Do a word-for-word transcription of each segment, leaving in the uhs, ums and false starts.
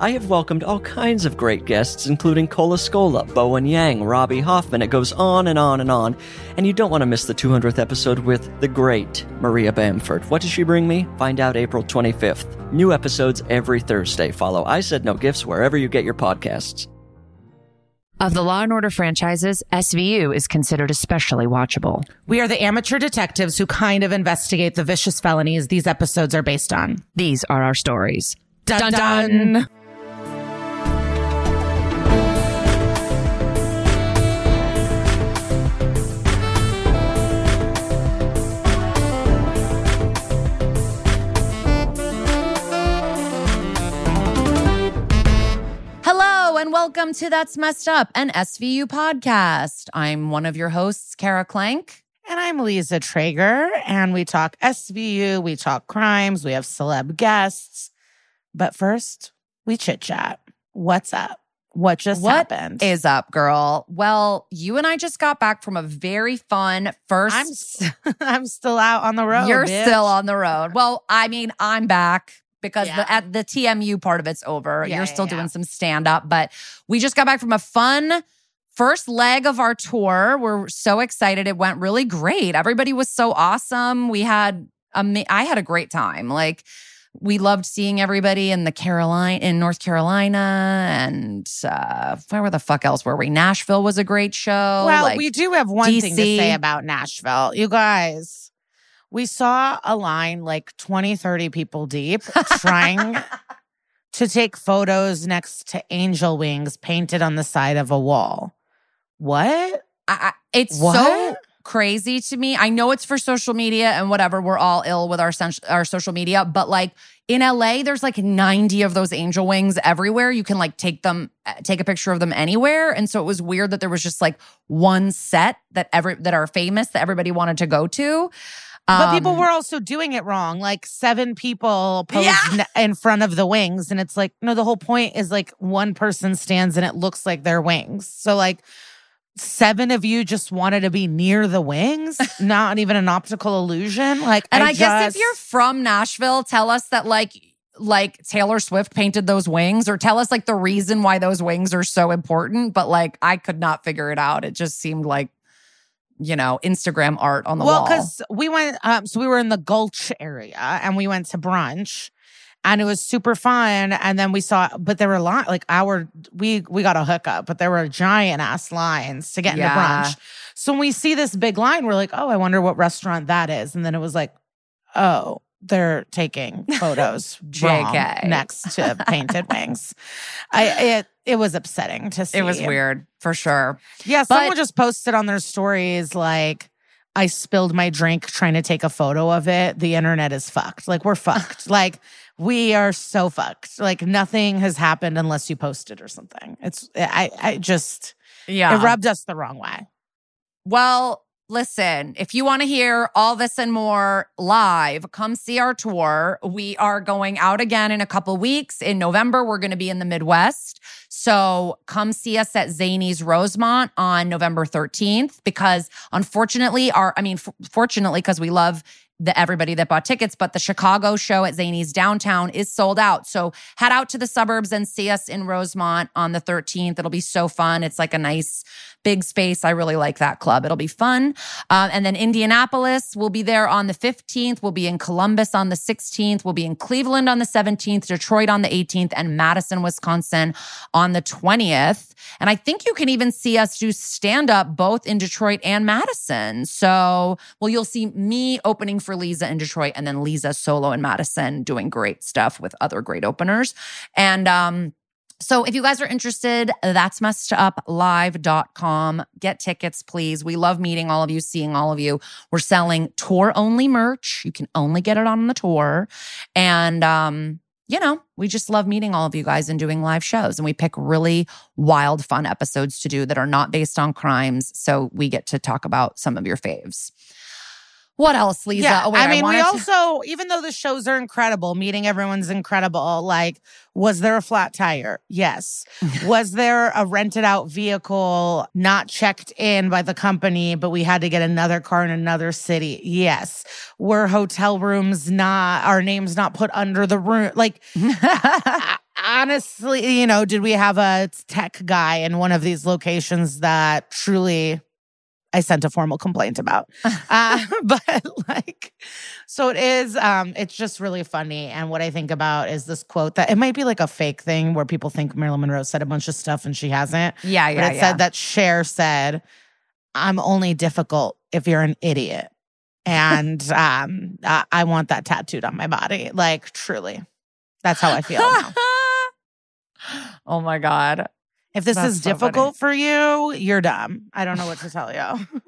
I have welcomed all kinds of great guests, including Cola Scola, Bowen Yang, Robbie Hoffman. It goes on and on and on. And you don't want to miss the two hundredth episode with the great Maria Bamford. What does she bring me? Find out April twenty-fifth. New episodes every Thursday. Follow I Said No Gifts wherever you get your podcasts. Of the Law and Order franchises, S V U is considered especially watchable. We are the amateur detectives who kind of investigate the vicious felonies these episodes are based on. These are our stories. Dun dun! Dun. And welcome to That's Messed Up, an S V U podcast. I'm one of your hosts, Kara Clank. And I'm Lisa Traeger. And we talk S V U, we talk crimes, we have celeb guests. But first, we chit-chat. What's up? What just what happened? What is up, girl? Well, you and I just got back from a very fun first... I'm, st- I'm still out on the road, You're bitch. still on the road. Well, I mean, I'm back. Because yeah. the, at the T M U part of it's over. Yeah, You're still yeah, doing yeah. some stand-up. But we just got back from a fun first leg of our tour. We're so excited. It went really great. Everybody was so awesome. We had... Ama- I had a great time. Like... We loved seeing everybody in the Carolina, in North Carolina, and uh, where the fuck else were we? Nashville was a great show. Well, like, we do have one D C thing to say about Nashville. You guys, we saw a line like twenty, thirty people deep trying to take photos next to angel wings painted on the side of a wall. What? I, I, it's what? so... crazy to me. I know it's for social media and whatever. We're all ill with our sen- our social media, but like in L A, there's like ninety of those angel wings everywhere. You can like take them, take a picture of them anywhere. And so it was weird that there was just like one set that every that are famous that everybody wanted to go to. Um, but people were also doing it wrong. Like seven people posed yeah. in front of the wings, and it's like no. The whole point is like one person stands and it looks like their wings. So like. Seven of you just wanted to be near the wings, not even an optical illusion. Like, and I, I guess just... if you're from Nashville, tell us that like, like Taylor Swift painted those wings, or tell us like the reason why those wings are so important. But like, I could not figure it out. It just seemed like, you know, Instagram art on the well, wall. Well, because we went, um, so we were in the Gulch area, and we went to brunch. And it was super fun. And then we saw, but there were a lot, like our, we we got a hookup, but there were giant ass lines to get into yeah. brunch. So when we see this big line, we're like, oh, I wonder what restaurant that is. And then it was like, oh, they're taking photos J K next to painted wings. I, it it was upsetting to see. It was weird, for sure. Yeah, but someone just posted on their stories like, I spilled my drink trying to take a photo of it. The internet is fucked. Like, we're fucked. Like, we are so fucked. Like, nothing has happened unless you post it or something. It's, I, I just, yeah. It rubbed us the wrong way. Well, listen, if you want to hear all this and more live, come see our tour. We are going out again in a couple weeks. In November, we're going to be in the Midwest. So come see us at Zany's Rosemont on November thirteenth, because unfortunately, our, I mean, f- fortunately, because we love the everybody that bought tickets, but the Chicago show at Zany's downtown is sold out. So head out to the suburbs and see us in Rosemont on the thirteenth. It'll be so fun. It's like a nice big space. I really like that club. It'll be fun. Um, and then Indianapolis, we'll be there on the fifteenth. We'll be in Columbus on the sixteenth. We'll be in Cleveland on the seventeenth, Detroit on the eighteenth, and Madison, Wisconsin on the twentieth. And I think you can even see us do stand-up both in Detroit and Madison. So, well, you'll see me opening for Lisa in Detroit and then Lisa solo in Madison doing great stuff with other great openers. And, um, so if you guys are interested, that's messed up live dot com. Get tickets, please. We love meeting all of you, seeing all of you. We're selling tour-only merch. You can only get it on the tour. And, um, you know, we just love meeting all of you guys and doing live shows. And we pick really wild, fun episodes to do that are not based on crimes. So we get to talk about some of your faves. What else, Lisa? Yeah, oh, wait, I mean, I we also, to... even though the shows are incredible, meeting everyone's incredible, like, was there a flat tire? Yes. Was there a rented out vehicle not checked in by the company, but we had to get another car in another city? Yes. Were hotel rooms not, our names not put under the room? Like, honestly, you know, did we have a tech guy in one of these locations that truly... I sent a formal complaint about. Uh, but like, so it is, um, it's just really funny. And what I think about is this quote that it might be like a fake thing where people think Marilyn Monroe said a bunch of stuff and she hasn't. Yeah, yeah, But it yeah. said that Cher said, I'm only difficult if you're an idiot. And um, I-, I want that tattooed on my body. Like, truly. That's how I feel now. Oh my God. If this That's is so difficult funny. For you, you're dumb. I don't know what to tell you.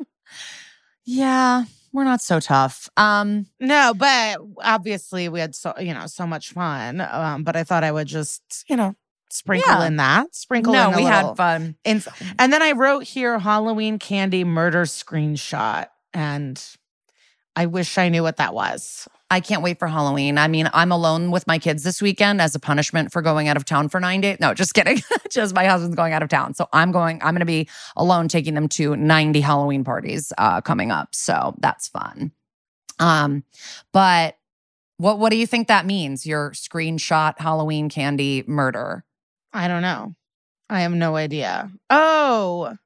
Yeah, we're not so tough. Um, no, but obviously we had so you know so much fun. Um, but I thought I would just you know sprinkle yeah. in that sprinkle. No, in a we little, had fun. Inf- and then I wrote here Halloween candy murder screenshot, and I wish I knew what that was. I can't wait for Halloween. I mean, I'm alone with my kids this weekend as a punishment for going out of town for nine days. No, just kidding. Just my husband's going out of town. So I'm going, I'm going to be alone taking them to ninety Halloween parties uh, coming up. So that's fun. Um, but what what do you think that means? Your screenshot Halloween candy murder? I don't know. I have no idea. Oh,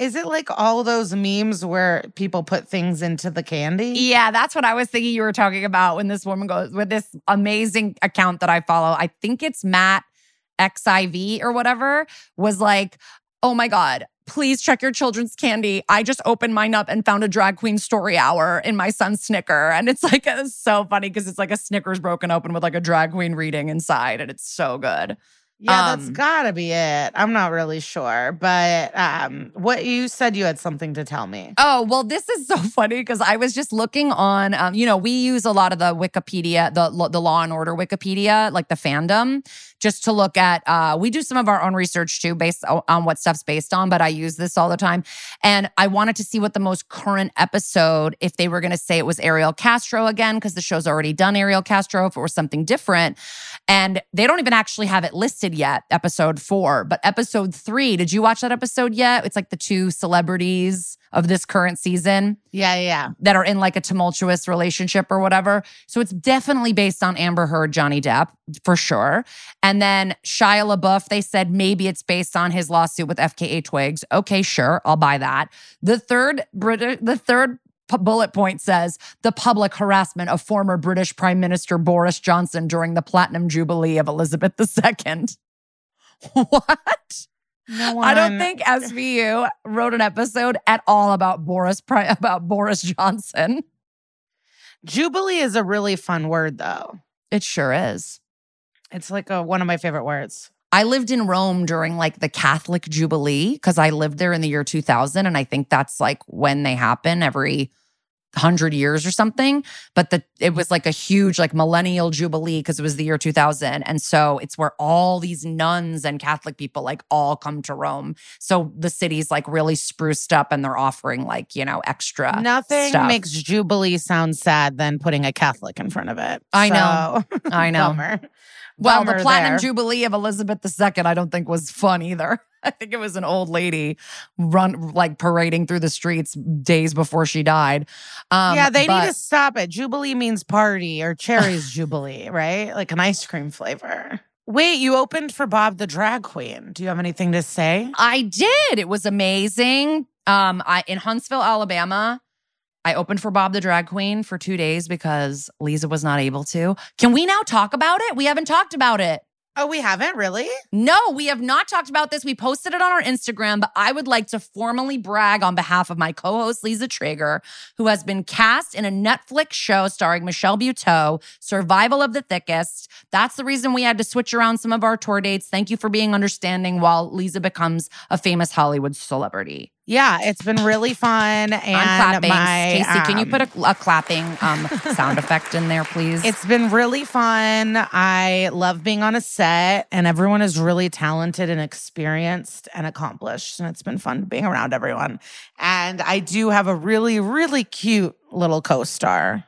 is it like all those memes where people put things into the candy? Yeah, that's what I was thinking you were talking about when this woman goes with this amazing account that I follow. I think it's Matt X I V or whatever was like, oh my God, please check your children's candy. I just opened mine up and found a drag queen story hour in my son's Snicker. And it's like, it's so funny because it's like a Snickers broken open with like a drag queen reading inside. And it's so good. Yeah, that's um, gotta be it. I'm not really sure. But um, what you said, you had something to tell me. Oh, well, this is so funny because I was just looking on, um, you know, we use a lot of the Wikipedia, the, the Law and Order Wikipedia, like the fandom, just to look at, uh, we do some of our own research too based on what stuff's based on, but I use this all the time. And I wanted to see what the most current episode, if they were gonna say it was Ariel Castro again, because the show's already done Ariel Castro, if it was something different. And they don't even actually have it listed yet, episode four, but episode three, did you watch that episode yet? It's like the two celebrities of this current season. Yeah, yeah. That are in like a tumultuous relationship or whatever. So it's definitely based on Amber Heard, Johnny Depp, for sure. And then Shia LaBeouf, they said maybe it's based on his lawsuit with F K A Twigs. Okay, sure, I'll buy that. The third British, the third bullet point says the public harassment of former British Prime Minister Boris Johnson during the Platinum Jubilee of Elizabeth the Second. What? No one. I don't think S V U wrote an episode at all about Boris about Boris Johnson. Jubilee is a really fun word, though. It sure is. It's like a, one of my favorite words. I lived in Rome during like the Catholic Jubilee because I lived there in the year two thousand, and I think that's like when they happen every hundred years or something. But the it was like a huge like millennial jubilee because it was the year two thousand. And so it's where all these nuns and Catholic people like all come to Rome. So the city's like really spruced up and they're offering like, you know, extra Nothing stuff. Makes jubilee sound sad than putting a Catholic in front of it. I so. know. I know. Bummer. Well, Bummer the platinum there. jubilee of Elizabeth the Second I don't think was fun either. I think it was an old lady run like parading through the streets days before she died. Um, yeah, they but, need to stop it. Jubilee means party or cherries jubilee, right? Like an ice cream flavor. Wait, you opened for Bob the Drag Queen. Do you have anything to say? I did. It was amazing. Um, I in Huntsville, Alabama. I opened for Bob the Drag Queen for two days because Lisa was not able to. Can we now talk about it? We haven't talked about it. Oh, we haven't? Really? No, we have not talked about this. We posted it on our Instagram, but I would like to formally brag on behalf of my co-host, Lisa Traeger, who has been cast in a Netflix show starring Michelle Buteau, Survival of the Thickest. That's the reason we had to switch around some of our tour dates. Thank you for being understanding while Lisa becomes a famous Hollywood celebrity. Yeah, it's been really fun. And I'm clapping. My, Casey, um, can you put a, a clapping um, sound effect in there, please? It's been really fun. I love being on a set, and everyone is really talented and experienced and accomplished. And it's been fun being around everyone. And I do have a really, really cute little co-star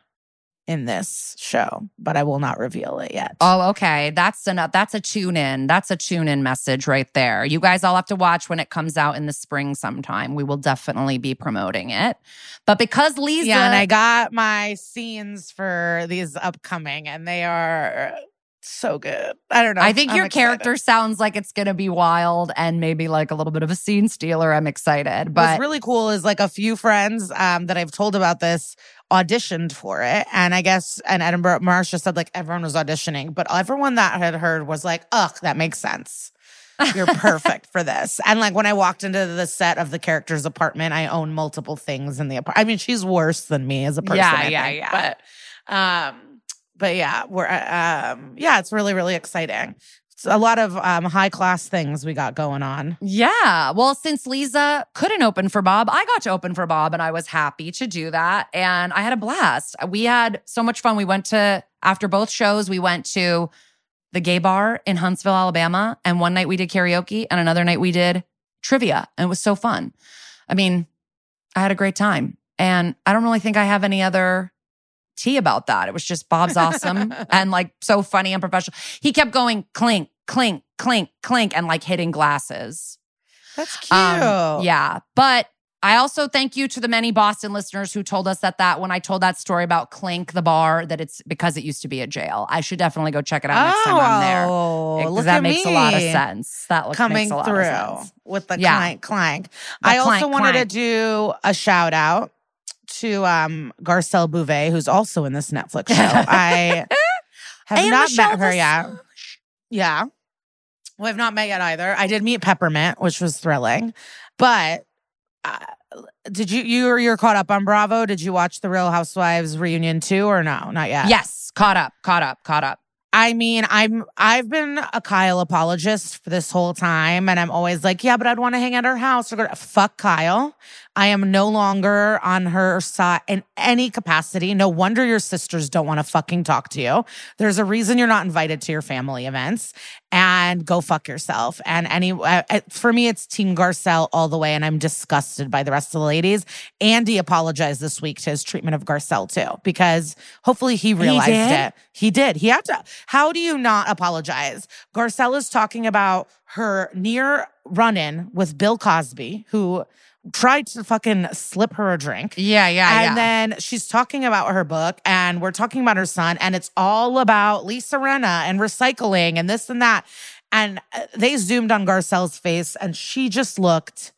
in this show, but I will not reveal it yet. Oh, okay. That's enough. That's a tune in. That's a tune in message right there. You guys all have to watch when it comes out in the spring sometime. We will definitely be promoting it. But because Lisa... Yeah, and I got my scenes for these upcoming and they are... so good. I don't know. I think I'm your excited. Character sounds like it's going to be wild and maybe like a little bit of a scene stealer. I'm excited. But what's really cool is like a few friends um, that I've told about this auditioned for it. And I guess in Edinburgh, Marsha said like everyone was auditioning, but everyone that I had heard was like, ugh, that makes sense. You're perfect for this. And like when I walked into the set of the character's apartment, I own multiple things in the apartment. I mean, she's worse than me as a person. Yeah, I yeah, think, yeah. But, um, But yeah, we're um, yeah, it's really, really exciting. It's a lot of um, high-class things we got going on. Yeah. Well, since Lisa couldn't open for Bob, I got to open for Bob, and I was happy to do that. And I had a blast. We had so much fun. We went to, after both shows, we went to the gay bar in Huntsville, Alabama. And one night we did karaoke, and another night we did trivia. And it was so fun. I mean, I had a great time. And I don't really think I have any other... tea about that. It was just Bob's awesome and like so funny and professional. He kept going clink, clink, clink, clink and like hitting glasses. That's cute. Um, yeah. But I also thank you to the many Boston listeners who told us that that when I told that story about Clink, the bar, that it's because it used to be a jail. I should definitely go check it out next time I'm there. Oh, look at me. That makes a lot of sense. That looks coming through with the yeah. clank, clank. The I clank, also wanted clank. to do a shout out to um, Garcelle Beauvais, who's also in this Netflix show. I have and not Michelle met her yet. Sh- yeah. Well, I've not met yet either. I did meet Peppermint, which was thrilling. But uh, did you, you, you're caught up on Bravo. Did you watch The Real Housewives reunion too or no? Not yet. Yes. Caught up, caught up, caught up. I mean, I'm I've been a Kyle apologist for this whole time, and I'm always like, yeah, but I'd want to hang at her house. Or go to... Fuck Kyle. I am no longer on her side in any capacity. No wonder your sisters don't want to fucking talk to you. There's a reason you're not invited to your family events. And go fuck yourself. And any uh, for me, it's Team Garcelle all the way, and I'm disgusted by the rest of the ladies. Andy apologized this week to his treatment of Garcelle too, because hopefully he realized he it. He did. He had to... How do you not apologize? Garcelle is talking about her near run-in with Bill Cosby, who tried to fucking slip her a drink. Yeah, yeah, and yeah. And then she's talking about her book, and we're talking about her son, and it's all about Lisa Rinna and recycling and this and that. And they zoomed on Garcelle's face, and she just looked...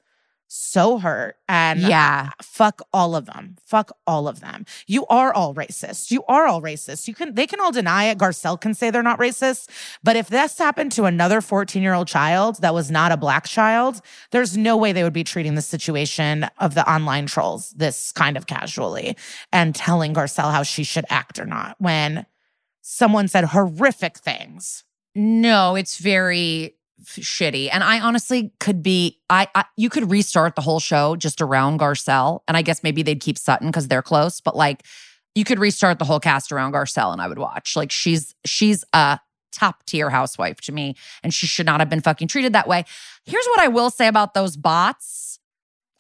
so hurt. And yeah, fuck all of them. Fuck all of them. You are all racist. You are all racist. You can, they can all deny it. Garcelle can say they're not racist. But if this happened to another fourteen-year-old child that was not a black child, there's no way they would be treating the situation of the online trolls this kind of casually and telling Garcelle how she should act or not when someone said horrific things. No, it's very... shitty. And I honestly could be, I, I you could restart the whole show just around Garcelle. And I guess maybe they'd keep Sutton because they're close. But like, you could restart the whole cast around Garcelle and I would watch. Like, she's she's a top tier housewife to me. And she should not have been fucking treated that way. Here's what I will say about those bots.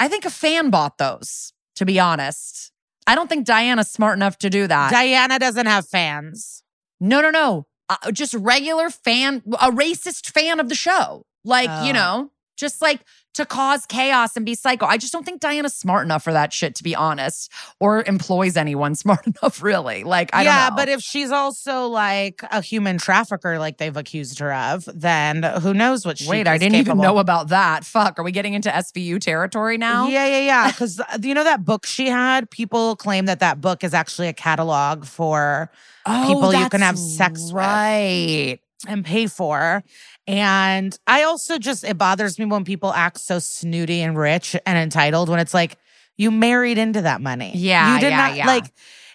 I think a fan bought those, to be honest. I don't think Diana's smart enough to do that. Diana doesn't have fans. No, no, no. Uh, just regular fan, a racist fan of the show. Like, oh. you know, just like to cause chaos and be psycho. I just don't think Diana's smart enough for that shit, to be honest, or employs anyone smart enough, really. Like, I yeah, don't know. Yeah, but if she's also like a human trafficker, like they've accused her of, then who knows what she Wait, I didn't capable. even know about that. Fuck, are we getting into S V U territory now? Yeah, yeah, yeah. Because you know that book she had? People claim that that book is actually a catalog for... Oh, people you can have sex right. with and pay for. And I also just, it bothers me when people act so snooty and rich and entitled when it's like, you married into that money. Yeah, you did yeah, not, yeah. Like,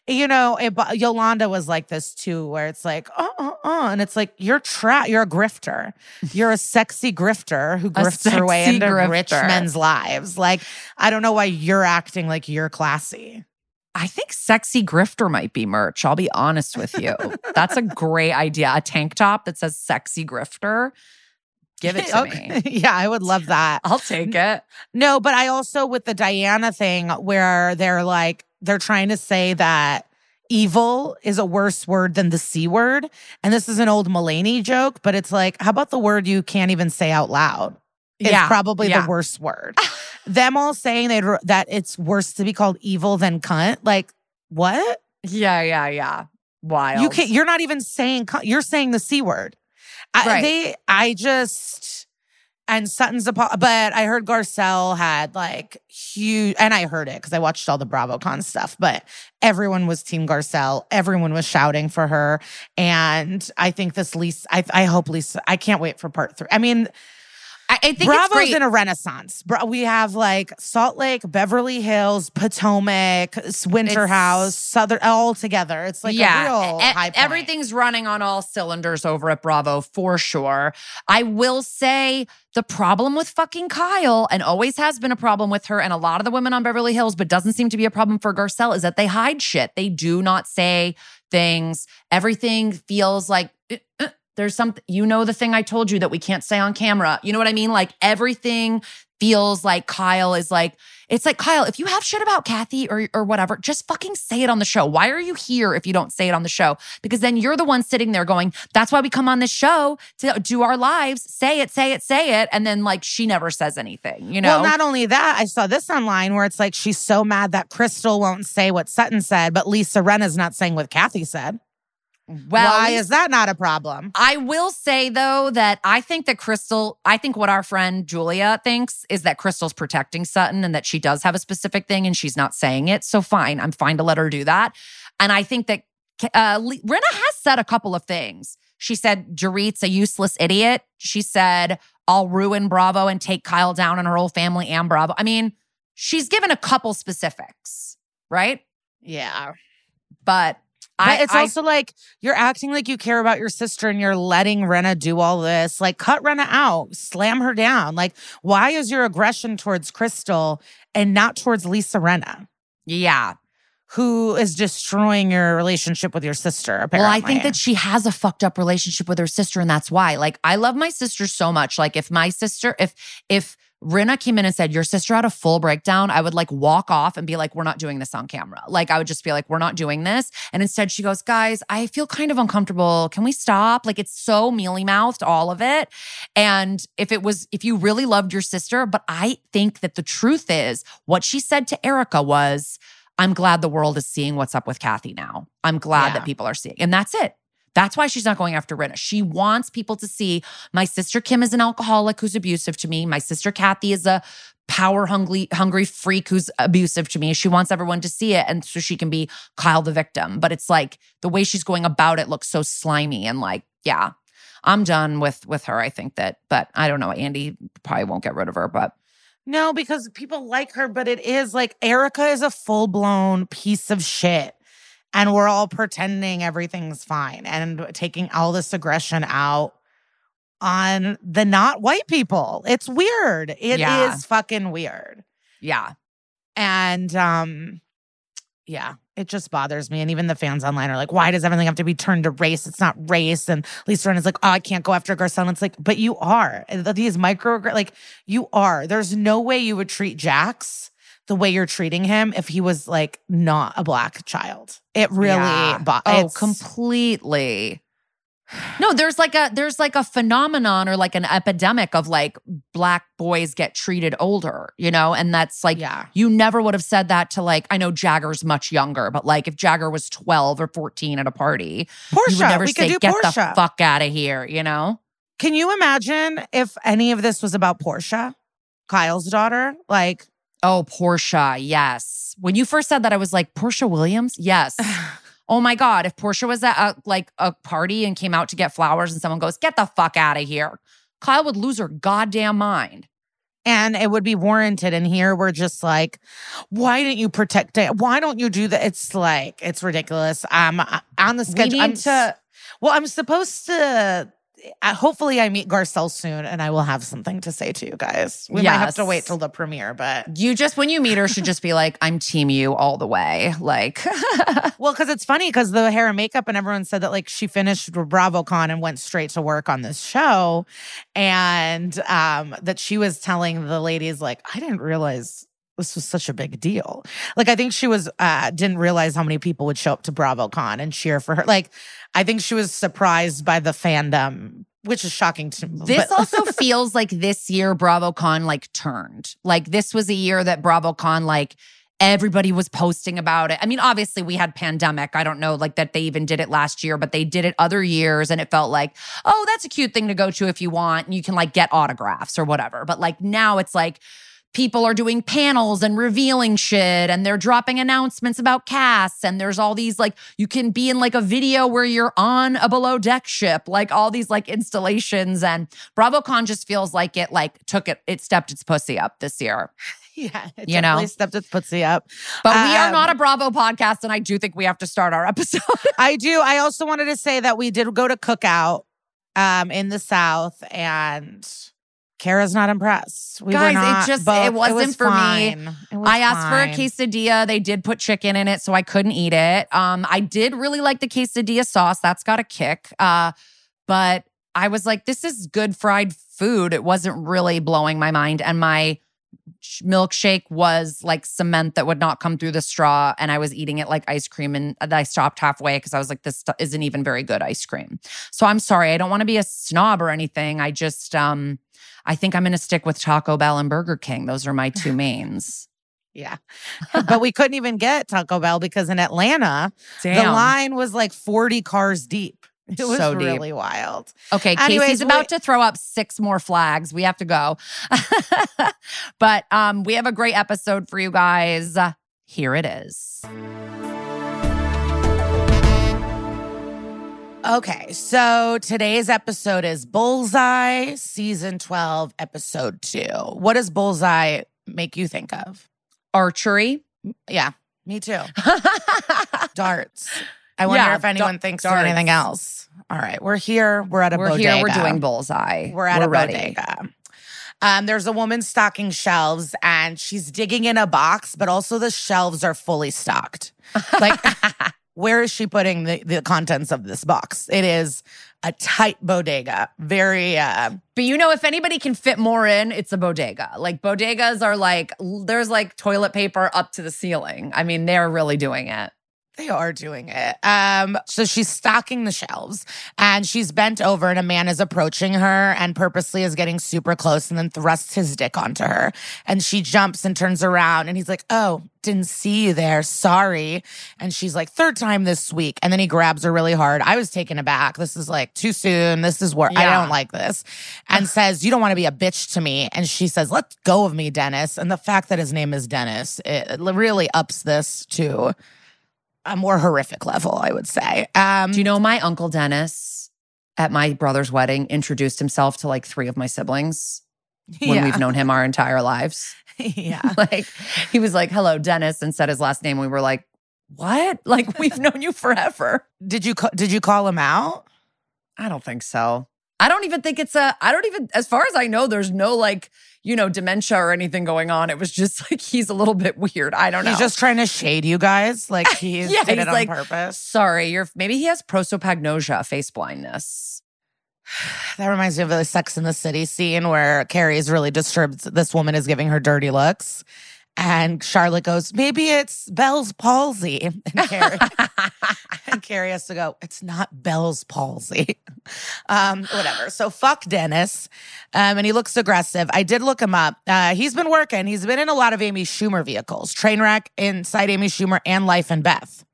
you know, it, Yolanda was like this too, where it's like, oh, oh, oh. And it's like, you're tra- you're a grifter. You're a sexy grifter who grifts her way into grifter. rich men's lives. Like, I don't know why you're acting like you're classy. I think sexy grifter might be merch. I'll be honest with you. That's a great idea. A tank top that says sexy grifter. Give it to okay. me. Yeah, I would love that. I'll take it. No, but I also with the Diana thing where they're like, they're trying to say that evil is a worse word than the C word. And this is an old Mulaney joke, but it's like, how about the word you can't even say out loud? It's yeah, probably yeah. the worst word. Them all saying they'd, that it's worse to be called evil than cunt. Like, what? Yeah, yeah, yeah. Wild. You can't, you're not even saying cunt. You're saying the C word. I, right. They, I just... And Sutton's, but I heard Garcelle had like huge, and I heard it because I watched all the BravoCon stuff, but everyone was Team Garcelle. Everyone was shouting for her. And I think this Lisa, I, I hope Lisa, I can't wait for part three. I mean... I think Bravo's it's great. in a renaissance. We have like Salt Lake, Beverly Hills, Potomac, Winter it's, House, Southern, all together. It's like yeah, a real e- high point. Everything's running on all cylinders over at Bravo for sure. I will say the problem with fucking Kyle, and always has been a problem with her and a lot of the women on Beverly Hills, but doesn't seem to be a problem for Garcelle, is that they hide shit. They do not say things. Everything feels like... Uh, There's something, you know, the thing I told you that we can't say on camera. You know what I mean? Like everything feels like Kyle is like, it's like, Kyle, if you have shit about Kathy or or whatever, just fucking say it on the show. Why are you here if you don't say it on the show? Because then you're the one sitting there going, that's why we come on this show to do our lives. Say it, say it, say it. And then like, she never says anything, you know? Well, not only that, I saw this online where it's like, she's so mad that Crystal won't say what Sutton said, but Lisa Rinna's not saying what Kathy said. Well, why is that not a problem? I will say, though, that I think that Crystal, I think what our friend Julia thinks is that Crystal's protecting Sutton and that she does have a specific thing and she's not saying it. So fine, I'm fine to let her do that. And I think that uh, Rinna has said a couple of things. She said, Dorit's a useless idiot. She said, I'll ruin Bravo and take Kyle down and her whole family and Bravo. I mean, she's given a couple specifics, right? Yeah. But... But it's I, also I, like, you're acting like you care about your sister and you're letting Rinna do all this. Like, cut Rinna out. Slam her down. Like, why is your aggression towards Crystal and not towards Lisa Rinna? Yeah. Who is destroying your relationship with your sister, apparently. Well, I think that she has a fucked up relationship with her sister, and that's why. Like, I love my sister so much. Like, if my sister, if if Rinna came in and said, your sister had a full breakdown, I would like walk off and be like, we're not doing this on camera. Like, I would just be like, we're not doing this. And instead she goes, guys, I feel kind of uncomfortable. Can we stop? Like, it's so mealy-mouthed, all of it. And if it was, if you really loved your sister, but I think that the truth is what she said to Erika was, I'm glad the world is seeing what's up with Kathy now. I'm glad yeah. that people are seeing. And that's it. That's why she's not going after Rinna. She wants people to see my sister Kim is an alcoholic who's abusive to me. My sister Kathy is a power-hungry hungry freak who's abusive to me. She wants everyone to see it, and so she can be Kyle the victim. But it's like the way she's going about it looks so slimy and like, yeah, I'm done with, with her, I think that. But I don't know. Andy probably won't get rid of her, but. No, because people like her, but it is like Erika is a full-blown piece of shit. And we're all pretending everything's fine and taking all this aggression out on the not white people. It's weird. It yeah. is fucking weird. Yeah. And um, yeah, it just bothers me. And even the fans online are like, why does everything have to be turned to race? It's not race. And Lisa Rinna's like, oh, I can't go after Garcelle. It's like, but you are. These micro, like you are. There's no way you would treat Jax the way you're treating him if he was like not a black child. It really, yeah. bo- oh, it's- completely. No, there's like a there's like a phenomenon or like an epidemic of like black boys get treated older, you know? And that's like, yeah. you never would have said that to like, I know Jagger's much younger, but like if Jagger was twelve or fourteen at a party, Portia, you would never say, get Portia. the fuck out of here, you know? Can you imagine if any of this was about Portia, Kyle's daughter? Like, oh, Portia, yes. When you first said that, I was like, Portia Williams? Yes. Oh my God, if Portia was at a, like a party and came out to get flowers and someone goes, get the fuck out of here. Kyle would lose her goddamn mind. And it would be warranted. And here we're just like, why didn't you protect it? Why don't you do that? It's like, it's ridiculous. I'm on the schedule. I'm to, well, I'm supposed to, uh, hopefully I meet Garcelle soon and I will have something to say to you guys. We yes. might have to wait till the premiere, but. You just, when you meet her, should just be like, I'm team you all the way. Like. Well, because it's funny because the hair and makeup and everyone said that like she finished BravoCon and went straight to work on this show. And um, that she was telling the ladies like, I didn't realize this was such a big deal. Like, I think she was, uh, didn't realize how many people would show up to BravoCon and cheer for her. Like, I think she was surprised by the fandom, which is shocking to me. This also feels like this year BravoCon, like, turned. Like, this was a year that BravoCon, like, everybody was posting about it. I mean, obviously, we had pandemic. I don't know, like, that they even did it last year, but they did it other years, and it felt like, oh, that's a cute thing to go to if you want, and you can, like, get autographs or whatever. But, like, now it's like, people are doing panels and revealing shit and they're dropping announcements about casts and there's all these like, you can be in like a video where you're on a below deck ship, like all these like installations, and BravoCon just feels like it like took it, it stepped its pussy up this year. Yeah, it you know? stepped its pussy up. But um, we are not a Bravo podcast and I do think we have to start our episode. I do. I also wanted to say that we did go to Cookout um, in the South and... Kara's not impressed. We Guys, were not it just both. it wasn't it was for fine. me. I asked fine. for a quesadilla. They did put chicken in it, so I couldn't eat it. Um, I did really like the quesadilla sauce. That's got a kick. Uh, but I was like, this is good fried food. It wasn't really blowing my mind. And my milkshake was like cement that would not come through the straw. And I was eating it like ice cream. And I stopped halfway because I was like, this isn't even very good ice cream. So I'm sorry. I don't want to be a snob or anything. I just... um. I think I'm going to stick with Taco Bell and Burger King. Those are my two mains. Yeah. But we couldn't even get Taco Bell because in Atlanta, Damn. the line was like forty cars deep. It was so really wild. Okay, Anyways, Casey's about we- to throw up six more flags. We have to go. But um, we have a great episode for you guys. Here it is. Okay, so today's episode is Bullseye, Season twelve, Episode two. What does Bullseye make you think of? Archery? Yeah, me too. Darts. I wonder yeah, if anyone d- thinks darts. of anything else. All right, we're here. We're at a we're bodega. We're here. We're doing Bullseye. We're at we're a ready. bodega. Um, there's a woman stocking shelves, and she's digging in a box, but also the shelves are fully stocked. Like... Where is she putting the, the contents of this box? It is a tight bodega. Very... Uh, but you know, if anybody can fit more in, it's a bodega. Like, bodegas are like... There's like toilet paper up to the ceiling. I mean, they're really doing it. They are doing it. Um, so she's stocking the shelves and she's bent over and a man is approaching her and purposely is getting super close and then thrusts his dick onto her. And she jumps and turns around and he's like, oh, didn't see you there. Sorry. And she's like, third time this week. And then he grabs her really hard. I was taken aback. This is like too soon. This is where yeah. I don't like this. And says, you don't want to be a bitch to me. And she says, let go of me, Dennis. And the fact that his name is Dennis, it really ups this to... a more horrific level, I would say. Um, Do you know my Uncle Dennis at my brother's wedding introduced himself to like three of my siblings when yeah. we've known him our entire lives? Yeah. Like he was like, hello, Dennis, and said his last name. We were like, what? Like we've known you forever. Did you, ca- did you call him out? I don't think so. I don't even think it's a, I don't even, as far as I know, there's no like, you know, dementia or anything going on. It was just like, he's a little bit weird. I don't know. He's just trying to shade you guys. Like he yeah, did it on like, purpose. Sorry, you're, maybe he has prosopagnosia, face blindness. That reminds me of the Sex and the City scene where Carrie's really disturbed. This woman is giving her dirty looks. And Charlotte goes, maybe it's Bell's palsy. And Carrie, and Carrie has to go, it's not Bell's palsy. Um, whatever. So fuck Dennis. Um, and he looks aggressive. I did look him up. Uh, he's been working. He's been in a lot of Amy Schumer vehicles. Trainwreck, Inside Amy Schumer, and Life and Beth.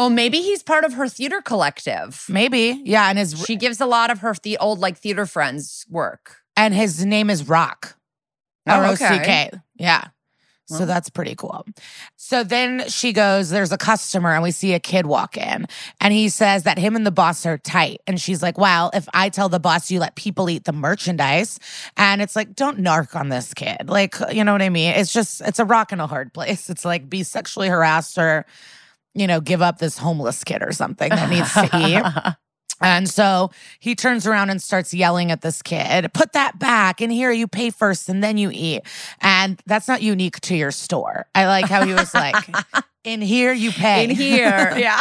Oh, maybe he's part of her theater collective. Maybe. Yeah. And his she gives a lot of her the old like theater friends work. And his name is Rock. Oh, R O C K. Okay. Yeah. So that's pretty cool. So then she goes, there's a customer and we see a kid walk in and he says that him and the boss are tight. And she's like, well, if I tell the boss you let people eat the merchandise, and it's like, don't narc on this kid. Like, you know what I mean? It's just, it's a rock and a hard place. It's like be sexually harassed or, you know, give up this homeless kid or something that needs to eat. And so he turns around and starts yelling at this kid, put that back in here, you pay first and then you eat. And that's not unique to your store. I like how he was like, in here you pay. In here, yeah.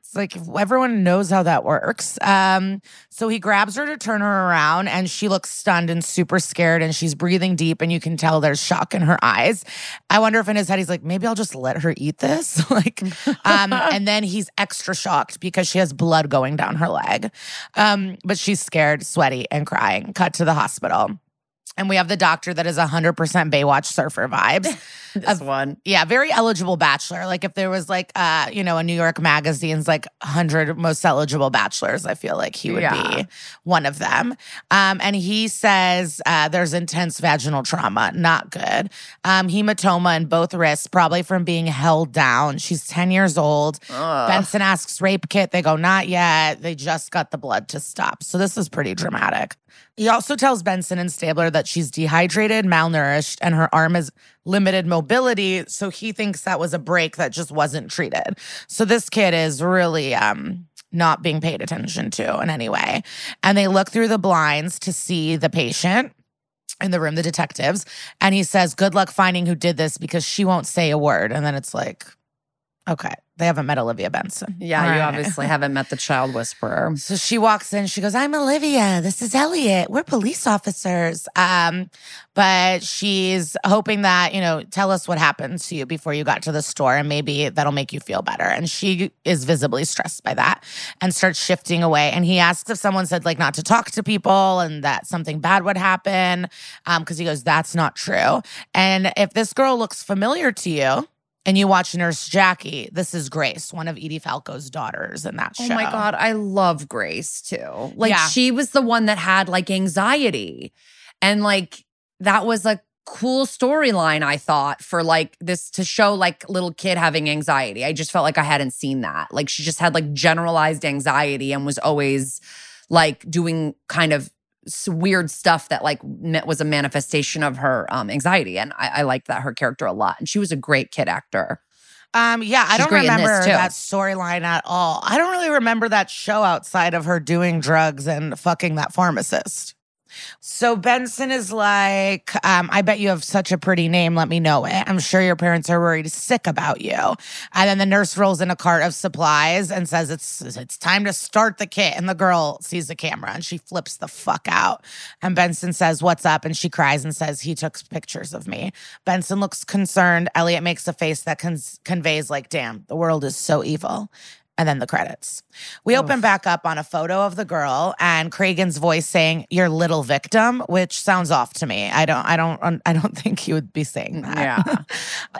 It's like everyone knows how that works. Um, so he grabs her to turn her around and she looks stunned and super scared and she's breathing deep and you can tell there's shock in her eyes. I wonder if in his head he's like, maybe I'll just let her eat this. Like, um, and then he's extra shocked because she has blood going down her leg. Um, but she's scared, sweaty, and crying. Cut to the hospital. And we have the doctor that is one hundred percent Baywatch surfer vibes. This a, one. Yeah, very eligible bachelor. Like if there was like, uh, you know, a New York magazine's like one hundred most eligible bachelors, I feel like he would yeah. be one of them. Um, and he says uh, there's intense vaginal trauma. Not good. Um, hematoma in both wrists, probably from being held down. She's ten years old. Ugh. Benson asks rape kit. They go, not yet. They just got the blood to stop. So this is pretty dramatic. He also tells Benson and Stabler that she's dehydrated, malnourished, and her arm has limited mobility, so he thinks that was a break that just wasn't treated. So this kid is really um, not being paid attention to in any way. And they look through the blinds to see the patient in the room, the detectives, and he says, good luck finding who did this because she won't say a word. And then it's like, okay, they haven't met Olivia Benson. Yeah, all you right. obviously haven't met the child whisperer. So she walks in, she goes, I'm Olivia, this is Elliot, we're police officers. Um, but she's hoping that, you know, tell us what happened to you before you got to the store and maybe that'll make you feel better. And she is visibly stressed by that and starts shifting away. And he asks if someone said like not to talk to people and that something bad would happen um, because he goes, that's not true. And if this girl looks familiar to you, and you watch Nurse Jackie, this is Grace, one of Edie Falco's daughters in that show. Oh my God, I love Grace too. Like yeah. she was the one that had like anxiety. And like that was a cool storyline, I thought, for like this to show like little kid having anxiety. I just felt like I hadn't seen that. Like she just had like generalized anxiety and was always like doing kind of weird stuff that like was a manifestation of her um, anxiety. And I, I liked that her character a lot. And she was a great kid actor. Um, yeah, She's I don't remember that storyline at all. I don't really remember that show outside of her doing drugs and fucking that pharmacist. So Benson is like, um, I bet you have such a pretty name. Let me know it. I'm sure your parents are worried sick about you. And then the nurse rolls in a cart of supplies and says, it's it's time to start the kit. And the girl sees the camera and she flips the fuck out. And Benson says, what's up? And she cries and says, he took pictures of me. Benson looks concerned. Elliot makes a face that con- conveys like, damn, the world is so evil. And then the credits. We open Oof. back up on a photo of the girl and Cragen's voice saying, your little victim, which sounds off to me. I don't, I don't, I don't think he would be saying that. Yeah.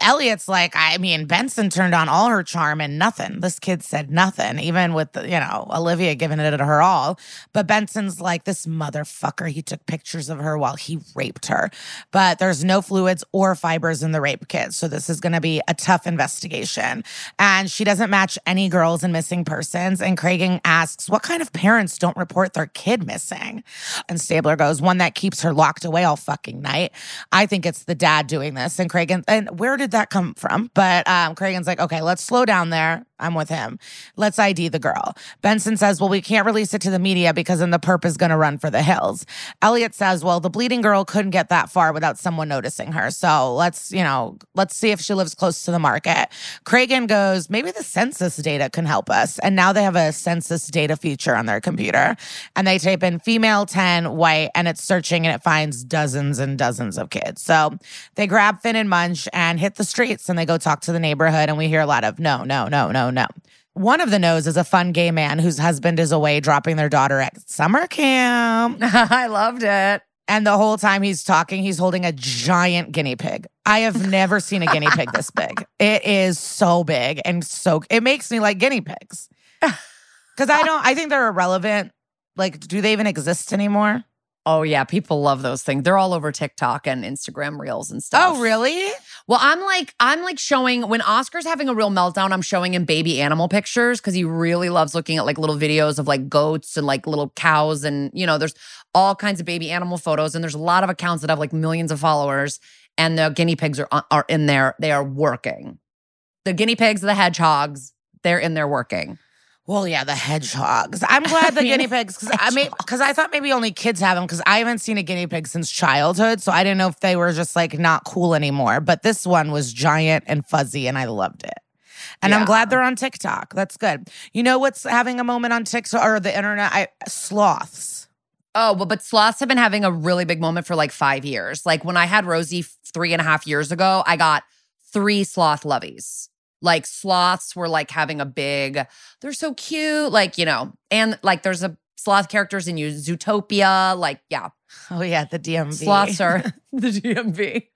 Elliot's like, I mean, Benson turned on all her charm and nothing. This kid said nothing, even with, you know, Olivia giving it her all. But Benson's like, this motherfucker, he took pictures of her while he raped her. But there's no fluids or fibers in the rape kit. So this is going to be a tough investigation. And she doesn't match any girls and missing persons. And Cragen asks, what kind of parents don't report their kid missing? And Stabler goes, one that keeps her locked away all fucking night. I think it's the dad doing this. And Cragen, and where did that come from? But um, Cragen's like, okay, let's slow down there. I'm with him. Let's I D the girl. Benson says, well, we can't release it to the media because then the perp is going to run for the hills. Elliot says, well, the bleeding girl couldn't get that far without someone noticing her. So let's, you know, let's see if she lives close to the market. Cragen goes, maybe the census data can help us. And now they have a census data feature on their computer. And they type in female ten, white, and it's searching and it finds dozens and dozens of kids. So they grab Finn and Munch and hit the streets and they go talk to the neighborhood. And we hear a lot of no, no, no, no, no. One of the no's is a fun gay man whose husband is away dropping their daughter at summer camp. I loved it. And the whole time he's talking, he's holding a giant guinea pig. I have never seen a guinea pig this big. It is so big and so, it makes me like guinea pigs. Because I don't, I think they're irrelevant. Like, do they even exist anymore? Oh, yeah. People love those things. They're all over TikTok and Instagram Reels and stuff. Oh, really? Well, I'm like, I'm like showing, when Oscar's having a real meltdown, I'm showing him baby animal pictures because he really loves looking at like little videos of like goats and like little cows. And, you know, there's all kinds of baby animal photos. And there's a lot of accounts that have like millions of followers. And the guinea pigs are are in there. They are working. The guinea pigs, the hedgehogs, they're in there working. Well, yeah, the hedgehogs. I'm glad the I mean, guinea pigs, because I mean, because I thought maybe only kids have them, because I haven't seen a guinea pig since childhood, so I didn't know if they were just like not cool anymore. But this one was giant and fuzzy, and I loved it. And yeah. I'm glad they're on TikTok. That's good. You know what's having a moment on TikTok or the internet? I, sloths. Oh, well, but sloths have been having a really big moment for like five years. Like when I had Rosie three and a half years ago, I got three sloth lovies. Like sloths were like having a big, they're so cute. Like, you know, and like there's a sloth characters in you, Zootopia. Like, yeah. Oh yeah, the D M V. Sloths are the D M V.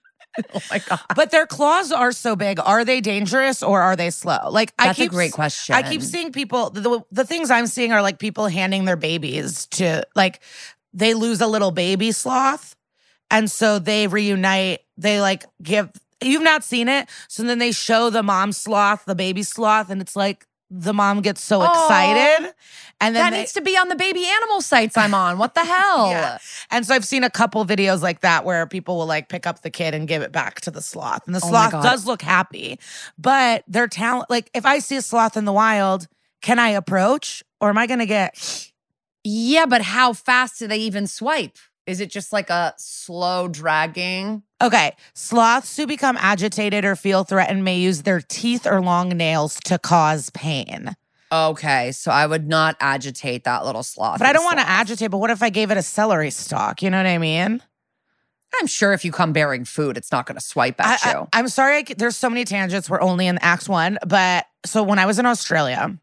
Oh my God. But their claws are so big. Are they dangerous or are they slow? Like, That's I keep, a great question. I keep seeing people, the, the things I'm seeing are like people handing their babies to, like they lose a little baby sloth. And so they reunite, they like give, you've not seen it. So then they show the mom sloth, the baby sloth, and it's like the mom gets so Aww. excited. And then That they, needs to be on the baby animal sites I'm on. What the hell? Yeah. And so I've seen a couple videos like that where people will like pick up the kid and give it back to the sloth. And the sloth oh does look happy. But their talent, like if I see a sloth in the wild, can I approach or am I going to get? Yeah, but how fast do they even swipe? Is it just like a slow dragging? Okay. Sloths who become agitated or feel threatened may use their teeth or long nails to cause pain. Okay. So I would not agitate that little sloth. But I don't want to agitate, but what if I gave it a celery stalk? You know what I mean? I'm sure if you come bearing food, it's not going to swipe at I, you. I, I'm sorry. I, there's so many tangents. We're only in Act One. But so when I was in Australia,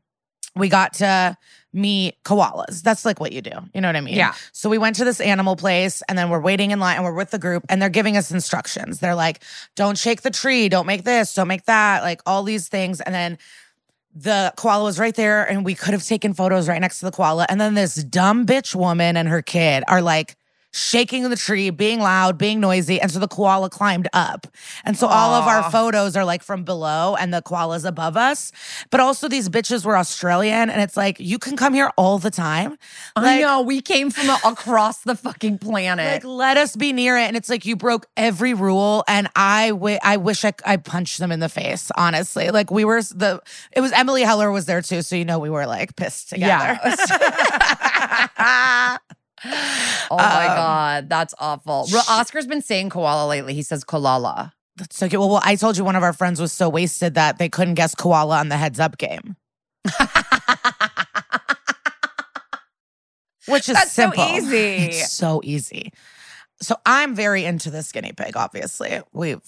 we got to meet koalas. That's like what you do. You know what I mean? Yeah. So we went to this animal place and then we're waiting in line and we're with the group and they're giving us instructions. They're like, don't shake the tree. Don't make this. Don't make that. Like all these things. And then the koala was right there and we could have taken photos right next to the koala. And then this dumb bitch woman and her kid are like shaking the tree, being loud, being noisy. And so the koala climbed up. And so Aww. all of our photos are like from below and the koala's above us. But also these bitches were Australian and it's like, you can come here all the time. Like, I know, we came from a- across the fucking planet. Like, let us be near it. And it's like, you broke every rule. And I, w- I wish I, I punched them in the face, honestly. Like we were, the it was Emily Heller was there too. So, you know, we were like pissed together. Yeah. Oh my um, God, that's awful. Sh- Oscar's been saying koala lately. He says koala. That's so cute. Well, well, I told you one of our friends was so wasted that they couldn't guess koala on the heads up game. Which is that's simple. So easy. It's so easy. So I'm very into this guinea pig, obviously. We've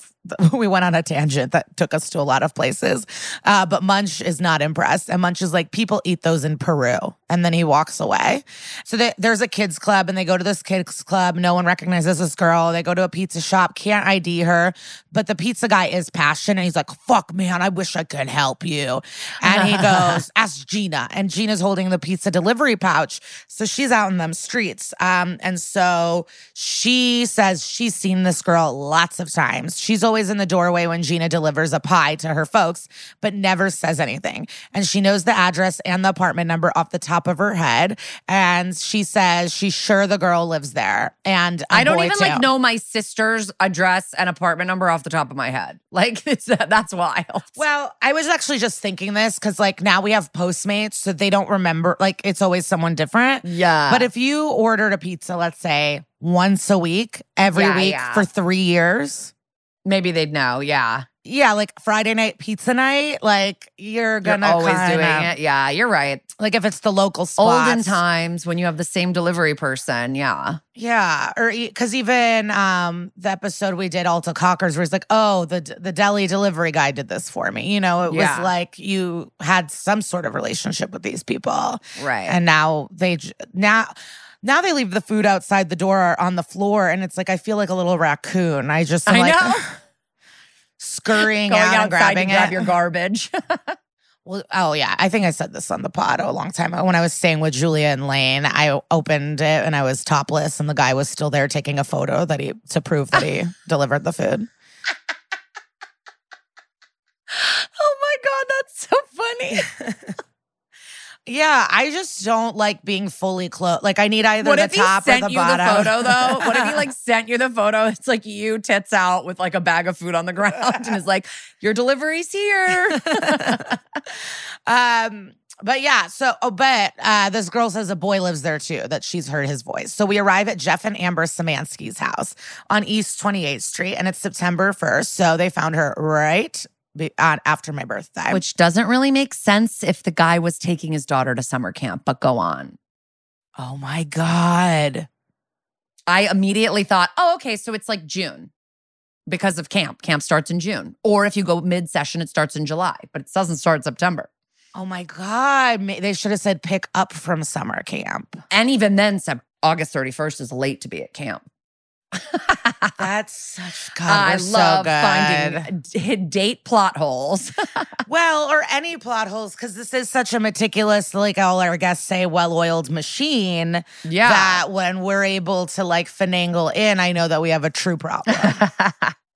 we went on a tangent that took us to a lot of places. Uh, but Munch is not impressed. And Munch is like, people eat those in Peru. And then he walks away. So they, there's a kids club and they go to this kids club. No one recognizes this girl. They go to a pizza shop, can't I D her. But the pizza guy is passionate. And he's like, fuck, man, I wish I could help you. And he goes, ask Gina. And Gina's holding the pizza delivery pouch. So she's out in them streets. Um, and so she says she's seen this girl lots of times. She's always always in the doorway when Gina delivers a pie to her folks, but never says anything. And she knows the address and the apartment number off the top of her head. And she says she's sure the girl lives there. And I don't even too. like know my sister's address and apartment number off the top of my head. Like, it's, that's wild. Well, I was actually just thinking this because like now we have Postmates, so they don't remember. Like, it's always someone different. Yeah. But if you ordered a pizza, let's say once a week, every yeah, week yeah. for three years, maybe they'd know. Yeah. Yeah, like Friday night pizza night, like you're gonna you're always kinda, doing it. Yeah, you're right. Like if it's the local spot. Olden times when you have the same delivery person. Yeah. Yeah, or because even um, the episode we did Alta Cocker's where it's like, oh, the the deli delivery guy did this for me. You know, it yeah. was like you had some sort of relationship with these people, right? And now they now. Now they leave the food outside the door or on the floor, and it's like I feel like a little raccoon. I just I like know. scurrying Going out and grabbing and grab it. your garbage. Well, oh yeah, I think I said this on the pod a long time ago when I was staying with Julia and Lane. I opened it and I was topless, and the guy was still there taking a photo that he to prove that he delivered the food. Oh my god, that's so funny. Yeah, I just don't like being fully clothed. Like, I need either the top or the bottom. What if he sent you the photo, though? What if he, like, sent you the photo? It's like you tits out with, like, a bag of food on the ground and is like, your delivery's here. um... But yeah, so, oh, but uh, this girl says a boy lives there too, that she's heard his voice. So we arrive at Jeff and Amber Szymanski's house on East twenty-eighth Street, and it's September first. So they found her right be- on after my birthday. Which doesn't really make sense if the guy was taking his daughter to summer camp, but go on. Oh my God. I immediately thought, oh, okay, so it's like June because of camp. Camp starts in June. Or if you go mid-session, it starts in July, but it doesn't start in September. Oh my God. They should have said pick up from summer camp. And even then, August thirty-first is late to be at camp. That's such, God, I love so finding date plot holes. Well, or any plot holes, because this is such a meticulous, like all our guests say, well-oiled machine. Yeah. That when we're able to like finagle in, I know that we have a true problem.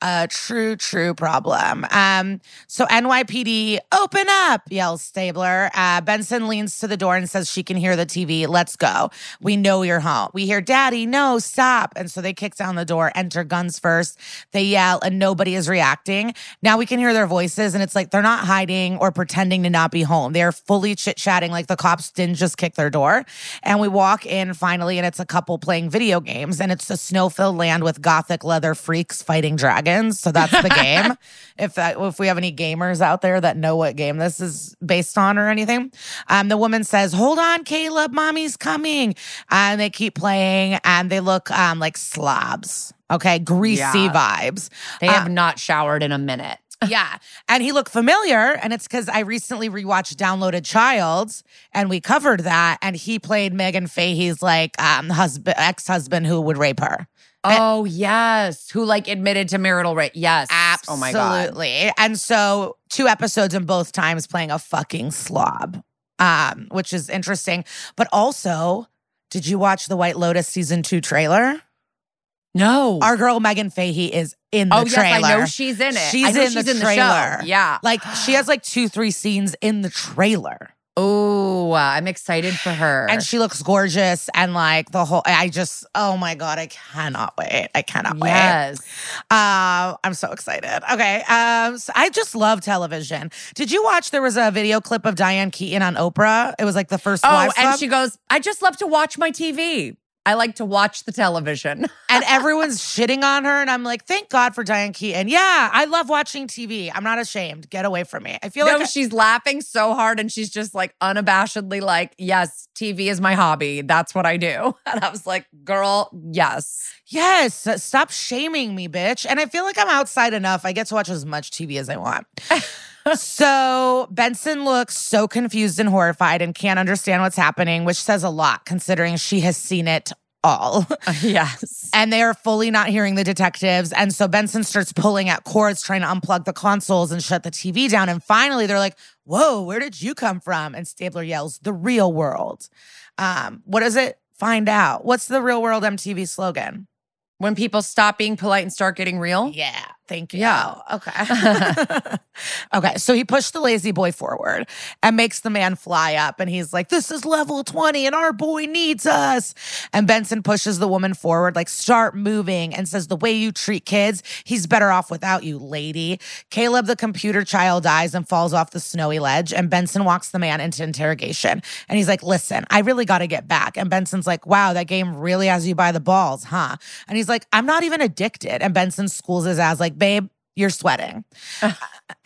A true, true problem. Um, so N Y P D, open up, yells Stabler. Uh, Benson leans to the door and says she can hear the T V. Let's go. We know you're home. We hear, Daddy, no, stop. And so they kick down the door, enter guns first. They yell, and nobody is reacting. Now we can hear their voices, and it's like they're not hiding or pretending to not be home. They're fully chit-chatting like the cops didn't just kick their door. And we walk in finally, and it's a couple playing video games, and it's a snow-filled land with gothic leather freaks fighting dragons. So that's the game. If that, if we have any gamers out there that know what game this is based on or anything. Um, the woman says, hold on, Caleb, mommy's coming. And they keep playing and they look um, like slobs. Okay, greasy yeah. vibes. They have um, not showered in a minute. Yeah, and he looked familiar, and it's because I recently rewatched Downloaded Childs, and we covered that, and he played Megan Fahey's, like, um, husband, ex-husband who would rape her. Oh, and, yes. Who, like, admitted to marital rape. Yes. Absolutely. Oh, my God. Absolutely. And so two episodes in both times playing a fucking slob, um, which is interesting. But also, did you watch the White Lotus season two trailer? No. Our girl Megan Fahey is in the oh, trailer. Oh, yes, I know she's in it. She's I know in she's the in trailer. The show. Yeah. Like, she has, like, two, three scenes in the trailer. Oh, I'm excited for her. And she looks gorgeous and like the whole, I just, oh my God, I cannot wait. I cannot wait. Yes. Uh, I'm so excited. Okay. Um, so I just love television. Did you watch, there was a video clip of Diane Keaton on Oprah. It was like the first Oh, and club. She goes, I just love to watch my T V. I like to watch the television. And everyone's shitting on her. And I'm like, thank God for Diane Keaton. Yeah, I love watching T V. I'm not ashamed. Get away from me. I feel no, like- No, she's laughing so hard. And she's just like unabashedly like, yes, T V is my hobby. That's what I do. And I was like, girl, yes. Yes. Stop shaming me, bitch. And I feel like I'm outside enough. I get to watch as much T V as I want. So Benson looks so confused and horrified and can't understand what's happening, which says a lot considering she has seen it all. Uh, yes. And they are fully not hearing the detectives. And so Benson starts pulling at cords, trying to unplug the consoles and shut the T V down. And finally, they're like, whoa, where did you come from? And Stabler yells, the real world. Um, what is it? Find out. What's the real world M T V slogan? When people stop being polite and start getting real? Yeah. Thank you. Yeah. Okay. Okay. So he pushed the lazy boy forward and makes the man fly up. And he's like, this is level twenty and our boy needs us. And Benson pushes the woman forward, like, start moving, and says, the way you treat kids, he's better off without you, lady. Caleb, the computer child, dies and falls off the snowy ledge. And Benson walks the man into interrogation. And he's like, listen, I really got to get back. And Benson's like, wow, that game really has you by the balls, huh? And he's like, I'm not even addicted. And Benson schools his ass like, babe, you're sweating.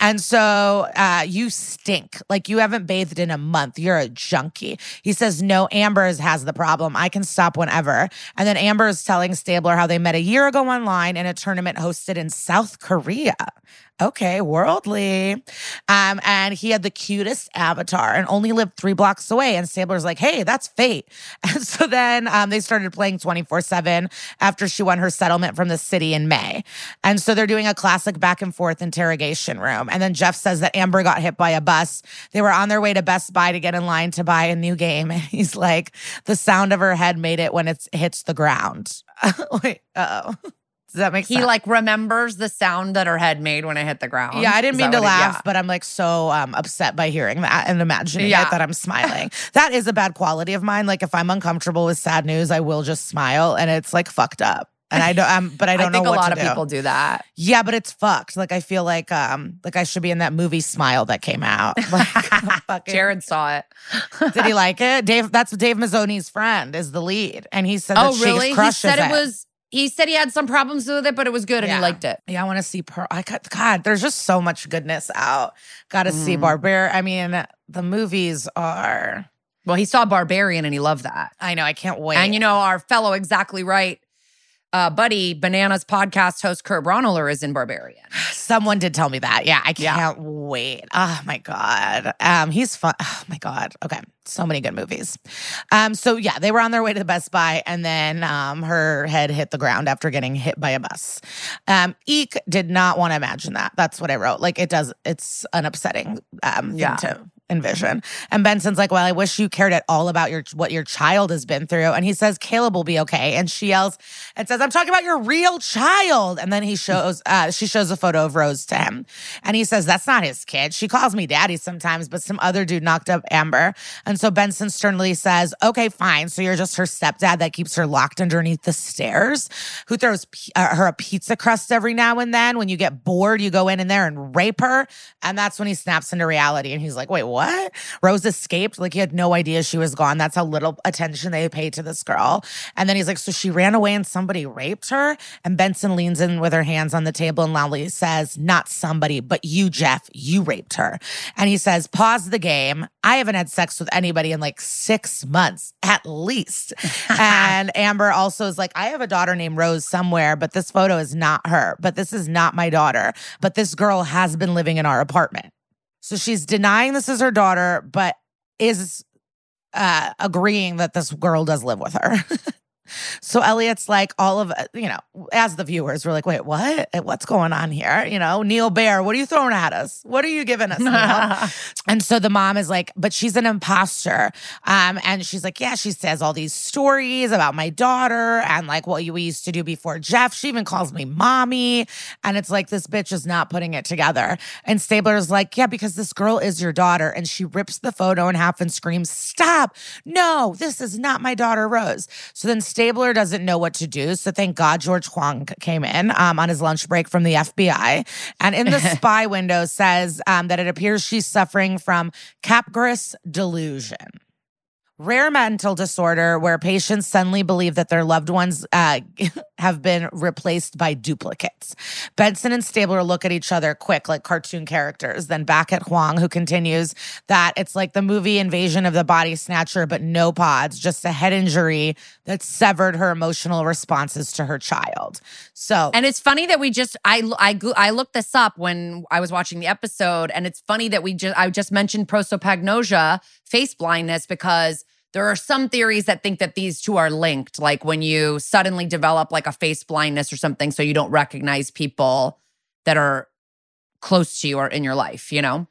And so uh, you stink. Like, you haven't bathed in a month. You're a junkie. He says, no, Amber's has the problem. I can stop whenever. And then Amber is telling Stabler how they met a year ago online in a tournament hosted in South Korea. Okay, worldly. Um, and he had the cutest avatar and only lived three blocks away. And Stabler's like, hey, that's fate. And so then um, they started playing twenty-four seven after she won her settlement from the city in May. And so they're doing a classic back and forth interrogation room. And then Jeff says that Amber got hit by a bus. They were on their way to Best Buy to get in line to buy a new game. And he's like, the sound of her head made it when it hits the ground. Wait, uh-oh. Does that make sense? He, like, remembers the sound that her head made when it hit the ground. Yeah, I didn't mean to laugh, it, yeah. but I'm, like, so um, upset by hearing that and imagining yeah. it that I'm smiling. That is a bad quality of mine. Like, if I'm uncomfortable with sad news, I will just smile, and it's, like, fucked up. And I don't, um, but I don't I know what to do. I think a lot of do. people do that. Yeah, but it's fucked. Like, I feel like, um, like I should be in that movie Smile that came out. Like, fucking, Jared saw it. Did he like it? Dave, that's Dave Mazzoni's friend is the lead, and he said that oh, she really? crushes it. Oh, really? He said it, it was. He said he had some problems with it, but it was good and yeah. he liked it. Yeah, I want to see Pearl. I got, God, there's just so much goodness out. Got to mm. see Barbarian. I mean, the movies are... Well, he saw Barbarian and he loved that. I know, I can't wait. And you know, our fellow Exactly Right uh, buddy, Bananas podcast host Kurt Braunohler is in Barbarian. Someone did tell me that. Yeah, I can't yeah. wait. Oh, my God. Um, he's fun. Oh, my God. Okay. So many good movies. Um, so, yeah, they were on their way to the Best Buy, and then um, her head hit the ground after getting hit by a bus. Um, Eek did not want to imagine that. That's what I wrote. Like, it does, it's an upsetting um, thing yeah. to envision. And Benson's like, well, I wish you cared at all about your what your child has been through. And he says, Caleb will be okay. And she yells and says, I'm talking about your real child. And then he shows, uh, she shows a photo of Rose to him. And he says, that's not his kid. She calls me daddy sometimes, but some other dude knocked up Amber. And And so Benson sternly says, okay, fine. So you're just her stepdad that keeps her locked underneath the stairs, who throws p- uh, her a pizza crust every now and then. When you get bored, you go in in there and rape her. And that's when he snaps into reality. And he's like, wait, what? Rose escaped? Like, he had no idea she was gone. That's how little attention they paid to this girl. And then he's like, so she ran away and somebody raped her? And Benson leans in with her hands on the table and loudly says, not somebody, but you, Jeff, you raped her. And he says, pause the game. I haven't had sex with any anybody in like six months at least. And Amber also is like, I have a daughter named Rose somewhere, but this photo is not her. But this is not my daughter. But this girl has been living in our apartment. So she's denying this is her daughter, but is uh, agreeing that this girl does live with her. So Elliot's like, all of, you know, as the viewers, we're like, wait, what? What's going on here? You know, Neil Baer, what are you throwing at us? What are you giving us, Neil? And so the mom is like, but she's an imposter. Um, and she's like, yeah, she says all these stories about my daughter and like what we used to do before Jeff. She even calls me mommy. And it's like, this bitch is not putting it together. And Stabler's like, yeah, because this girl is your daughter. And she rips the photo in half and screams, stop. No, this is not my daughter, Rose. So then Stabler doesn't know what to do, so thank God George Huang came in um, on his lunch break from the F B I, and in the spy window says um, that it appears she's suffering from Capgras delusion, rare mental disorder where patients suddenly believe that their loved ones uh, have been replaced by duplicates. Benson and Stabler look at each other quick, like cartoon characters, then back at Huang, who continues that it's like the movie Invasion of the Body Snatcher, but no pods, just a head injury that severed her emotional responses to her child. So, and it's funny that we just, I, I, I looked this up when I was watching the episode, and it's funny that we just, I just mentioned prosopagnosia, face blindness, because there are some theories that think that these two are linked. Like when you suddenly develop like a face blindness or something, so you don't recognize people that are close to you or in your life, you know?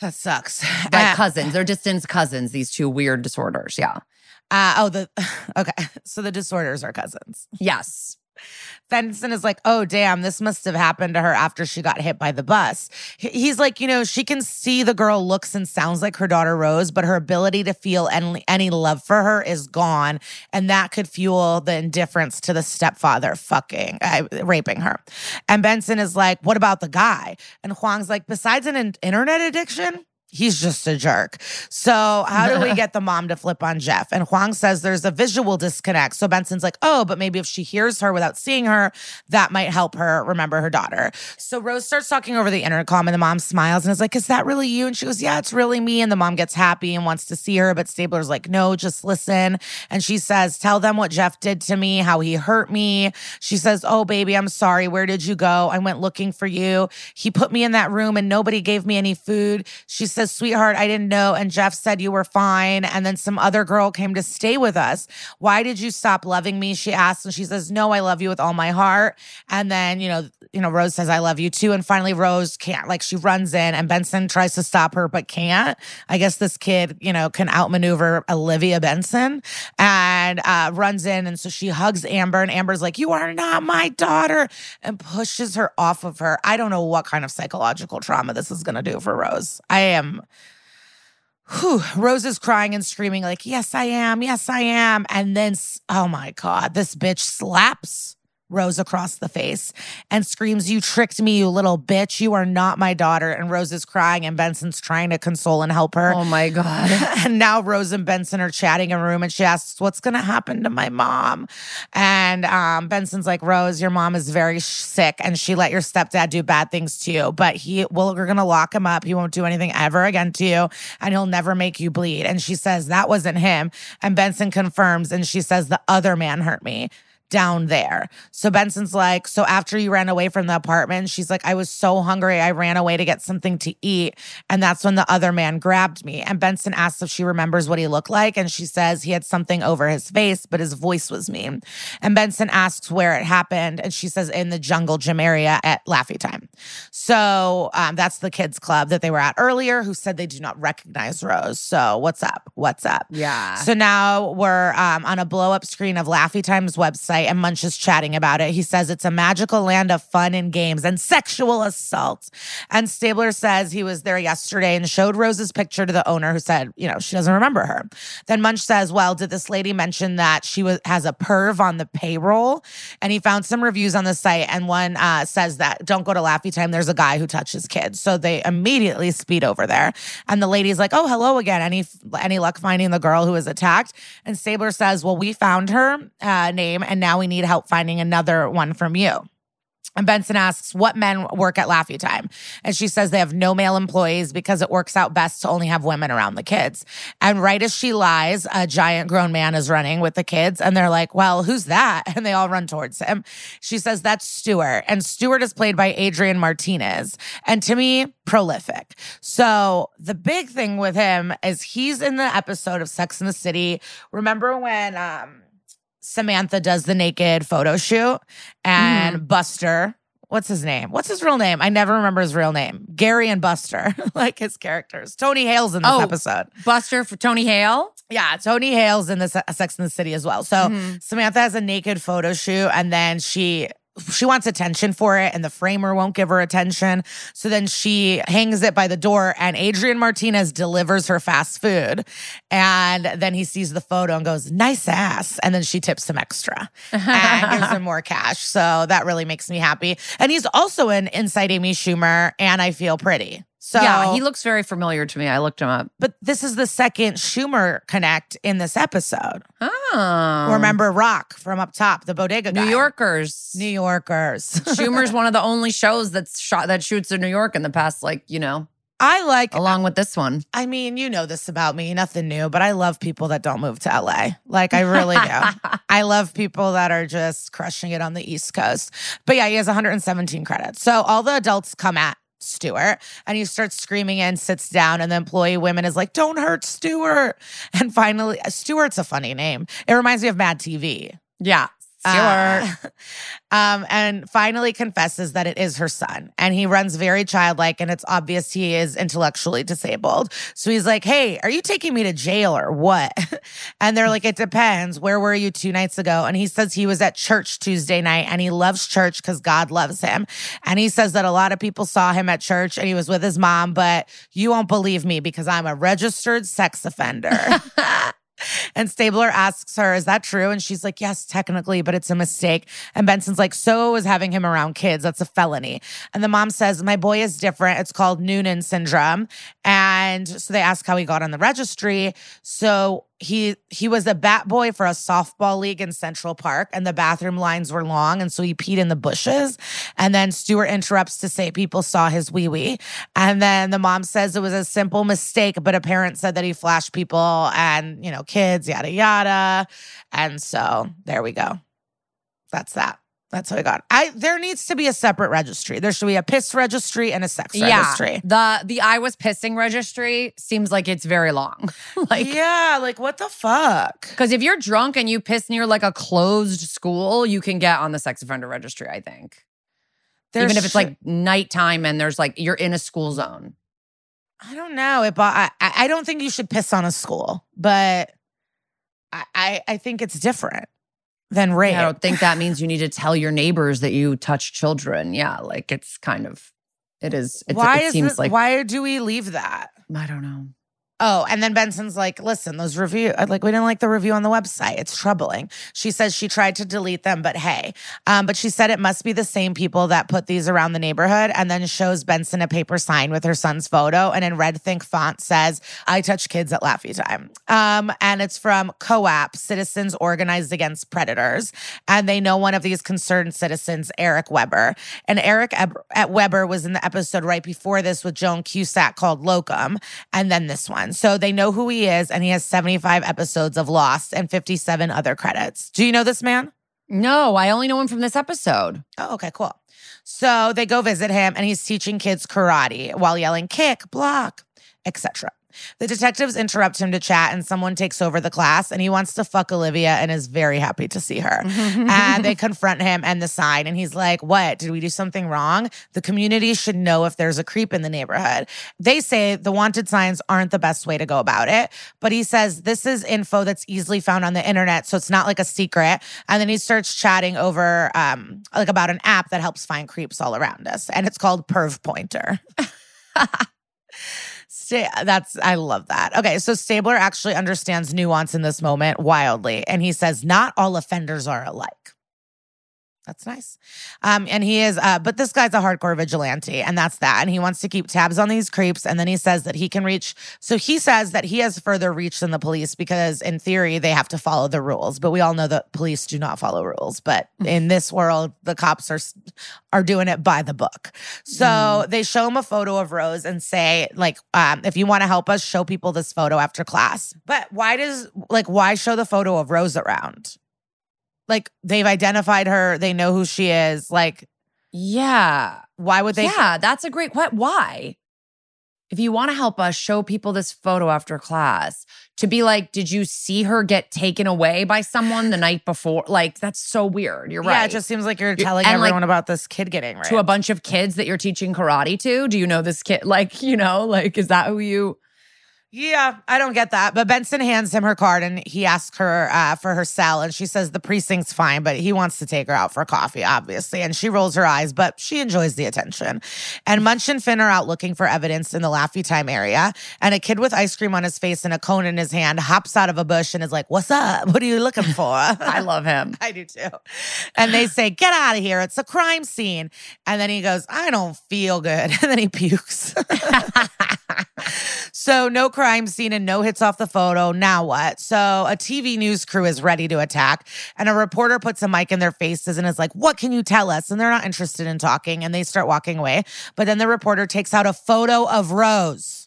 That sucks. Like uh, cousins, they're distant cousins, these two weird disorders, yeah. Uh, oh, the okay. So the disorders are cousins. Yes. Benson is like, oh, damn, this must have happened to her after she got hit by the bus. He's like, you know, she can see the girl looks and sounds like her daughter Rose, but her ability to feel any, any love for her is gone. And that could fuel the indifference to the stepfather fucking, uh, raping her. And Benson is like, what about the guy? And Huang's like, besides an internet addiction, he's just a jerk. So how do we get the mom to flip on Jeff? And Huang says there's a visual disconnect. So Benson's like, oh, but maybe if she hears her without seeing her, that might help her remember her daughter. So Rose starts talking over the intercom and the mom smiles and is like, is that really you? And she goes, yeah, it's really me. And the mom gets happy and wants to see her. But Stabler's like, no, just listen. And she says, tell them what Jeff did to me, how he hurt me. She says, oh, baby, I'm sorry. Where did you go? I went looking for you. He put me in that room and nobody gave me any food. She says, sweetheart, I didn't know. And Jeff said you were fine. And then some other girl came to stay with us. Why did you stop loving me? She asks. And she says, no, I love you with all my heart. And then, you know, you know, Rose says, I love you too. And finally, Rose can't, like, she runs in and Benson tries to stop her, but can't. I guess this kid, you know, can outmaneuver Olivia Benson and uh, runs in. And so she hugs Amber and Amber's like, you are not my daughter, and pushes her off of her. I don't know what kind of psychological trauma this is going to do for Rose. I am. Whew. Rose is crying and screaming like, yes, I am. Yes, I am. And then, oh my God, this bitch slaps Rose across the face and screams, you tricked me, you little bitch. You are not my daughter. And Rose is crying and Benson's trying to console and help her. Oh my God. And now Rose and Benson are chatting in a room and she asks, what's going to happen to my mom? And um, Benson's like, Rose, your mom is very sick and she let your stepdad do bad things to you, but he, well, we're going to lock him up. He won't do anything ever again to you and he'll never make you bleed. And she says, that wasn't him. And Benson confirms and she says, the other man hurt me down there. So Benson's like, so after you ran away from the apartment, she's like, I was so hungry, I ran away to get something to eat. And that's when the other man grabbed me. And Benson asks if she remembers what he looked like. And she says he had something over his face, but his voice was mean. And Benson asks where it happened. And she says in the Jungle Gym area at Laffy Time. So um, that's the kids club that they were at earlier who said they do not recognize Rose. So what's up? What's up? Yeah. So now we're um, on a blow up screen of Laffy Time's website. And Munch is chatting about it. He says it's a magical land of fun and games and sexual assault. And Stabler says he was there yesterday and showed Rose's picture to the owner who said, you know, she doesn't remember her. Then Munch says, well, did this lady mention that she was, has a perv on the payroll? And he found some reviews on the site and one uh, says that don't go to Laffy Time. There's a guy who touches kids. So they immediately speed over there. And the lady's like, oh, hello again. Any, any luck finding the girl who was attacked? And Stabler says, well, we found her uh, name and now Now we need help finding another one from you. And Benson asks, what men work at Laffy Time? And she says they have no male employees because it works out best to only have women around the kids. And right as she lies, a giant grown man is running with the kids. And they're like, well, who's that? And they all run towards him. She says, that's Stuart. And Stuart is played by Adrian Martinez. And to me, prolific. So the big thing with him is he's in the episode of Sex and the City. Remember when... um Samantha does the naked photo shoot and mm. Buster, what's his name? What's his real name? I never remember his real name. Gary and Buster, like his characters. Tony Hale's in this oh, episode. Buster for Tony Hale? Yeah, Tony Hale's in this Sex and the City as well. So mm-hmm. Samantha has a naked photo shoot and then she... She wants attention for it and the framer won't give her attention. So then she hangs it by the door and Adrian Martinez delivers her fast food. And then he sees the photo and goes, nice ass. And then she tips him extra and gives him more cash. So that really makes me happy. And he's also in Inside Amy Schumer and I Feel Pretty. So, yeah, he looks very familiar to me. I looked him up. But this is the second Schumer connect in this episode. Oh. Remember Rock from up top, the bodega guy. New Yorkers. New Yorkers. Schumer's one of the only shows that's shot that shoots in New York in the past, like, you know. I like... Along with this one. I mean, you know this about me, nothing new, but I love people that don't move to L A. Like, I really do. I love people that are just crushing it on the East Coast. But yeah, he has one hundred seventeen credits. So all the adults come at Stuart and he starts screaming and sits down and the employee woman is like, don't hurt Stuart. And finally, Stuart's a funny name. It reminds me of Mad T V. Yeah. Stuart. Uh, um, and finally confesses that it is her son. And he runs very childlike, and it's obvious he is intellectually disabled. So he's like, hey, are you taking me to jail or what? And they're like, it depends. Where were you two nights ago? And he says he was at church Tuesday night, and he loves church because God loves him. And he says that a lot of people saw him at church, and he was with his mom, but you won't believe me because I'm a registered sex offender. And Stabler asks her, is that true? And she's like, yes, technically, but it's a mistake. And Benson's like, so is having him around kids. That's a felony. And the mom says, my boy is different. It's called Noonan syndrome. And so they ask how he got on the registry. So he he was a bat boy for a softball league in Central Park, and the bathroom lines were long, and so he peed in the bushes. And then Stuart interrupts to say people saw his wee-wee. And then the mom says it was a simple mistake, but a parent said that he flashed people and, you know, kids, yada, yada. And so there we go. That's that. That's what I got. I there needs to be a separate registry. There should be a piss registry and a sex yeah, registry. The the I was pissing registry seems like it's very long. Like yeah, like what the fuck? Because if you're drunk and you piss near like a closed school, you can get on the sex offender registry, I think. There Even sh- if it's like nighttime and there's like you're in a school zone. I don't know. It, I I don't think you should piss on a school, but I I, I think it's different. Then rape. I don't think that means you need to tell your neighbors that you touch children. Yeah, like it's kind of, it is, it's, why it is seems this, like. Why do we leave that? I don't know. Oh, and then Benson's like, listen, those review, like we didn't like the review on the website. It's troubling. She says she tried to delete them, but hey. Um, but she said it must be the same people that put these around the neighborhood, and then shows Benson a paper sign with her son's photo, and in red think font says, I touch kids at Laffy Time. Um, and it's from Co-op, Citizens Organized Against Predators. And they know one of these concerned citizens, Eric Weber. And Eric Eb- at Weber was in the episode right before this with Joan Cusack called Locum, and then this one. So they know who he is, and he has seventy-five episodes of Lost and fifty-seven other credits. Do you know this man? No, I only know him from this episode. Oh, okay, cool. So they go visit him, and he's teaching kids karate while yelling, kick, block, et cetera. The detectives interrupt him to chat, and someone takes over the class, and he wants to fuck Olivia and is very happy to see her. And they confront him and the sign, and he's like, what? Did we do something wrong? The community should know if there's a creep in the neighborhood. They say the wanted signs aren't the best way to go about it, but he says this is info that's easily found on the internet, so it's not like a secret. And then he starts chatting over um, like about an app that helps find creeps all around us, and it's called Perv Pointer. That's, I love that. Okay, so Stabler actually understands nuance in this moment wildly, and he says, not all offenders are alike. That's nice. Um, and he is, uh, but this guy's a hardcore vigilante, and that's that. And he wants to keep tabs on these creeps, and then he says that he can reach, so he says that he has further reach than the police because in theory, they have to follow the rules, but we all know that police do not follow rules. But in this world, the cops are are doing it by the book. So mm. they show him a photo of Rose and say, like, um, if you want to help us, show people this photo after class. But why does, like, why show the photo of Rose around? Like, they've identified her. They know who she is. Like, yeah. Why would they? Yeah, that's a great question. Why? If you want to help us, show people this photo after class. To be like, did you see her get taken away by someone the night before? Like, that's so weird. You're right. Yeah, it just seems like you're telling and everyone like, about this kid getting raped. To a bunch of kids that you're teaching karate to? Do you know this kid? Like, you know, like, is that who you... Yeah, I don't get that. But Benson hands him her card, and he asks her uh, for her cell, and she says the precinct's fine, but he wants to take her out for coffee, obviously. And she rolls her eyes, but she enjoys the attention. And Munch and Finn are out looking for evidence in the Laffy Time area, and a kid with ice cream on his face and a cone in his hand hops out of a bush and is like, what's up? What are you looking for? I love him. I do too. And they say, get out of here. It's a crime scene. And then he goes, I don't feel good. And then he pukes. So no crime scene and no hits off the photo. Now what? So a T V news crew is ready to attack, and a reporter puts a mic in their faces and is like, what can you tell us? And they're not interested in talking, and they start walking away. But then the reporter takes out a photo of Rose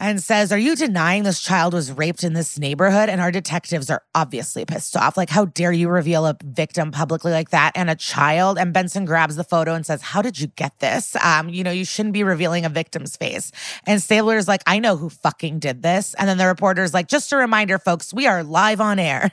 and says, are you denying this child was raped in this neighborhood? And our detectives are obviously pissed off. Like, how dare you reveal a victim publicly like that and a child? And Benson grabs the photo and says, how did you get this? Um, you know, you shouldn't be revealing a victim's face. And Stabler's like, I know who fucking did this. And then the reporter's like, just a reminder, folks, we are live on air.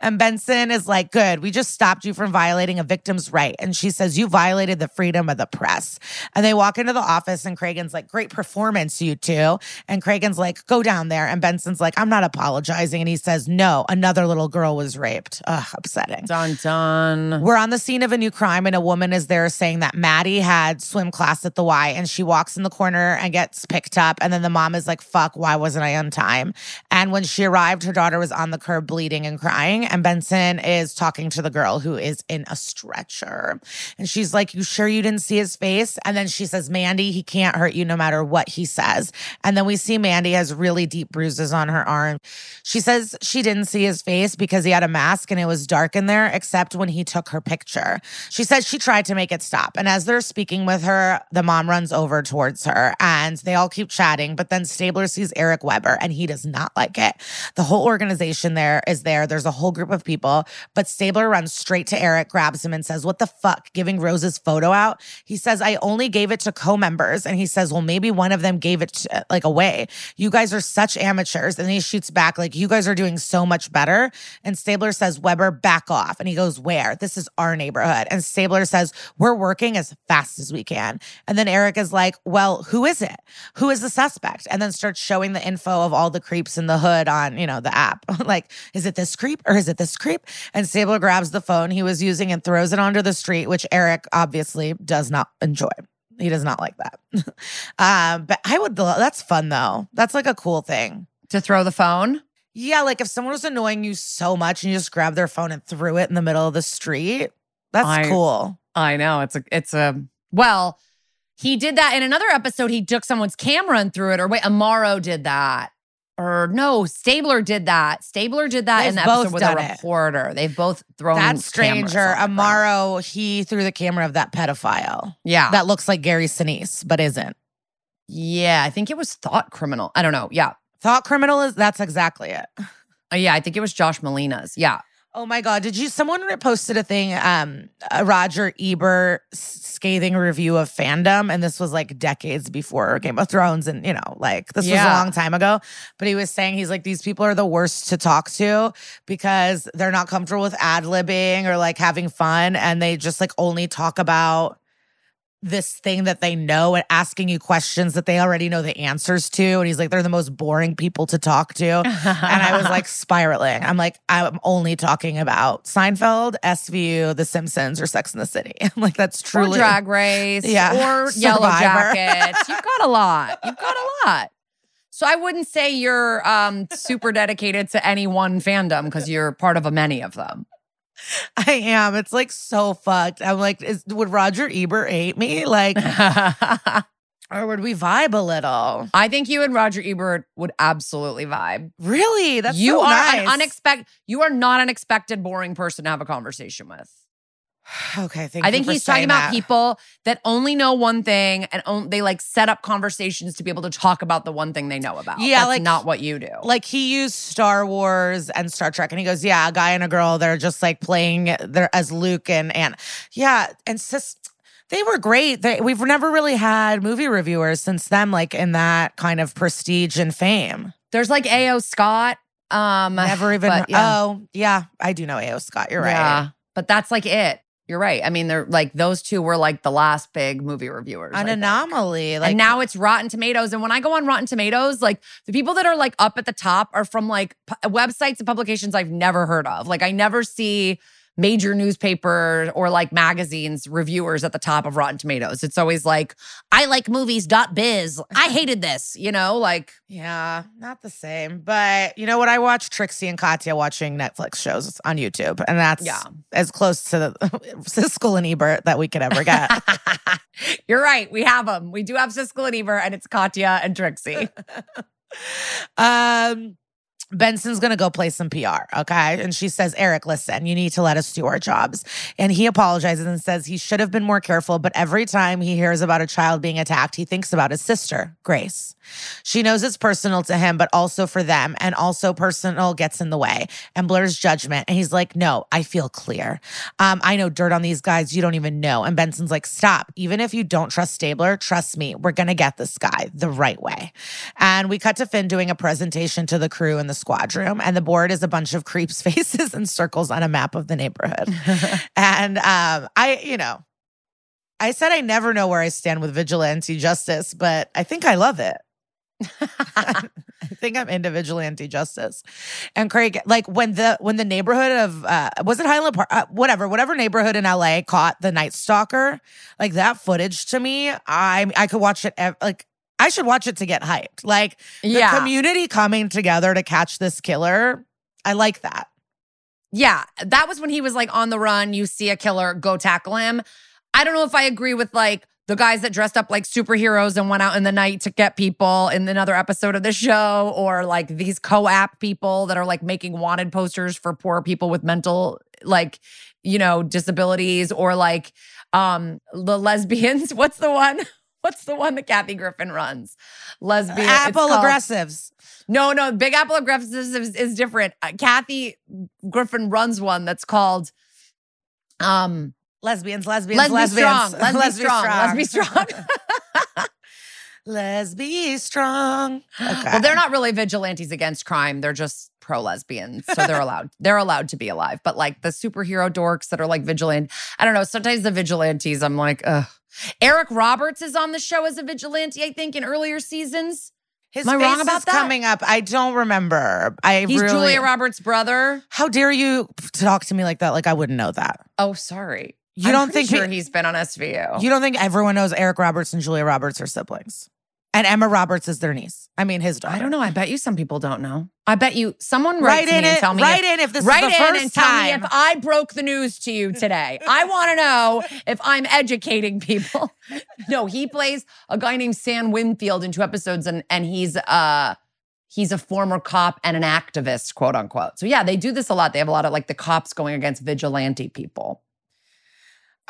And Benson is like, good, we just stopped you from violating a victim's right. And she says, you violated the freedom of the press. And they walk into the office and Cragen's like, great performance, you two. And Cragen's like, go down there. And Benson's like, I'm not apologizing. And he says, no, another little girl was raped. Ugh, upsetting. Dun, dun. We're on the scene of a new crime and a woman is there saying that Maddie had swim class at the Y and she walks in the corner and gets picked up. And then the mom is like, fuck, why wasn't I on time? And when she arrived, her daughter was on the curb bleeding and crying. And Benson is talking to the girl who is in a stretcher. And she's like, you sure you didn't see his face? And then she says, Mandy, he can't hurt you no matter what he says. And then we see Mandy has really deep bruises on her arm. She says she didn't see his face because he had a mask and it was dark in there, except when he took her picture. She says she tried to make it stop. And as they're speaking with her, the mom runs over towards her and they all keep chatting. But then Stabler sees Eric Weber and he does not like it. The whole organization there is there. There's a whole group of people, but Stabler runs straight to Eric, grabs him and says, what the fuck, giving Rose's photo out? He says, I only gave it to co-members. And he says, well, maybe one of them gave it to, like away. You guys are such amateurs. And he shoots back like, you guys are doing so much better. And Stabler says, Weber, back off. And he goes, where? This is our neighborhood. And Stabler says, we're working as fast as we can. And then Eric is like, well, who is it? Who is the suspect? And then starts showing the info of all the creeps in the hood on, you know, the app. Like, is it this creep or is it this creep? And Stabler grabs the phone he was using and throws it onto the street, which Eric obviously does not enjoy. He does not like that. um, but I would, that's fun though. That's like a cool thing. To throw the phone? Yeah, like if someone was annoying you so much and you just grabbed their phone and threw it in the middle of the street, that's I, cool. I know. It's a, it's a, well, he did that in another episode. He took someone's camera and threw it, or wait, Amaro did that. Or no, Stabler did that. Stabler did that They've in the episode with a reporter. It. They've both thrown that stranger, Amaro, that. He threw the camera of that pedophile. Yeah. That looks like Gary Sinise, but isn't. Yeah, I think it was Thought Criminal. I don't know, yeah. Thought Criminal, is that's exactly it. Uh, yeah, I think it was Josh Molina's, yeah. Oh my God, did you, someone posted a thing, um, a Roger Ebert scathing review of fandom, and this was like decades before Game of Thrones, and you know, like this yeah. was a long time ago, but he was saying, he's like, these people are the worst to talk to because they're not comfortable with ad-libbing or like having fun, and they just like only talk about this thing that they know and asking you questions that they already know the answers to. And he's like, they're the most boring people to talk to. And I was like spiraling. I'm like, I'm only talking about Seinfeld, S V U, The Simpsons, or Sex and the City. I'm like, that's truly. Or Drag Race. Yeah. Or Survivor. Yellow Jackets. You've got a lot. You've got a lot. So I wouldn't say you're um, super dedicated to any one fandom because you're part of a many of them. I am. It's like so fucked. I'm like, is, would Roger Ebert hate me? Like, or would we vibe a little? I think you and Roger Ebert would absolutely vibe. Really? That's you so are nice. An unexpected. You are not an expected boring person to have a conversation with. Okay, thank I you think for he's talking that. About people that only know one thing and on, they like set up conversations to be able to talk about the one thing they know about. Yeah, that's like, not what you do. Like he used Star Wars and Star Trek and he goes, yeah, a guy and a girl, they're just like playing they're as Luke and Anna. Yeah, and sis, they were great. They, we've never really had movie reviewers since them like in that kind of prestige and fame. There's like A O. Scott. Um, Never even, but, yeah. oh, yeah, I do know A O. Scott, you're right. Yeah, but that's like it. You're right. I mean, they're like those two were like the last big movie reviewers. An anomaly. Like, and now it's Rotten Tomatoes. And when I go on Rotten Tomatoes, like the people that are like up at the top are from like p- websites and publications I've never heard of. Like I never see major newspapers or like magazines reviewers at the top of Rotten Tomatoes. It's always like, I like movies dot biz. I hated this, you know, like. Yeah, not the same. But you know what? I watch Trixie and Katya watching Netflix shows on YouTube. And that's yeah. as close to the, Siskel and Ebert that we could ever get. You're right. We have them. We do have Siskel and Ebert and it's Katya and Trixie. um. Benson's going to go play some P R, okay? And she says, Eric, listen, you need to let us do our jobs. And he apologizes and says he should have been more careful, but every time he hears about a child being attacked, he thinks about his sister, Grace. She knows it's personal to him, but also for them, and also personal gets in the way and blurs judgment. And he's like, no, I feel clear. Um, I know dirt on these guys you don't even know. And Benson's like, stop. Even if you don't trust Stabler, trust me. We're going to get this guy the right way. And we cut to Finn doing a presentation to the crew in the squad room, and the board is a bunch of creeps' faces and circles on a map of the neighborhood. And um, I, you know, I said I never know where I stand with vigilante justice, but I think I love it. I think I'm into vigilante justice. And Craig, like when the when the neighborhood of uh, was it Highland Park, uh, whatever whatever neighborhood in L A caught the Night Stalker, like that footage to me, I I could watch it ev- like I should watch it to get hyped. Like the yeah. community coming together to catch this killer, I like that. Yeah, that was when he was like on the run. You see a killer, go tackle him. I don't know if I agree with like. The guys that dressed up like superheroes and went out in the night to get people in another episode of the show, or like these co-op people that are like making wanted posters for poor people with mental, like, you know, disabilities, or like um, the lesbians. What's the one? What's the one that Kathy Griffin runs? Lesbian. Apple called, Aggressives. No, no. Big Apple Aggressives is, is different. Uh, Kathy Griffin runs one that's called... um. Lesbians, lesbians, Lesby lesbians. Strong. Lesby strong. Lesby strong. Lesby strong. Okay. Well, they're not really vigilantes against crime. They're just pro-lesbians. So they're allowed. They're allowed to be alive. But like the superhero dorks that are like vigilant. I don't know. Sometimes the vigilantes, I'm like, ugh. Eric Roberts is on the show as a vigilante, I think, in earlier seasons. His Am I face wrong about is that? Coming up. I don't remember. I He's really, Julia Roberts' brother. How dare you talk to me like that? Like I wouldn't know that. Oh, sorry. You I'm don't think sure he, he's been on S V U. You don't think everyone knows Eric Roberts and Julia Roberts are siblings? And Emma Roberts is their niece. I mean, his daughter. I don't know. I bet you some people don't know. I bet you someone writes in and tell me. Write in if this is the first time. Write in and tell me if I broke the news to you today. I want to know if I'm educating people. No, he plays a guy named Sam Winfield in two episodes, and and he's uh he's a former cop and an activist, quote unquote. So yeah, they do this a lot. They have a lot of like the cops going against vigilante people.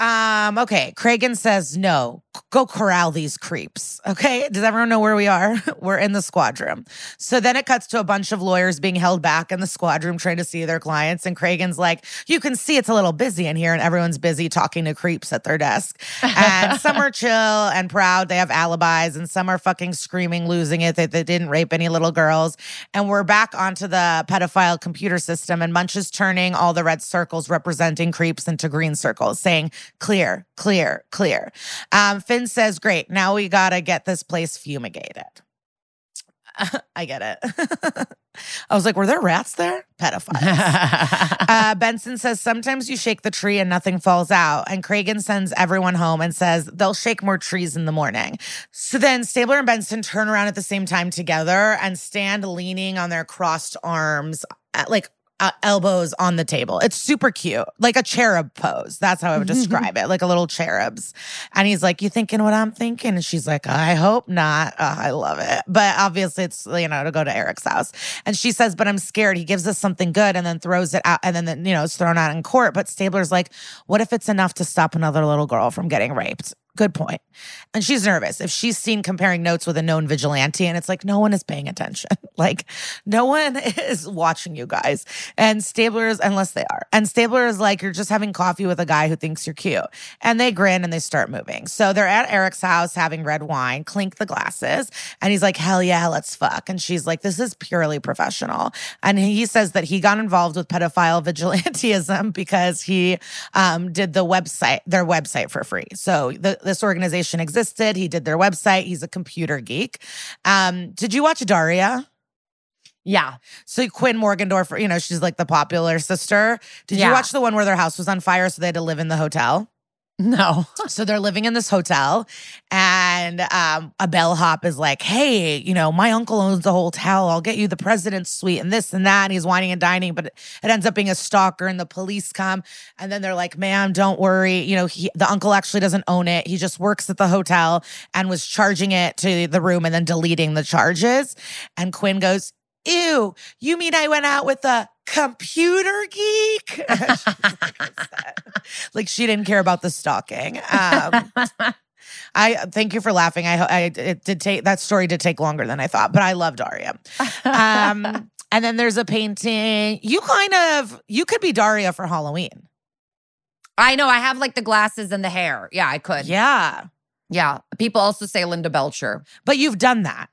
Um, okay. Cragen says, no, go corral these creeps. Okay. Does everyone know where we are? We're in the squad room. So then it cuts to a bunch of lawyers being held back in the squad room trying to see their clients. And Cragen's like, you can see it's a little busy in here, and everyone's busy talking to creeps at their desk. And some are chill and proud. They have alibis, and some are fucking screaming, losing it, that they didn't rape any little girls. And we're back onto the pedophile computer system, and Munch is turning all the red circles representing creeps into green circles, saying, clear, clear, clear. Um, Finn says, great, now we gotta get this place fumigated. I get it. I was like, were there rats there? Pedophiles. uh, Benson says, sometimes you shake the tree and nothing falls out. And Cragen sends everyone home and says, they'll shake more trees in the morning. So then Stabler and Benson turn around at the same time together and stand leaning on their crossed arms, at, like, Uh, elbows on the table. It's super cute. Like a cherub pose. That's how I would describe it. Like a little cherubs. And he's like, you thinking what I'm thinking? And she's like, I hope not. Oh, I love it. But obviously it's, you know, to go to Eric's house. And she says, but I'm scared. He gives us something good and then throws it out. And then, you know, it's thrown out in court. But Stabler's like, what if it's enough to stop another little girl from getting raped? Good point. And she's nervous. If she's seen comparing notes with a known vigilante, and it's like, no one is paying attention. Like, no one is watching you guys. And Stabler's, unless they are. And Stabler is like, you're just having coffee with a guy who thinks you're cute. And they grin and they start moving. So they're at Eric's house having red wine, clink the glasses. And he's like, hell yeah, let's fuck. And she's like, this is purely professional. And he says that he got involved with pedophile vigilantism because he um, did the website, their website for free. So the This organization existed. He did their website. He's a computer geek. Um, did you watch Daria? Yeah. So Quinn Morgendorf, you know, she's like the popular sister. Did yeah. you watch the one where their house was on fire, so they had to live in the hotel? No. So they're living in this hotel, and um, a bellhop is like, hey, you know, my uncle owns the hotel. I'll get you the president's suite and this and that. And he's whining and dining, but it ends up being a stalker, and the police come. And then they're like, ma'am, don't worry. You know, he, the uncle actually doesn't own it. He just works at the hotel and was charging it to the room and then deleting the charges. And Quinn goes, ew, you mean I went out with a computer geek? Like she didn't care about the stalking. Um, I thank you for laughing. I, I it did take that story did take longer than I thought, but I love Daria. Um, and then there's a painting. You kind of you could be Daria for Halloween. I know. I have like the glasses and the hair. Yeah, I could. Yeah, yeah. People also say Linda Belcher, but you've done that.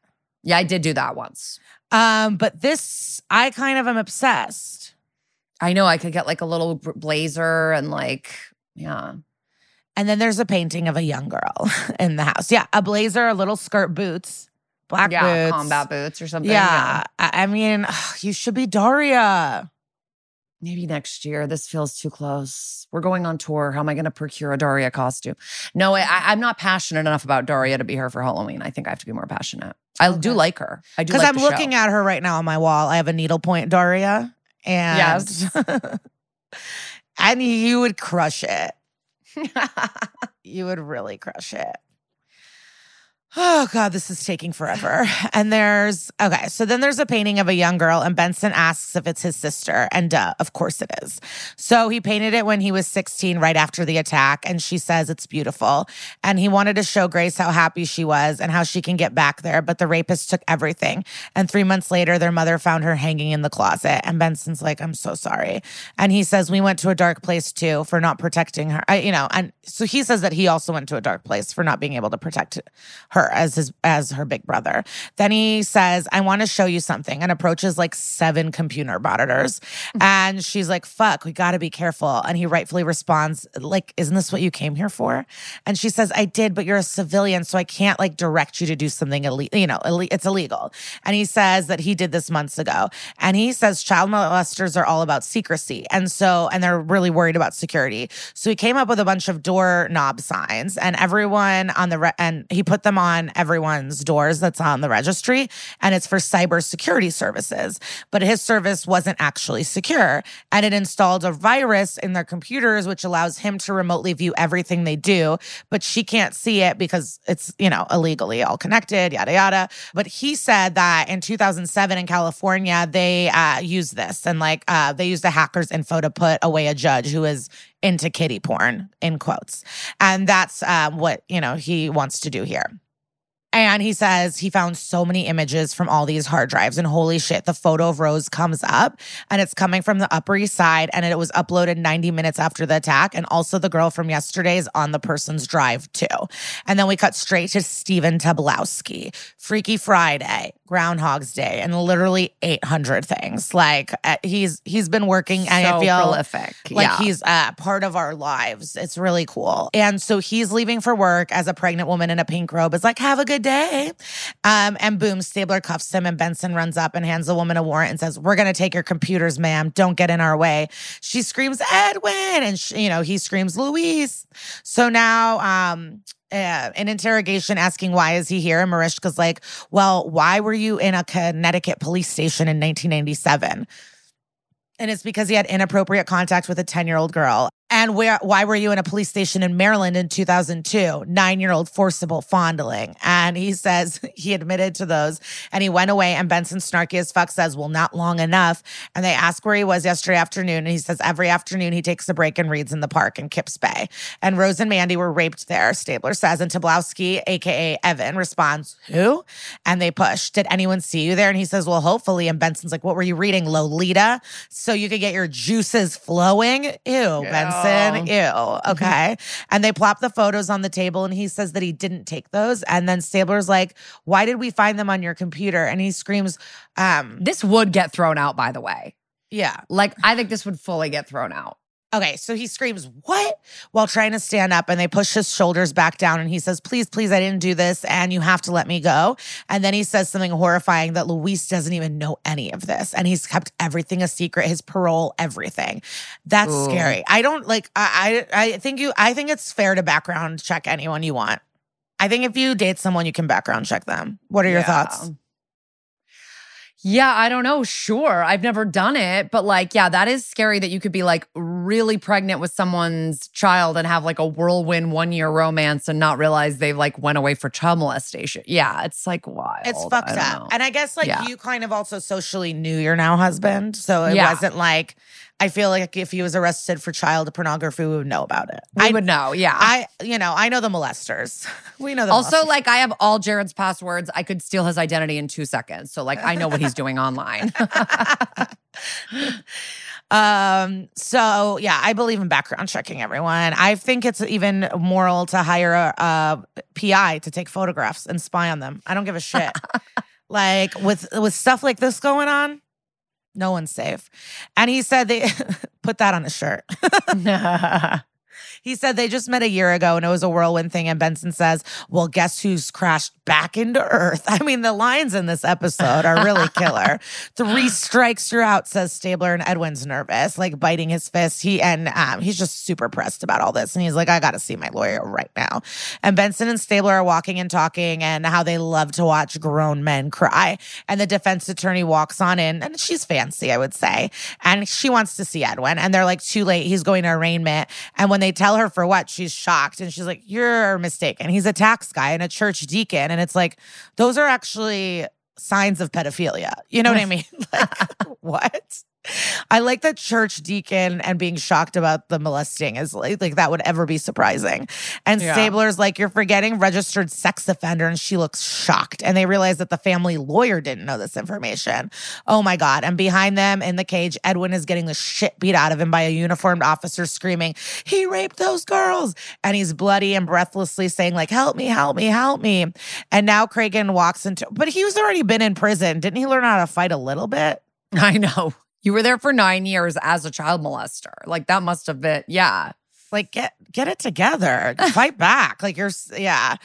Yeah, I did do that once. Um, but this, I kind of am obsessed. I know. I could get like a little blazer and like, yeah. And then there's a painting of a young girl in the house. Yeah, a blazer, a little skirt, boots, black yeah, boots. Yeah, combat boots or something. Yeah. yeah. I mean, ugh, you should be Daria. Maybe next year. This feels too close. We're going on tour. How am I going to procure a Daria costume? No, I, I'm not passionate enough about Daria to be her for Halloween. I think I have to be more passionate. I okay. do like her. I do like the show. Because I'm looking at her right now on my wall. I have a needlepoint Daria. And, yes. and you would crush it. You would really crush it. Oh, God, this is taking forever. And there's, okay, so then there's a painting of a young girl, and Benson asks if it's his sister, and duh, of course it is. So he painted it when he was sixteen, right after the attack, and she says it's beautiful. And he wanted to show Grace how happy she was and how she can get back there, but the rapist took everything. And three months later, their mother found her hanging in the closet, and Benson's like, I'm so sorry. And he says, we went to a dark place, too, for not protecting her, I, you know. And so he says that he also went to a dark place for not being able to protect her. As his as her big brother. Then he says, I want to show you something, and approaches like seven computer monitors. And she's like, fuck, we got to be careful. And he rightfully responds, like, isn't this what you came here for? And she says, I did, but you're a civilian, so I can't like direct you to do something illegal. You know, Ill- it's illegal. And he says that he did this months ago. And he says child molesters are all about secrecy. And so, and they're really worried about security. So he came up with a bunch of doorknob signs, and everyone on the, re- and he put them on on everyone's doors that's on the registry, and it's for cybersecurity services. But his service wasn't actually secure, and it installed a virus in their computers, which allows him to remotely view everything they do, but she can't see it because it's, you know, illegally all connected, yada, yada. But he said that in two thousand seven in California, they uh, used this, and like uh, they used a hacker's info to put away a judge who is into kiddie porn, in quotes. And that's uh, what, you know, he wants to do here. And he says he found so many images from all these hard drives, and holy shit, the photo of Rose comes up, and it's coming from the Upper East Side, and it was uploaded ninety minutes after the attack, and also the girl from yesterday is on the person's drive too. And then we cut straight to Stephen Tobolowsky, Freaky Friday, Groundhog's Day, and literally eight hundred things. Like uh, he's he's been working, and so I feel prolific. Like yeah. he's uh, part of our lives. It's really cool. And so he's leaving for work as a pregnant woman in a pink robe. It's like, have a good day. Um, and boom, Stabler cuffs him, and Benson runs up and hands the woman a warrant and says, we're going to take your computers, ma'am. Don't get in our way. She screams, Edwin. And, she, you know, he screams, Luis. So now, um, uh, an interrogation asking, why is he here? And Mariska's like, well, why were you in a Connecticut police station in nineteen ninety-seven? And it's because he had inappropriate contact with a ten-year-old girl. And where? Why were you in a police station in Maryland in two thousand two? Nine-year-old forcible fondling. And he says he admitted to those, and he went away. And Benson, snarky as fuck, says, well, not long enough. And they ask where he was yesterday afternoon. And he says every afternoon he takes a break and reads in the park in Kips Bay. And Rose and Mandy were raped there, Stabler says. And Tobolowsky, a k a. Evan, responds, who? And they push. Did anyone see you there? And he says, well, hopefully. And Benson's like, what were you reading, Lolita? So you could get your juices flowing? Ew, yeah. Benson. Ew. Okay. And they plop the photos on the table, and he says that he didn't take those. And then Stabler's like, why did we find them on your computer? And he screams, um, this would get thrown out, by the way. Yeah. Like, I think this would fully get thrown out. Okay, so he screams, what? While trying to stand up, and they push his shoulders back down, and he says, please, please, I didn't do this, and you have to let me go. And then he says something horrifying that Luis doesn't even know any of this, and he's kept everything a secret, his parole, everything. That's Ooh. Scary. I don't, like, I, I, I think you, I think it's fair to background check anyone you want. I think if you date someone, you can background check them. What are your yeah. thoughts? Yeah, I don't know. Sure. I've never done it. But like, yeah, that is scary that you could be like really pregnant with someone's child and have like a whirlwind one-year romance and not realize they've like went away for child molestation. Yeah, it's like wild. It's fucked up. Know. And I guess like yeah. you kind of also socially knew your now husband. So it yeah. wasn't like, I feel like if he was arrested for child pornography, we would know about it. We I would know, yeah. I, you know, I know the molesters. We know the also, molesters. Also, like, I have all Jared's passwords. I could steal his identity in two seconds. So, like, I know what he's doing online. um. So, yeah, I believe in background checking everyone. I think it's even moral to hire a, a P I to take photographs and spy on them. I don't give a shit. Like with with stuff like this going on, no one's safe. And he said they put that on a shirt. He said they just met a year ago and it was a whirlwind thing. And Benson says, well, guess who's crashed back into Earth? I mean, the lines in this episode are really killer. Three strikes, you're out, says Stabler. And Edwin's nervous, like biting his fist. He and um, he's just super pressed about all this. And he's like, I got to see my lawyer right now. And Benson and Stabler are walking and talking and how they love to watch grown men cry. And the defense attorney walks on in, and she's fancy, I would say. And she wants to see Edwin. And they're like, too late. He's going to arraignment. And when they tell her for what, she's shocked. And she's like, you're mistaken. He's a tax guy and a church deacon. And it's like, those are actually signs of pedophilia. You know what I mean? Like, what? I like that church deacon and being shocked about the molesting is like, like that would ever be surprising. And yeah. Stabler's like, you're forgetting registered sex offender. And she looks shocked. And they realize that the family lawyer didn't know this information. Oh my God. And behind them in the cage, Edwin is getting the shit beat out of him by a uniformed officer screaming, he raped those girls. And he's bloody and breathlessly saying like, help me, help me, help me. And now Cragen walks into, but he was already been in prison. Didn't he learn how to fight a little bit? I know. You were there for nine years as a child molester. Like, that must have been, yeah. Like, get get it together. Fight back. Like, you're, yeah.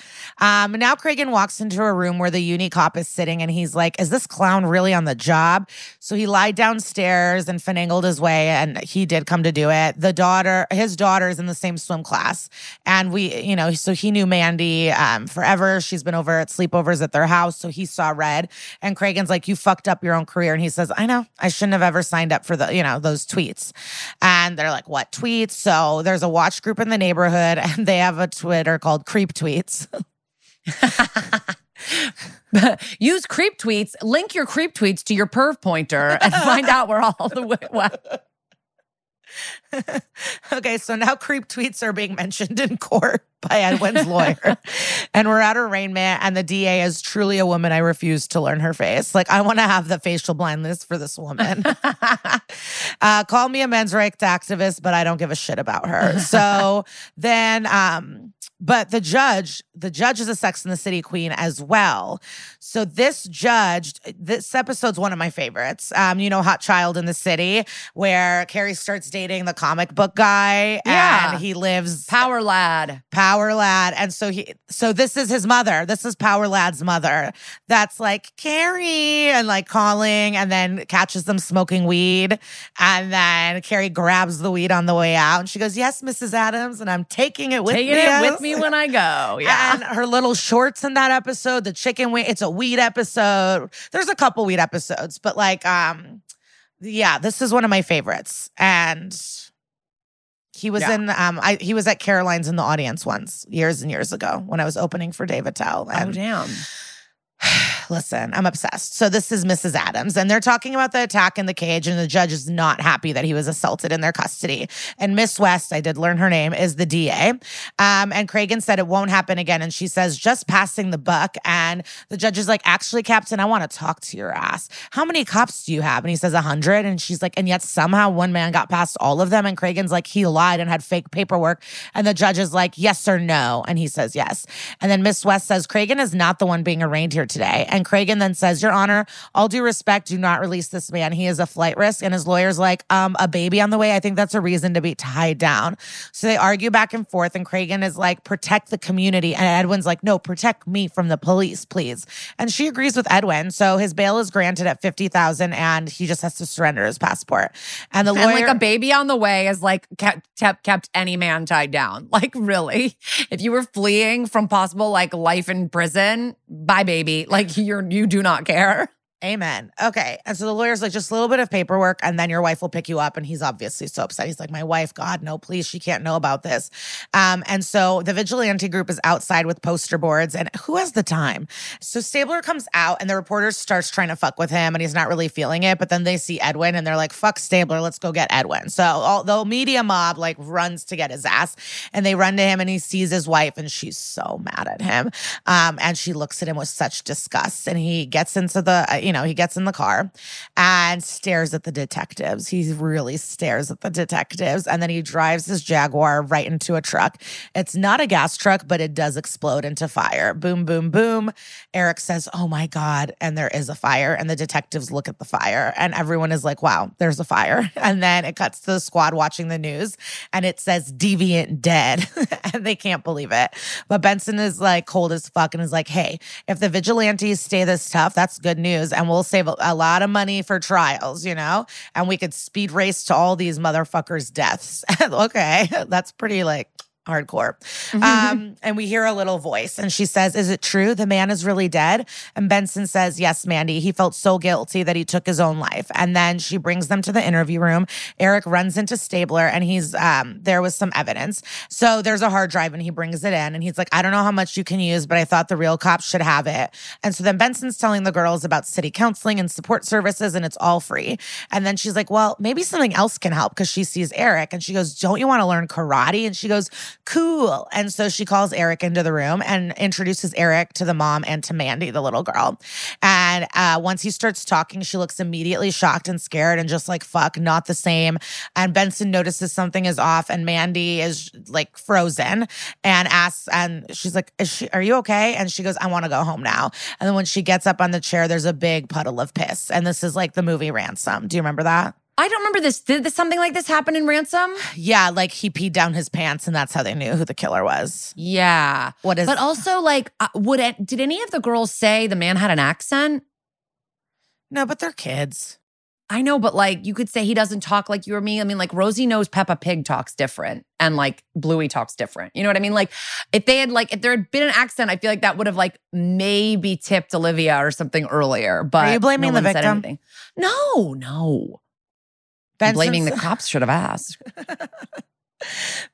Um, now Cragen walks into a room where the uni cop is sitting, and he's like, is this clown really on the job? So he lied downstairs and finagled his way, and he did come to do it. The daughter, his daughter's in the same swim class. And we, you know, so he knew Mandy um, forever. She's been over at sleepovers at their house, so he saw red. And Cragen's like, you fucked up your own career. And he says, I know. I shouldn't have ever signed up for the, you know, those tweets. And they're like, what tweets? So there's a watch group in the neighborhood, and they have a Twitter called Creep Tweets. Use Creep Tweets. Link your Creep Tweets to your perv pointer and find out where all the way. What? Okay, so now Creep Tweets are being mentioned in court by Edwin's lawyer. And we're at arraignment, and the D A is truly a woman I refuse to learn her face. Like, I want to have the facial blindness for this woman. uh, call me a men's rights activist, but I don't give a shit about her. So then, um, but the judge, the judge is a Sex and the City queen as well. So this judge, this episode's one of my favorites. Um, you know, Hot Child in the City, where Carrie starts dating the comic book guy, yeah. and he lives Power Lad. Power Power Lad. And so he, so this is his mother. This is Power Lad's mother. That's like Carrie and like calling, and then catches them smoking weed. And then Carrie grabs the weed on the way out, and she goes, yes, Missus Adams. And I'm taking it with taking me. Taking it with me when I go. Yeah. And her little shorts in that episode, the chicken wing, it's a weed episode. There's a couple weed episodes, but like, um, yeah, this is one of my favorites. And He was yeah. in. Um, I he was at Caroline's in the audience once, years and years ago, when I was opening for Dave Attell. And oh damn! Listen, I'm obsessed. So this is Missus Adams, and they're talking about the attack in the cage, and the judge is not happy that he was assaulted in their custody. And Miss West, I did learn her name, is the D A. Um, and Cragen said it won't happen again, and she says just passing the buck. And the judge is like, actually, Captain, I want to talk to your ass. How many cops do you have? And he says a hundred. And she's like, and yet somehow one man got past all of them. And Cragen's like, he lied and had fake paperwork. And the judge is like, yes or no? And he says yes. And then Miss West says Cragen is not the one being arraigned here today. And Cragen then says, Your Honor, all due respect, do not release this man. He is a flight risk. And his lawyer's like, um, a baby on the way. I think that's a reason to be tied down. So they argue back and forth. And Cragen is like, protect the community. And Edwin's like, no, protect me from the police, please. And she agrees with Edwin. So his bail is granted at fifty thousand dollars, and he just has to surrender his passport. And the lawyer. And like a baby on the way is like kept, kept any man tied down. Like, really? If you were fleeing from possible like life in prison, bye, baby. Like, you're, you do not care. Amen. Okay. And so the lawyer's like, just a little bit of paperwork, and then your wife will pick you up. And he's obviously so upset. He's like, my wife, God, no, please. She can't know about this. Um, and so the vigilante group is outside with poster boards, and who has the time? So Stabler comes out, and the reporter starts trying to fuck with him, and he's not really feeling it. But then they see Edwin, and they're like, fuck Stabler. Let's go get Edwin. So all, the media mob like runs to get his ass, and they run to him, and he sees his wife, and she's so mad at him. Um, and she looks at him with such disgust, and he gets into the, uh, you you know, he gets in the car and stares at the detectives. He really stares at the detectives. And then he drives his Jaguar right into a truck. It's not a gas truck, but it does explode into fire. Boom, boom, boom. Eric says, oh my God. And there is a fire. And the detectives look at the fire and everyone is like, wow, there's a fire. And then it cuts to the squad watching the news and it says deviant dead. And they can't believe it. But Benson is like cold as fuck and is like, hey, if the vigilantes stay this tough, that's good news. And we'll save a lot of money for trials, you know? And we could speed race to all these motherfuckers' deaths. Okay, that's pretty like hardcore. Um, and we hear a little voice and she says, is it true? The man is really dead? And Benson says, yes, Mandy. He felt so guilty that he took his own life. And then she brings them to the interview room. Eric runs into Stabler and he's um, there with some evidence. So there's a hard drive and he brings it in and he's like, I don't know how much you can use, but I thought the real cops should have it. And so then Benson's telling the girls about city counseling and support services and it's all free. And then she's like, well, maybe something else can help because she sees Eric and she goes, don't you want to learn karate? And she goes, cool. And so she calls Eric into the room and introduces Eric to the mom and to Mandy, the little girl. And uh, once he starts talking, she looks immediately shocked and scared and just like, fuck, not the same. And Benson notices something is off and Mandy is like frozen and asks, and she's like, is she, are you okay? And she goes, I want to go home now. And then when she gets up on the chair, there's a big puddle of piss. And this is like the movie Ransom. Do you remember that? I don't remember this. Did this, something like this happen in Ransom? Yeah, like he peed down his pants and that's how they knew who the killer was. Yeah. What is? But also like, uh, would it, did any of the girls say the man had an accent? No, but they're kids. I know, but like you could say he doesn't talk like you or me. I mean, like Rosie knows Peppa Pig talks different and like Bluey talks different. You know what I mean? Like if they had like, if there had been an accent, I feel like that would have like maybe tipped Olivia or something earlier. But are you blaming no the victim? No, no. Benson's, blaming the cops should have asked.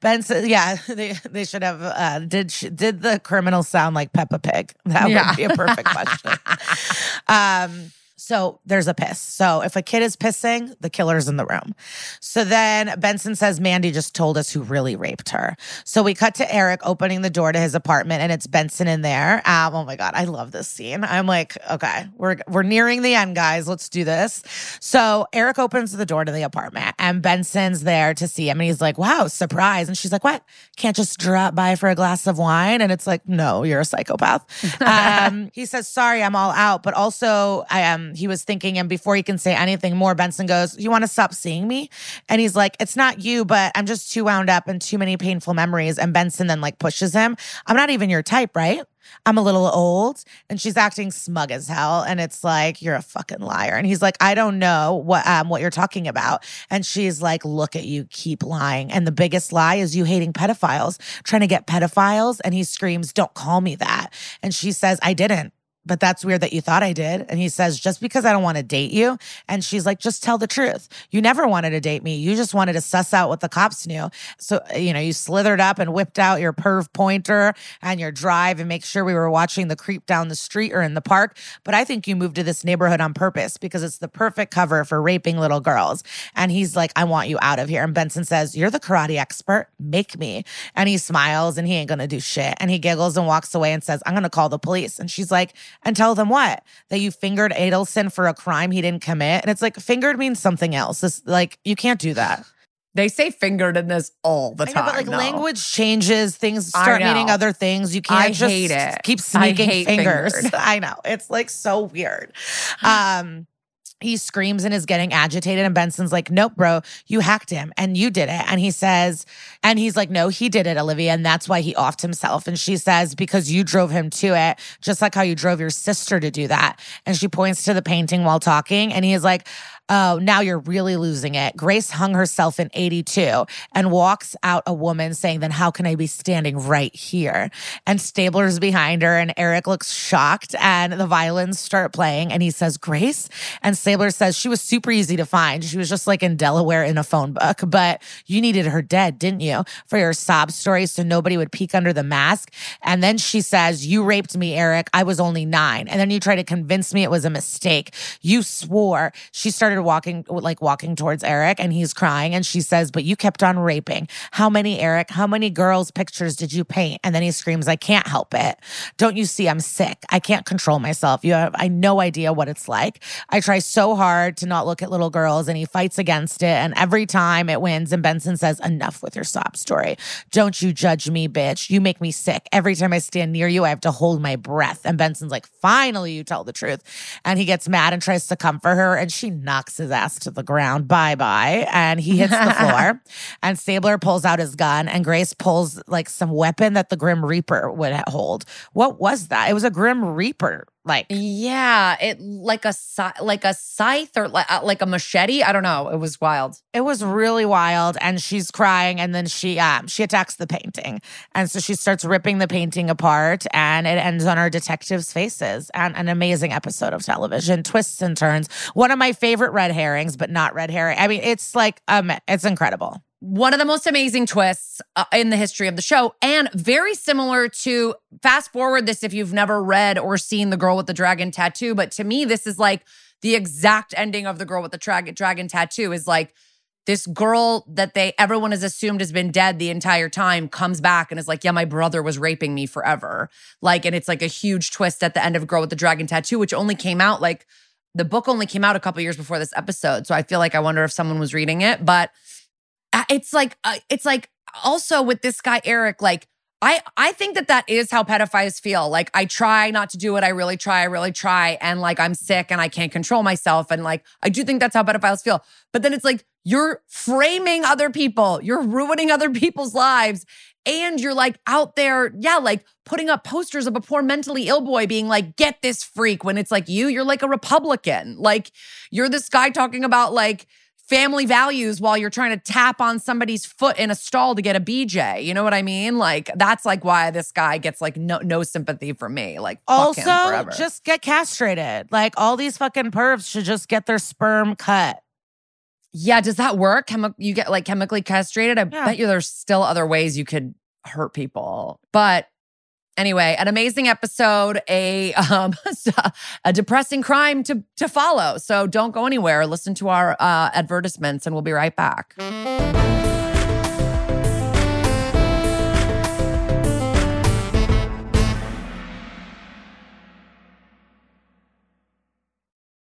Benson, yeah, they, they should have. Uh, did she, did the criminal sound like Peppa Pig? That yeah. would be a perfect question. um, so there's a piss. So if a kid is pissing, the killer's in the room. So then Benson says, Mandy just told us who really raped her. So we cut to Eric opening the door to his apartment and it's Benson in there. Um, oh my God, I love this scene. I'm like, okay, we're we're nearing the end, guys. Let's do this. So Eric opens the door to the apartment and Benson's there to see him. And he's like, wow, surprise. And she's like, what? Can't just drop by for a glass of wine? And it's like, no, you're a psychopath. um, he says, sorry, I'm all out. But also I am. Um, He was thinking, and before he can say anything more, Benson goes, you want to stop seeing me? And he's like, it's not you, but I'm just too wound up and too many painful memories. And Benson then like pushes him. I'm not even your type, right? I'm a little old. And she's acting smug as hell. And it's like, you're a fucking liar. And he's like, I don't know what um, what you're talking about. And she's like, look at you, keep lying. And the biggest lie is you hating pedophiles, trying to get pedophiles. And he screams, don't call me that. And she says, I didn't. But that's weird that you thought I did. And he says, just because I don't want to date you. And she's like, just tell the truth. You never wanted to date me. You just wanted to suss out what the cops knew. So, you know, you slithered up and whipped out your perv pointer and your drive and make sure we were watching the creep down the street or in the park. But I think you moved to this neighborhood on purpose because it's the perfect cover for raping little girls. And he's like, I want you out of here. And Benson says, you're the karate expert. Make me. And he smiles and he ain't going to do shit. And he giggles and walks away and says, I'm going to call the police. And she's like, and tell them what? That you fingered Adelson for a crime he didn't commit? And it's like, fingered means something else. It's like, you can't do that. They say fingered in this all the I time. Know, but like no. Language changes, things start meaning other things. You can't I just hate it. Keep sneaking fingers. Fingered. I know. It's like so weird. Um, he screams and is getting agitated. And Benson's like, nope, bro, you hacked him and you did it. And he says, and he's like, no, he did it, Olivia. And that's why he offed himself. And she says, because you drove him to it, just like how you drove your sister to do that. And she points to the painting while talking. And he is like, oh, now you're really losing it. Grace hung herself in eighty-two and walks out a woman saying, then how can I be standing right here? And Stabler's behind her and Eric looks shocked and the violins start playing and he says, Grace? And Stabler says, she was super easy to find. She was just like in Delaware in a phone book, but you needed her dead, didn't you? For your sob story so nobody would peek under the mask. And then she says, you raped me, Eric. I was only nine. And then you tried to convince me it was a mistake. You swore. She started started walking, like walking towards Eric, and he's crying. And she says, but you kept on raping. How many, Eric? How many girls' pictures did you paint? And then he screams, I can't help it. Don't you see I'm sick? I can't control myself. You have, I no idea what it's like. I try so hard to not look at little girls, and he fights against it. And every time it wins, and Benson says, enough with your sob story. Don't you judge me, bitch. You make me sick. Every time I stand near you, I have to hold my breath. And Benson's like, finally, you tell the truth. And he gets mad and tries to comfort her, and she knocks his ass to the ground. Bye-bye. And he hits the floor, and Stabler pulls out his gun, and Grace pulls like some weapon that the Grim Reaper would hold. What was that? It was a Grim Reaper. Like, yeah, it like a like a scythe or like, like a machete. I don't know. It was wild. It was really wild. And she's crying, and then she um she attacks the painting, and so she starts ripping the painting apart, and it ends on our detectives' faces. And an amazing episode of television, twists and turns. One of my favorite red herrings, but not red herring. I mean, it's like um, it's incredible. One of the most amazing twists uh, in the history of the show, and very similar to, fast forward this if you've never read or seen The Girl with the Dragon Tattoo, but to me, this is like the exact ending of The Girl with the Tra- Dragon Tattoo is like this girl that they everyone has assumed has been dead the entire time comes back and is like, yeah, my brother was raping me forever. Like, and it's like a huge twist at the end of Girl with the Dragon Tattoo, which only came out like, the book only came out a couple years before this episode. So I feel like I wonder if someone was reading it, but It's like, uh, it's like also with this guy, Eric, like, I, I think that that is how pedophiles feel. Like, I try not to do it. I really try. I really try. And like, I'm sick and I can't control myself. And like, I do think that's how pedophiles feel. But then it's like, you're framing other people. You're ruining other people's lives. And you're like out there, yeah, like putting up posters of a poor mentally ill boy being like, get this freak. When it's like you, you're like a Republican. Like, you're this guy talking about like, family values while you're trying to tap on somebody's foot in a stall to get a B J. You know what I mean? Like, that's like why this guy gets like no no sympathy from me. Like, fuck also, him forever. Just get castrated. Like, all these fucking pervs should just get their sperm cut. Yeah, does that work? Chemi- you get like chemically castrated? I yeah. bet you there's still other ways you could hurt people. But anyway, an amazing episode, a um, a depressing crime to, to follow. So don't go anywhere. Listen to our uh, advertisements, and we'll be right back.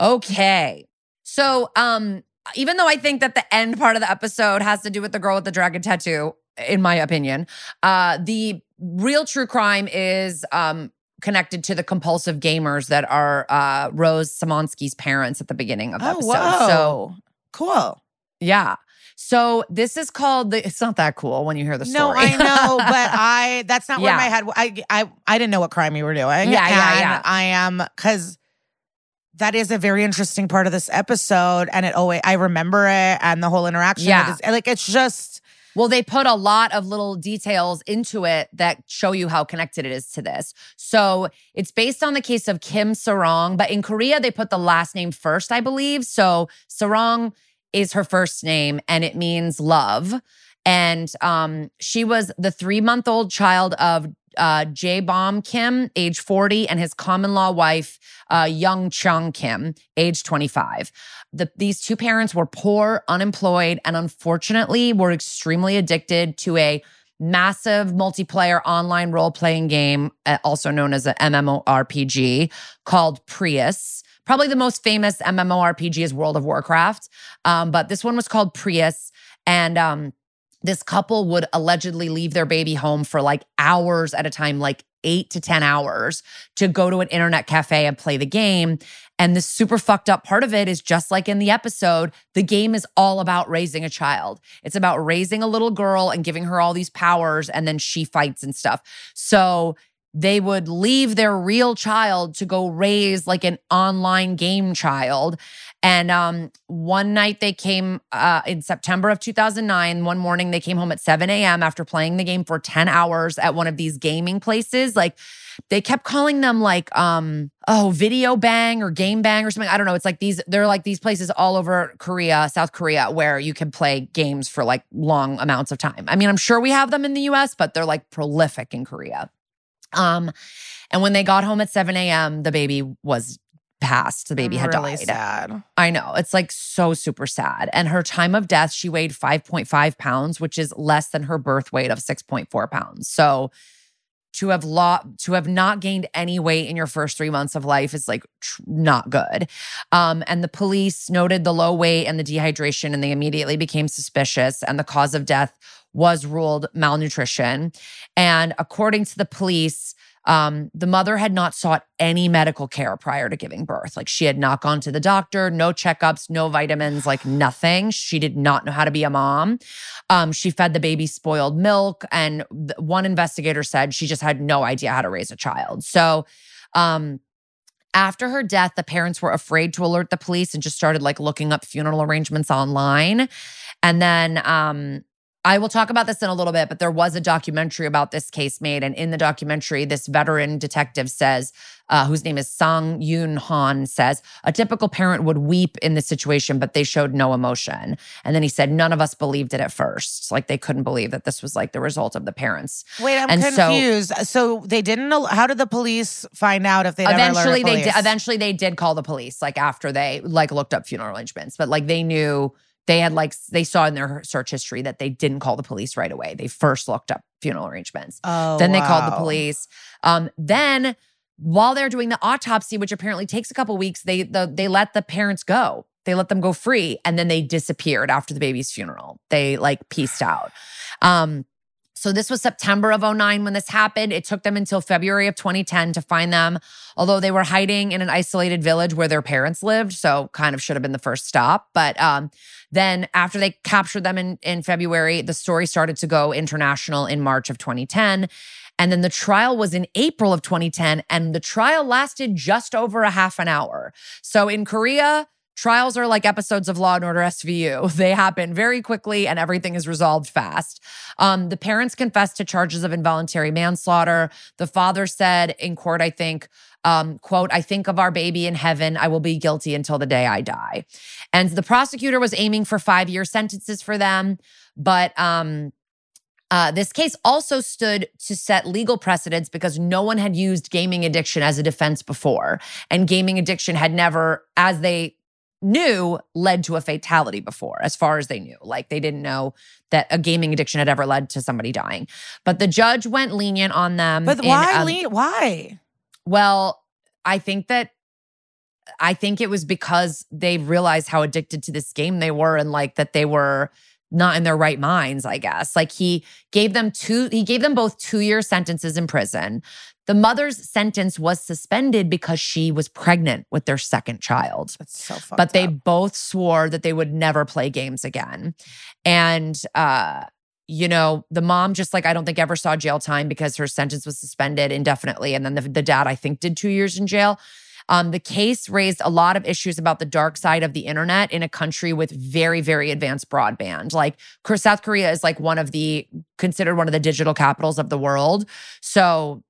Okay. So, um, even though I think that the end part of the episode has to do with the girl with the dragon tattoo, in my opinion, uh, the real true crime is um, connected to the compulsive gamers that are uh, Rose Samansky's parents at the beginning of the oh, episode. Whoa. So cool. Yeah. So this is called the, it's not that cool when you hear the story. No, I know, but I, that's not yeah. where my head, I, I, I didn't know what crime you were doing. Yeah, yeah, yeah. I am, because that is a very interesting part of this episode, and it always I remember it and the whole interaction. Yeah, with this, like it's just well, they put a lot of little details into it that show you how connected it is to this. So it's based on the case of Kim Sarong, but in Korea they put the last name first, I believe. So Sarong is her first name, and it means love. And um, she was the three-month-old child of uh, Jae-bom Kim, age forty, and his common-law wife, uh, Young-cheong Kim, age twenty-five. The, these two parents were poor, unemployed, and unfortunately were extremely addicted to a massive multiplayer online role-playing game, also known as an MMORPG, called Prius. Probably the most famous MMORPG is World of Warcraft, um, but this one was called Prius, and um, this couple would allegedly leave their baby home for like hours at a time, like eight to ten hours, to go to an internet cafe and play the game. And the super fucked up part of it is, just like in the episode, the game is all about raising a child. It's about raising a little girl and giving her all these powers, and then she fights and stuff. So they would leave their real child to go raise like an online game child. And um, one night they came uh, in September of two thousand nine. One morning they came home at seven a.m. after playing the game for ten hours at one of these gaming places. Like, they kept calling them like, um, oh, Video Bang or Game Bang or something. I don't know. It's like these, they're like these places all over Korea, South Korea, where you can play games for like long amounts of time. I mean, I'm sure we have them in the U S, but they're like prolific in Korea. Um, and when they got home at seven a.m., the baby was passed. The baby had died. Really sad. I know. It's like so super sad. And her time of death, she weighed five point five pounds, which is less than her birth weight of six point four pounds. So to have lo- to have not gained any weight in your first three months of life is like tr- not good. Um, and the police noted the low weight and the dehydration, and they immediately became suspicious. And the cause of death was ruled malnutrition. And according to the police, um, the mother had not sought any medical care prior to giving birth. Like, she had not gone to the doctor, no checkups, no vitamins, like nothing. She did not know how to be a mom. Um, she fed the baby spoiled milk. And one investigator said she just had no idea how to raise a child. So, um, after her death, the parents were afraid to alert the police and just started like looking up funeral arrangements online. And then, um, I will talk about this in a little bit, but there was a documentary about this case made. And in the documentary, this veteran detective says, uh, whose name is Song Yoon Han, says, a typical parent would weep in this situation, but they showed no emotion. And then he said, none of us believed it at first. Like, they couldn't believe that this was like the result of the parents. Wait, I'm and confused. So, so they didn't, how did the police find out if they'd eventually ever learned they did, Eventually they did call the police, like after they like looked up funeral arrangements, but like they knew. They had like, they saw in their search history that they didn't call the police right away. They first looked up funeral arrangements. Oh, Then they wow. called the police. Um, then while they're doing the autopsy, which apparently takes a couple weeks, they the, they let the parents go. They let them go free. And then they disappeared after the baby's funeral. They like peaced out. Um, so this was September of oh nine when this happened. It took them until February of twenty ten to find them, although they were hiding in an isolated village where their parents lived, so kind of should have been the first stop. But um, then after they captured them in, in February, the story started to go international in March of twenty ten. And then the trial was in April of twenty ten, and the trial lasted just over a half an hour. So in Korea, trials are like episodes of Law and Order S V U. They happen very quickly and everything is resolved fast. Um, the parents confessed to charges of involuntary manslaughter. The father said in court, I think, um, quote, I think of our baby in heaven. I will be guilty until the day I die. And the prosecutor was aiming for five-year sentences for them. But um, uh, this case also stood to set legal precedents because no one had used gaming addiction as a defense before. And gaming addiction had never, as they knew, led to a fatality before, as far as they knew. Like, they didn't know that a gaming addiction had ever led to somebody dying. But the judge went lenient on them. But in, why? Um, le- why? Well, I think that, I think it was because they realized how addicted to this game they were, and like that they were not in their right minds, I guess. Like, he gave them two, he gave them both two-year sentences in prison. The mother's sentence was suspended because she was pregnant with their second child. That's so fucked But they up. both swore that they would never play games again. And, uh, you know, the mom just like, I don't think ever saw jail time because her sentence was suspended indefinitely. And then the, the dad, I think, did two years in jail. Um, the case raised a lot of issues about the dark side of the internet in a country with very, very advanced broadband. Like, South Korea is like one of the, considered one of the digital capitals of the world. So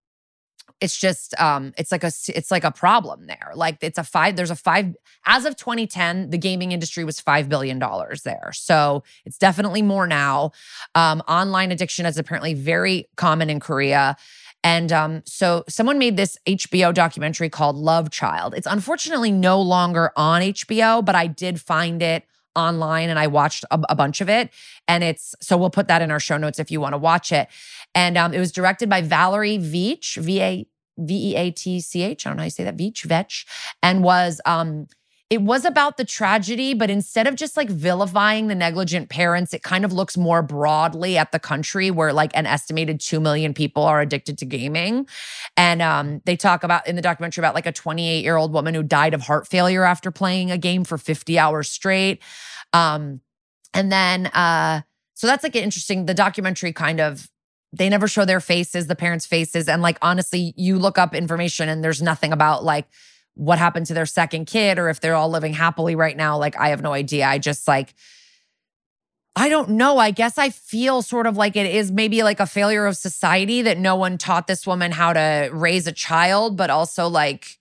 It's just, um, it's like a, it's like a problem there. Like it's a five, there's a five, as of twenty ten, the gaming industry was five billion dollars there. So it's definitely more now. Um, online addiction is apparently very common in Korea. And um, so someone made this H B O documentary called Love Child. It's unfortunately no longer on H B O, but I did find it online and I watched a, a bunch of it. And it's, so we'll put that in our show notes if you want to watch it. And um, it was directed by Valerie Veitch, V A V E A T C H, I don't know how you say that, Veitch, Vetch, and was, um, it was about the tragedy, but instead of just like vilifying the negligent parents, it kind of looks more broadly at the country where like an estimated two million people are addicted to gaming. And um, they talk about, in the documentary, about like a twenty-eight-year-old woman who died of heart failure after playing a game for fifty hours straight. Um, and then, uh, so that's like an interesting, the documentary kind of, they never show their faces, the parents' faces. And like, honestly, you look up information and there's nothing about like what happened to their second kid or if they're all living happily right now. Like, I have no idea. I just like, I don't know. I guess I feel sort of like it is maybe like a failure of society that no one taught this woman how to raise a child, but also like,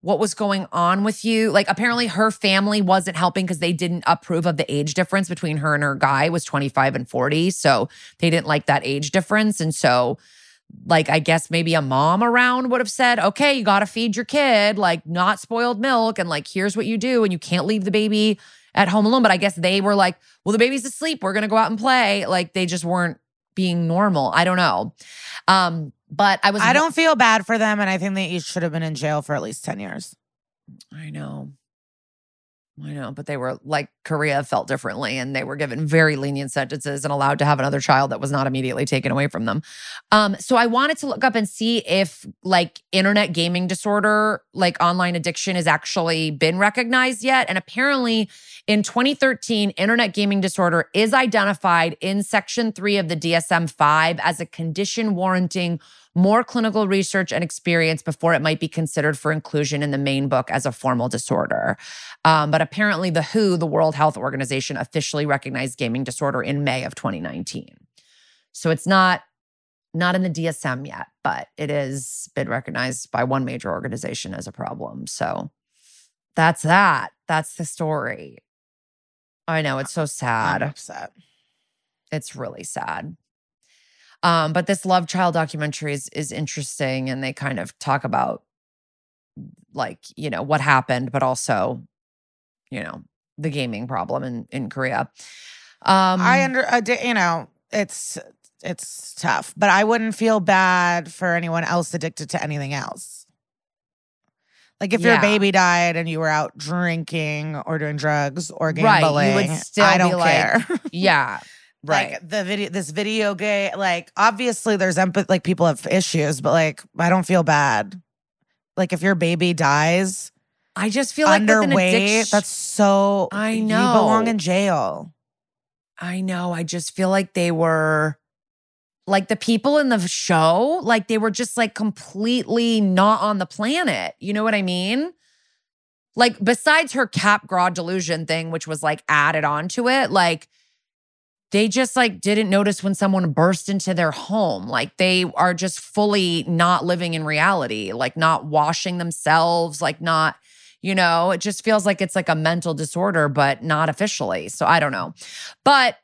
what was going on with you? Like, apparently her family wasn't helping because they didn't approve of the age difference between her and her guy. It was twenty-five and forty. So they didn't like that age difference. And so, like, I guess maybe a mom around would have said, okay, you got to feed your kid, like, not spoiled milk. And like, here's what you do. And you can't leave the baby at home alone. But I guess they were like, well, the baby's asleep. We're going to go out and play. Like, they just weren't being normal. I don't know. Um, But I was. I don't feel bad for them, and I think they each should have been in jail for at least ten years. I know. I know, but they were, like, Korea felt differently, and they were given very lenient sentences and allowed to have another child that was not immediately taken away from them. Um, so I wanted to look up and see if, like, internet gaming disorder, like online addiction, has actually been recognized yet. And apparently in twenty thirteen, internet gaming disorder is identified in Section three of the D S M five as a condition warranting more clinical research and experience before it might be considered for inclusion in the main book as a formal disorder. Um, but apparently the W H O, the World Health Organization, officially recognized gaming disorder in May of twenty nineteen. So it's not, not in the D S M yet, but it has been recognized by one major organization as a problem. So that's that. That's the story. I know, it's so sad. I'm upset. It's really sad. Um, but this Love Child documentary is is interesting, and they kind of talk about, like, you know, what happened, but also, you know, the gaming problem in, in Korea. Um, I under, uh, you know, it's it's tough, but I wouldn't feel bad for anyone else addicted to anything else. Like, if yeah. your baby died and you were out drinking or doing drugs or gambling, right, you would still I don't be care. Like, yeah. Right. Like, the video, this video game, like, obviously there's empathy, like, people have issues, but, like, I don't feel bad. Like, if your baby dies, I just feel like underweight, with an addiction, that's so, I know. You belong in jail. I know. I just feel like they were, like, the people in the show, like, they were just, like, completely not on the planet. You know what I mean? Like, besides her Capgras delusion thing, which was, like, added on to it, like, they just, like, didn't notice when someone burst into their home. Like, they are just fully not living in reality, like, not washing themselves, like, not, you know, it just feels like it's like a mental disorder, but not officially. So I don't know. But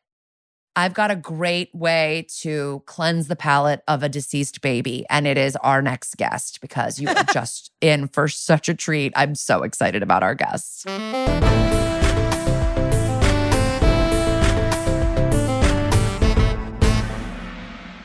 I've got a great way to cleanse the palate of a deceased baby, and it is our next guest, because you are just in for such a treat. I'm so excited about our guests.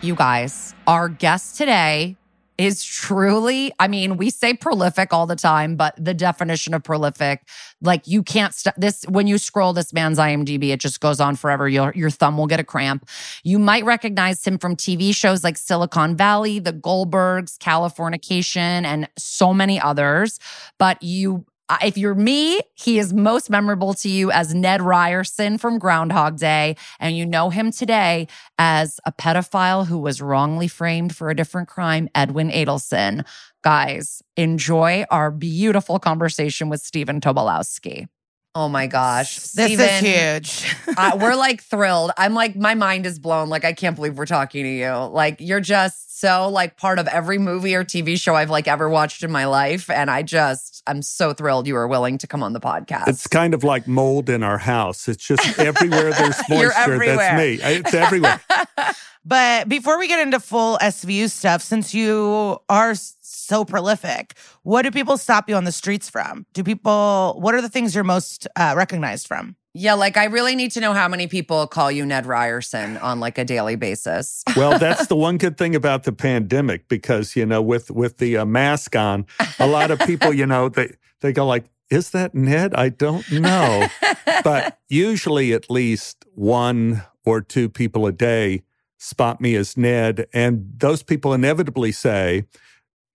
You guys, our guest today is truly, I mean, we say prolific all the time, but the definition of prolific, like, you can't stop this. When you scroll this man's I M D B, it just goes on forever. Your, your thumb will get a cramp. You might recognize him from T V shows like Silicon Valley, The Goldbergs, Californication, and so many others. But you... if you're me, he is most memorable to you as Ned Ryerson from Groundhog Day, and you know him today as a pedophile who was wrongly framed for a different crime, Edwin Adelson. Guys, enjoy our beautiful conversation with Stephen Tobolowsky. Oh my gosh. This Steven, is huge. I, we're like thrilled. I'm like, my mind is blown. Like, I can't believe we're talking to you. Like, you're just so like part of every movie or T V show I've like ever watched in my life. And I just, I'm so thrilled you were willing to come on the podcast. It's kind of like mold in our house. It's just everywhere there's moisture. That's me. It's everywhere. But before we get into full S V U stuff, since you are so prolific, what do people stop you on the streets from? Do people, what are the things you're most uh, recognized from? Yeah, like I really need to know how many people call you Ned Ryerson on like a daily basis. Well, that's the one good thing about the pandemic, because, you know, with, with the uh, mask on, a lot of people, you know, they, they go like, is that Ned? I don't know. But usually at least one or two people a day spot me as Ned. And those people inevitably say,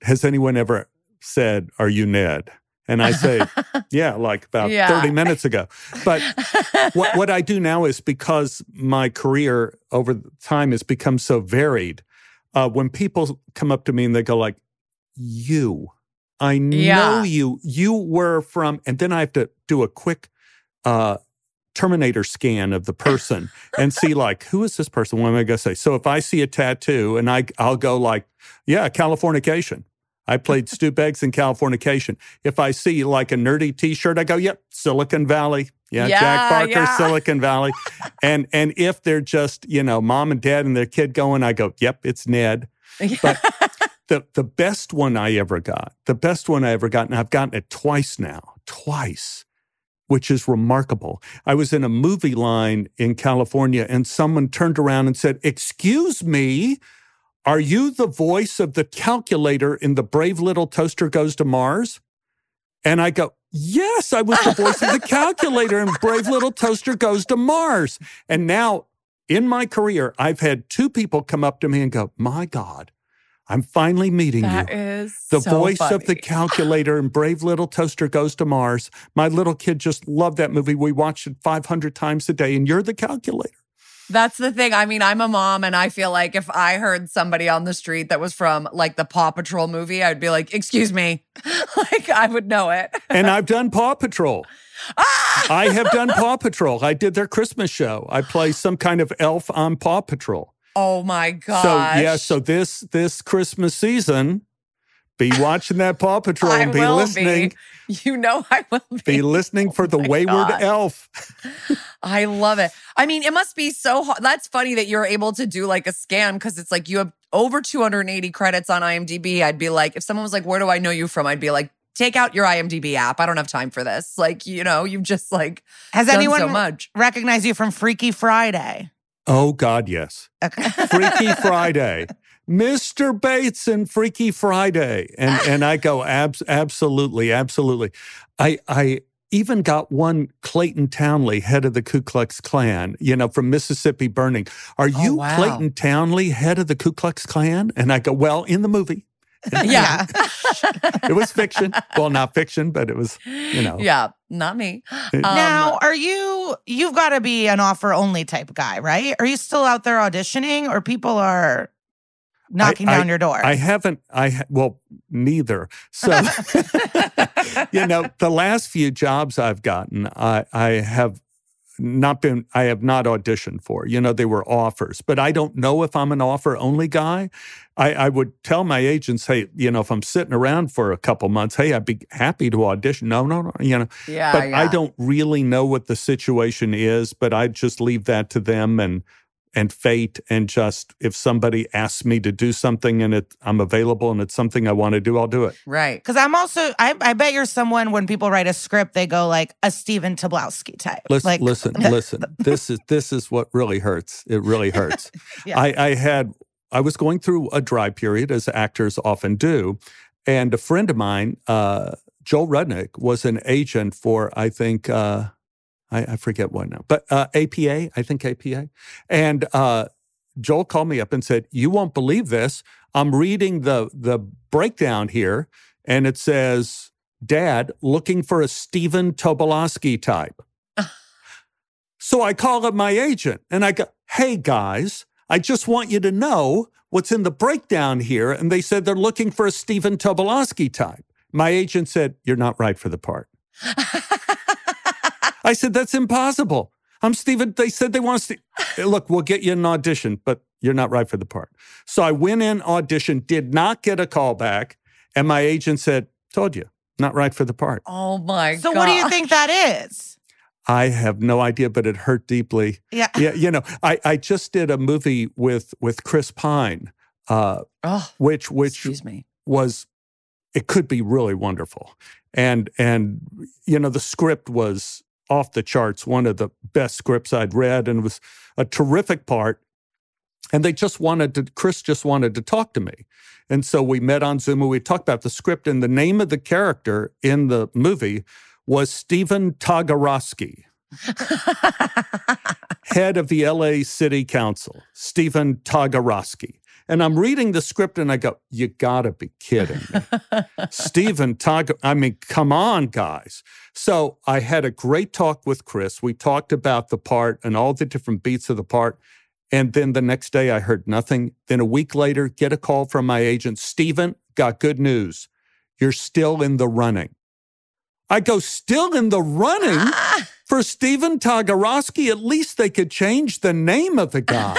has anyone ever said, are you Ned? And I say, yeah, like about yeah. thirty minutes ago. But what, what I do now is, because my career over time has become so varied, uh, when people come up to me and they go like, you, I know yeah. you, you were from, and then I have to do a quick uh Terminator scan of the person and see like, who is this person? What am I going to say? So if I see a tattoo and I, I'll go like, yeah, Californication. I played Stu Beggs in Californication. If I see like a nerdy T-shirt, I go, yep, Silicon Valley. Yeah, yeah Jack Barker, yeah. Silicon Valley. and and if they're just, you know, mom and dad and their kid going, I go, yep, it's Ned. But the, the best one I ever got, the best one I ever got, and I've gotten it twice now, twice. Which is remarkable. I was in a movie line in California and someone turned around and said, excuse me, are you the voice of the calculator in The Brave Little Toaster Goes to Mars? And I go, yes, I was the voice of the calculator in Brave Little Toaster Goes to Mars. And now in my career, I've had two people come up to me and go, my God, I'm finally meeting that you. That is the so voice funny. Of the calculator and Brave Little Toaster Goes to Mars. My little kid just loved that movie. We watched it five hundred times a day, and you're the calculator. That's the thing. I mean, I'm a mom, and I feel like if I heard somebody on the street that was from, like, the Paw Patrol movie, I'd be like, excuse me. Like, I would know it. And I've done Paw Patrol. Ah! I have done Paw Patrol. I did their Christmas show. I play some kind of elf on Paw Patrol. Oh, my gosh. So, yeah, so this this Christmas season, be watching that Paw Patrol and be listening. Be. You know I will be. Be listening for oh the Wayward God. Elf. I love it. I mean, it must be so hard. That's funny that you're able to do, like, a scan, because it's like you have over two hundred eighty credits on IMDb. I'd be like, if someone was like, where do I know you from? I'd be like, take out your IMDb app. I don't have time for this. Like, you know, you've just, like, has done anyone so much. Recognized you from Freaky Friday? Oh, God, yes. Okay. Freaky Friday. Mister Bates in Freaky Friday. And and I go, Abs- absolutely, absolutely. I I even got one Clayton Townley, head of the Ku Klux Klan, you know, from Mississippi Burning. Are you oh, wow. Clayton Townley, head of the Ku Klux Klan? And I go, well, in the movie. Yeah. It was fiction. Well, not fiction, but it was, you know. Yeah, not me. Um, now, are you, you've got to be an offer-only type guy, right? Are you still out there auditioning, or people are knocking I, down I, your door? I haven't, I well, neither. So, you know, the last few jobs I've gotten, I, I have not been, I have not auditioned for. You know, they were offers, but I don't know if I'm an offer-only guy. I, I would tell my agents, hey, you know, if I'm sitting around for a couple months, hey, I'd be happy to audition. No, no, no, you know. Yeah, but yeah. I don't really know what the situation is, but I just leave that to them and and fate, and just if somebody asks me to do something and it, I'm available and it's something I want to do, I'll do it. Right. Because I'm also, I, I bet you're someone, when people write a script, they go like a Stephen Tobolowsky type. Listen, like, listen, listen. This is this is what really hurts. It really hurts. Yeah. I, I had, I was going through a dry period, as actors often do, and a friend of mine, uh, Joel Rudnick, was an agent for, I think, uh, I forget what now, but uh, A P A, I think A P A. And uh, Joel called me up and said, you won't believe this. I'm reading the the breakdown here, and it says, Dad, looking for a Stephen Tobolowsky type. So I called up my agent, and I go, hey, guys, I just want you to know what's in the breakdown here. And they said they're looking for a Stephen Tobolowsky type. My agent said, you're not right for the part. I said, that's impossible. I'm Stephen. They said they want to, St- look, we'll get you an audition, but you're not right for the part. So I went in, auditioned, did not get a call back. And my agent said, told you, not right for the part. Oh my God. So gosh. What do you think that is? I have no idea, but it hurt deeply. Yeah. Yeah. You know, I, I just did a movie with, with Chris Pine, uh, oh, which, which excuse me. was, it could be really wonderful. And, and, you know, the script was off the charts, one of the best scripts I'd read, and it was a terrific part. And they just wanted to, Chris just wanted to talk to me. And so we met on Zoom and we talked about the script, and the name of the character in the movie was Stephen Tobolowsky, head of the L A City Council, Stephen Tobolowsky. And I'm reading the script and I go, you gotta be kidding me. Stephen Tobolowsky, I mean, come on, guys. So I had a great talk with Chris. We talked about the part and all the different beats of the part. And then the next day I heard nothing. Then a week later, get a call from my agent. Stephen, got good news. You're still in the running. I go, still in the running? Ah! For Stephen Tobolowsky, at least they could change the name of the guy.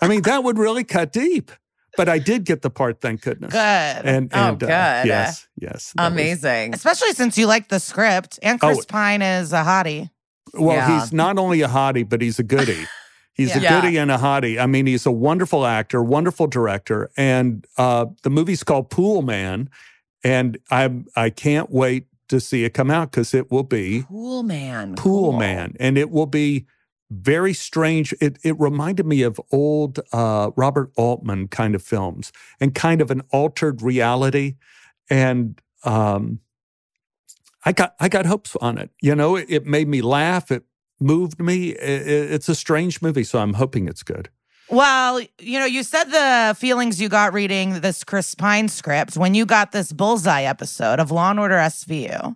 I mean, that would really cut deep. But I did get the part, thank goodness. Good. And, and, oh, uh, good. Yes, yes. Amazing. Was... Especially since you like the script. And Chris oh. Pine is a hottie. Well, yeah. He's not only a hottie, but he's a goodie. He's yeah. a goodie and a hottie. I mean, he's a wonderful actor, wonderful director. And uh, the movie's called Pool Man. And I I can't wait to see it come out, because it will be Pool Man. Pool cool. Man. And it will be very strange. It it reminded me of old uh, Robert Altman kind of films, and kind of an altered reality. And um, I got I got hopes on it. You know, it, it made me laugh. It moved me. It, it, it's a strange movie, so I'm hoping it's good. Well, you know, you said the feelings you got reading this Chris Pine script. When you got this Bullseye episode of Law and Order S V U,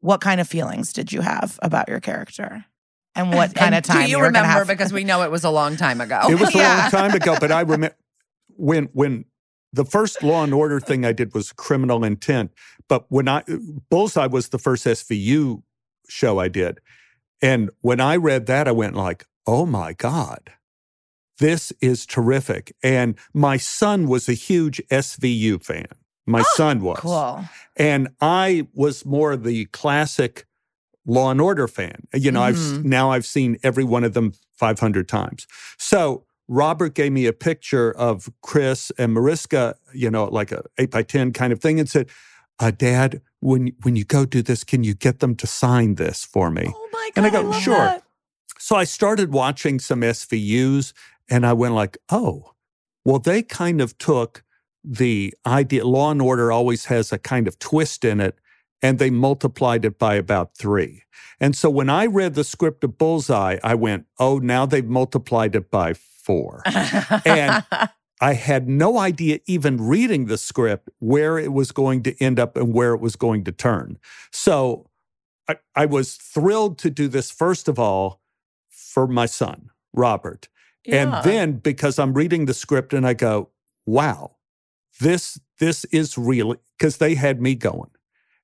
what kind of feelings did you have about your character? And what kind and of time do you, you remember? Were have? Because we know it was a long time ago. It was a yeah. long time ago, but I remember when when the first Law and Order thing I did was Criminal Intent. But when I Bullseye was the first S V U show I did, and when I read that, I went like, "Oh my God." This is terrific. And my son was a huge S V U fan. My oh, son was. Cool. And I was more the classic Law and Order fan. You know, mm-hmm. I've now I've seen every one of them five hundred times. So Robert gave me a picture of Chris and Mariska, you know, like a eight by ten kind of thing, and said, uh, Dad, when, when you go do this, can you get them to sign this for me? Oh, my God. And I go, I sure. That. So I started watching some S V Us. And I went like, oh, well, they kind of took the idea. Law and Order always has a kind of twist in it, and they multiplied it by about three. And so when I read the script of Bullseye, I went, oh, now they've multiplied it by four. And I had no idea, even reading the script, where it was going to end up and where it was going to turn. So I, I was thrilled to do this, first of all, for my son, Robert. Yeah. And then, because I'm reading the script and I go, wow, this this is really, because they had me going.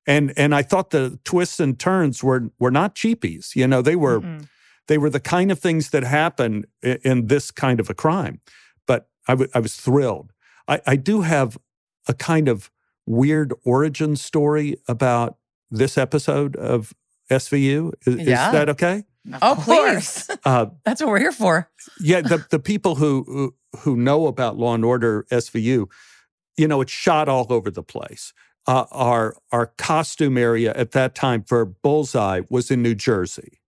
And and I thought the twists and turns were were not cheapies. You know, they were mm-hmm. they were the kind of things that happen in, in this kind of a crime. But I, w- I was thrilled. I, I do have a kind of weird origin story about this episode of S V U. Is, yeah. is that okay? Oh, please. Uh, That's what we're here for. yeah, the, the people who, who who know about Law and Order S V U, you know, it's shot all over the place. Uh, our, our costume area at that time for Bullseye was in New Jersey.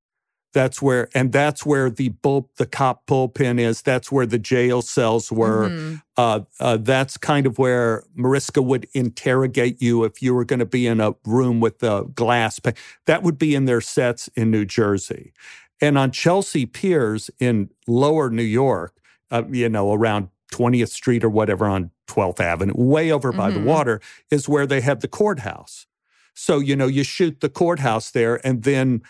That's where, and that's where the bull, the cop bullpen is. That's where the jail cells were. Mm-hmm. Uh, uh, that's kind of where Mariska would interrogate you if you were going to be in a room with a glass. That would be in their sets in New Jersey. And on Chelsea Piers in lower New York, uh, you know, around twentieth Street or whatever on twelfth Avenue, way over mm-hmm. by the water, is where they have the courthouse. So, you know, you shoot the courthouse there, and then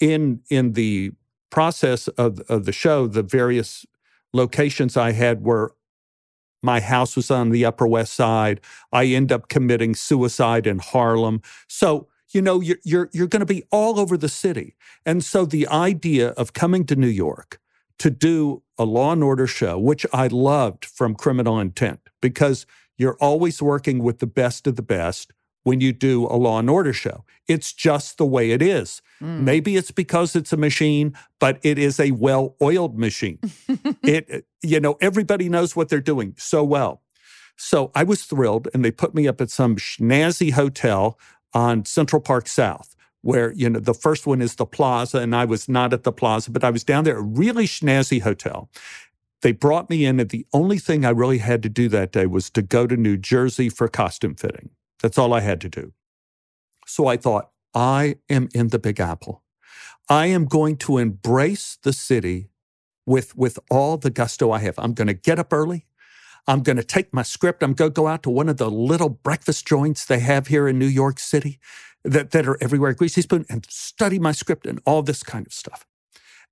In in the process of, of the show, the various locations I had were, my house was on the Upper West Side. I end up committing suicide in Harlem. So you know, you're you're, you're going to be all over the city. And so the idea of coming to New York to do a Law and Order show, which I loved from Criminal Intent, because you're always working with the best of the best when you do a Law and Order show. It's just the way it is. Mm. Maybe it's because it's a machine, but it is a well-oiled machine. It, you know, everybody knows what they're doing so well. So I was thrilled, and they put me up at some snazzy hotel on Central Park South, where, you know, the first one is the Plaza, and I was not at the Plaza, but I was down there, a really snazzy hotel. They brought me in, and the only thing I really had to do that day was to go to New Jersey for costume fitting. That's all I had to do. So I thought, I am in the Big Apple. I am going to embrace the city with, with all the gusto I have. I'm going to get up early. I'm going to take my script. I'm going to go out to one of the little breakfast joints they have here in New York City that, that are everywhere, Greasy Spoon, and study my script and all this kind of stuff.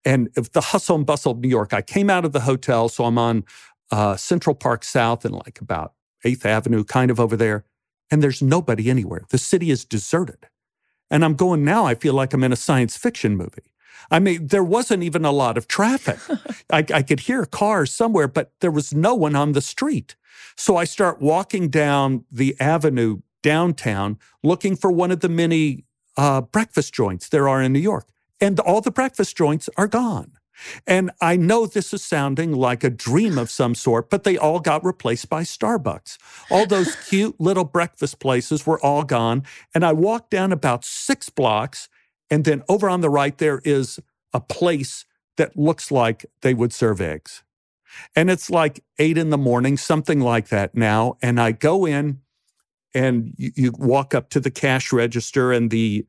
And the hustle and bustle of New York, I came out of the hotel, so I'm on uh, Central Park South and like about eighth Avenue, kind of over there. And there's nobody anywhere. The city is deserted. And I'm going now, I feel like I'm in a science fiction movie. I mean, there wasn't even a lot of traffic. I, I could hear cars somewhere, but there was no one on the street. So I start walking down the avenue downtown, looking for one of the many uh, breakfast joints there are in New York. And all the breakfast joints are gone. And I know this is sounding like a dream of some sort, but they all got replaced by Starbucks. All those cute little breakfast places were all gone. And I walked down about six blocks, and then over on the right, there is a place that looks like they would serve eggs. And it's like eight in the morning, something like that now. And I go in, and you, you walk up to the cash register, and the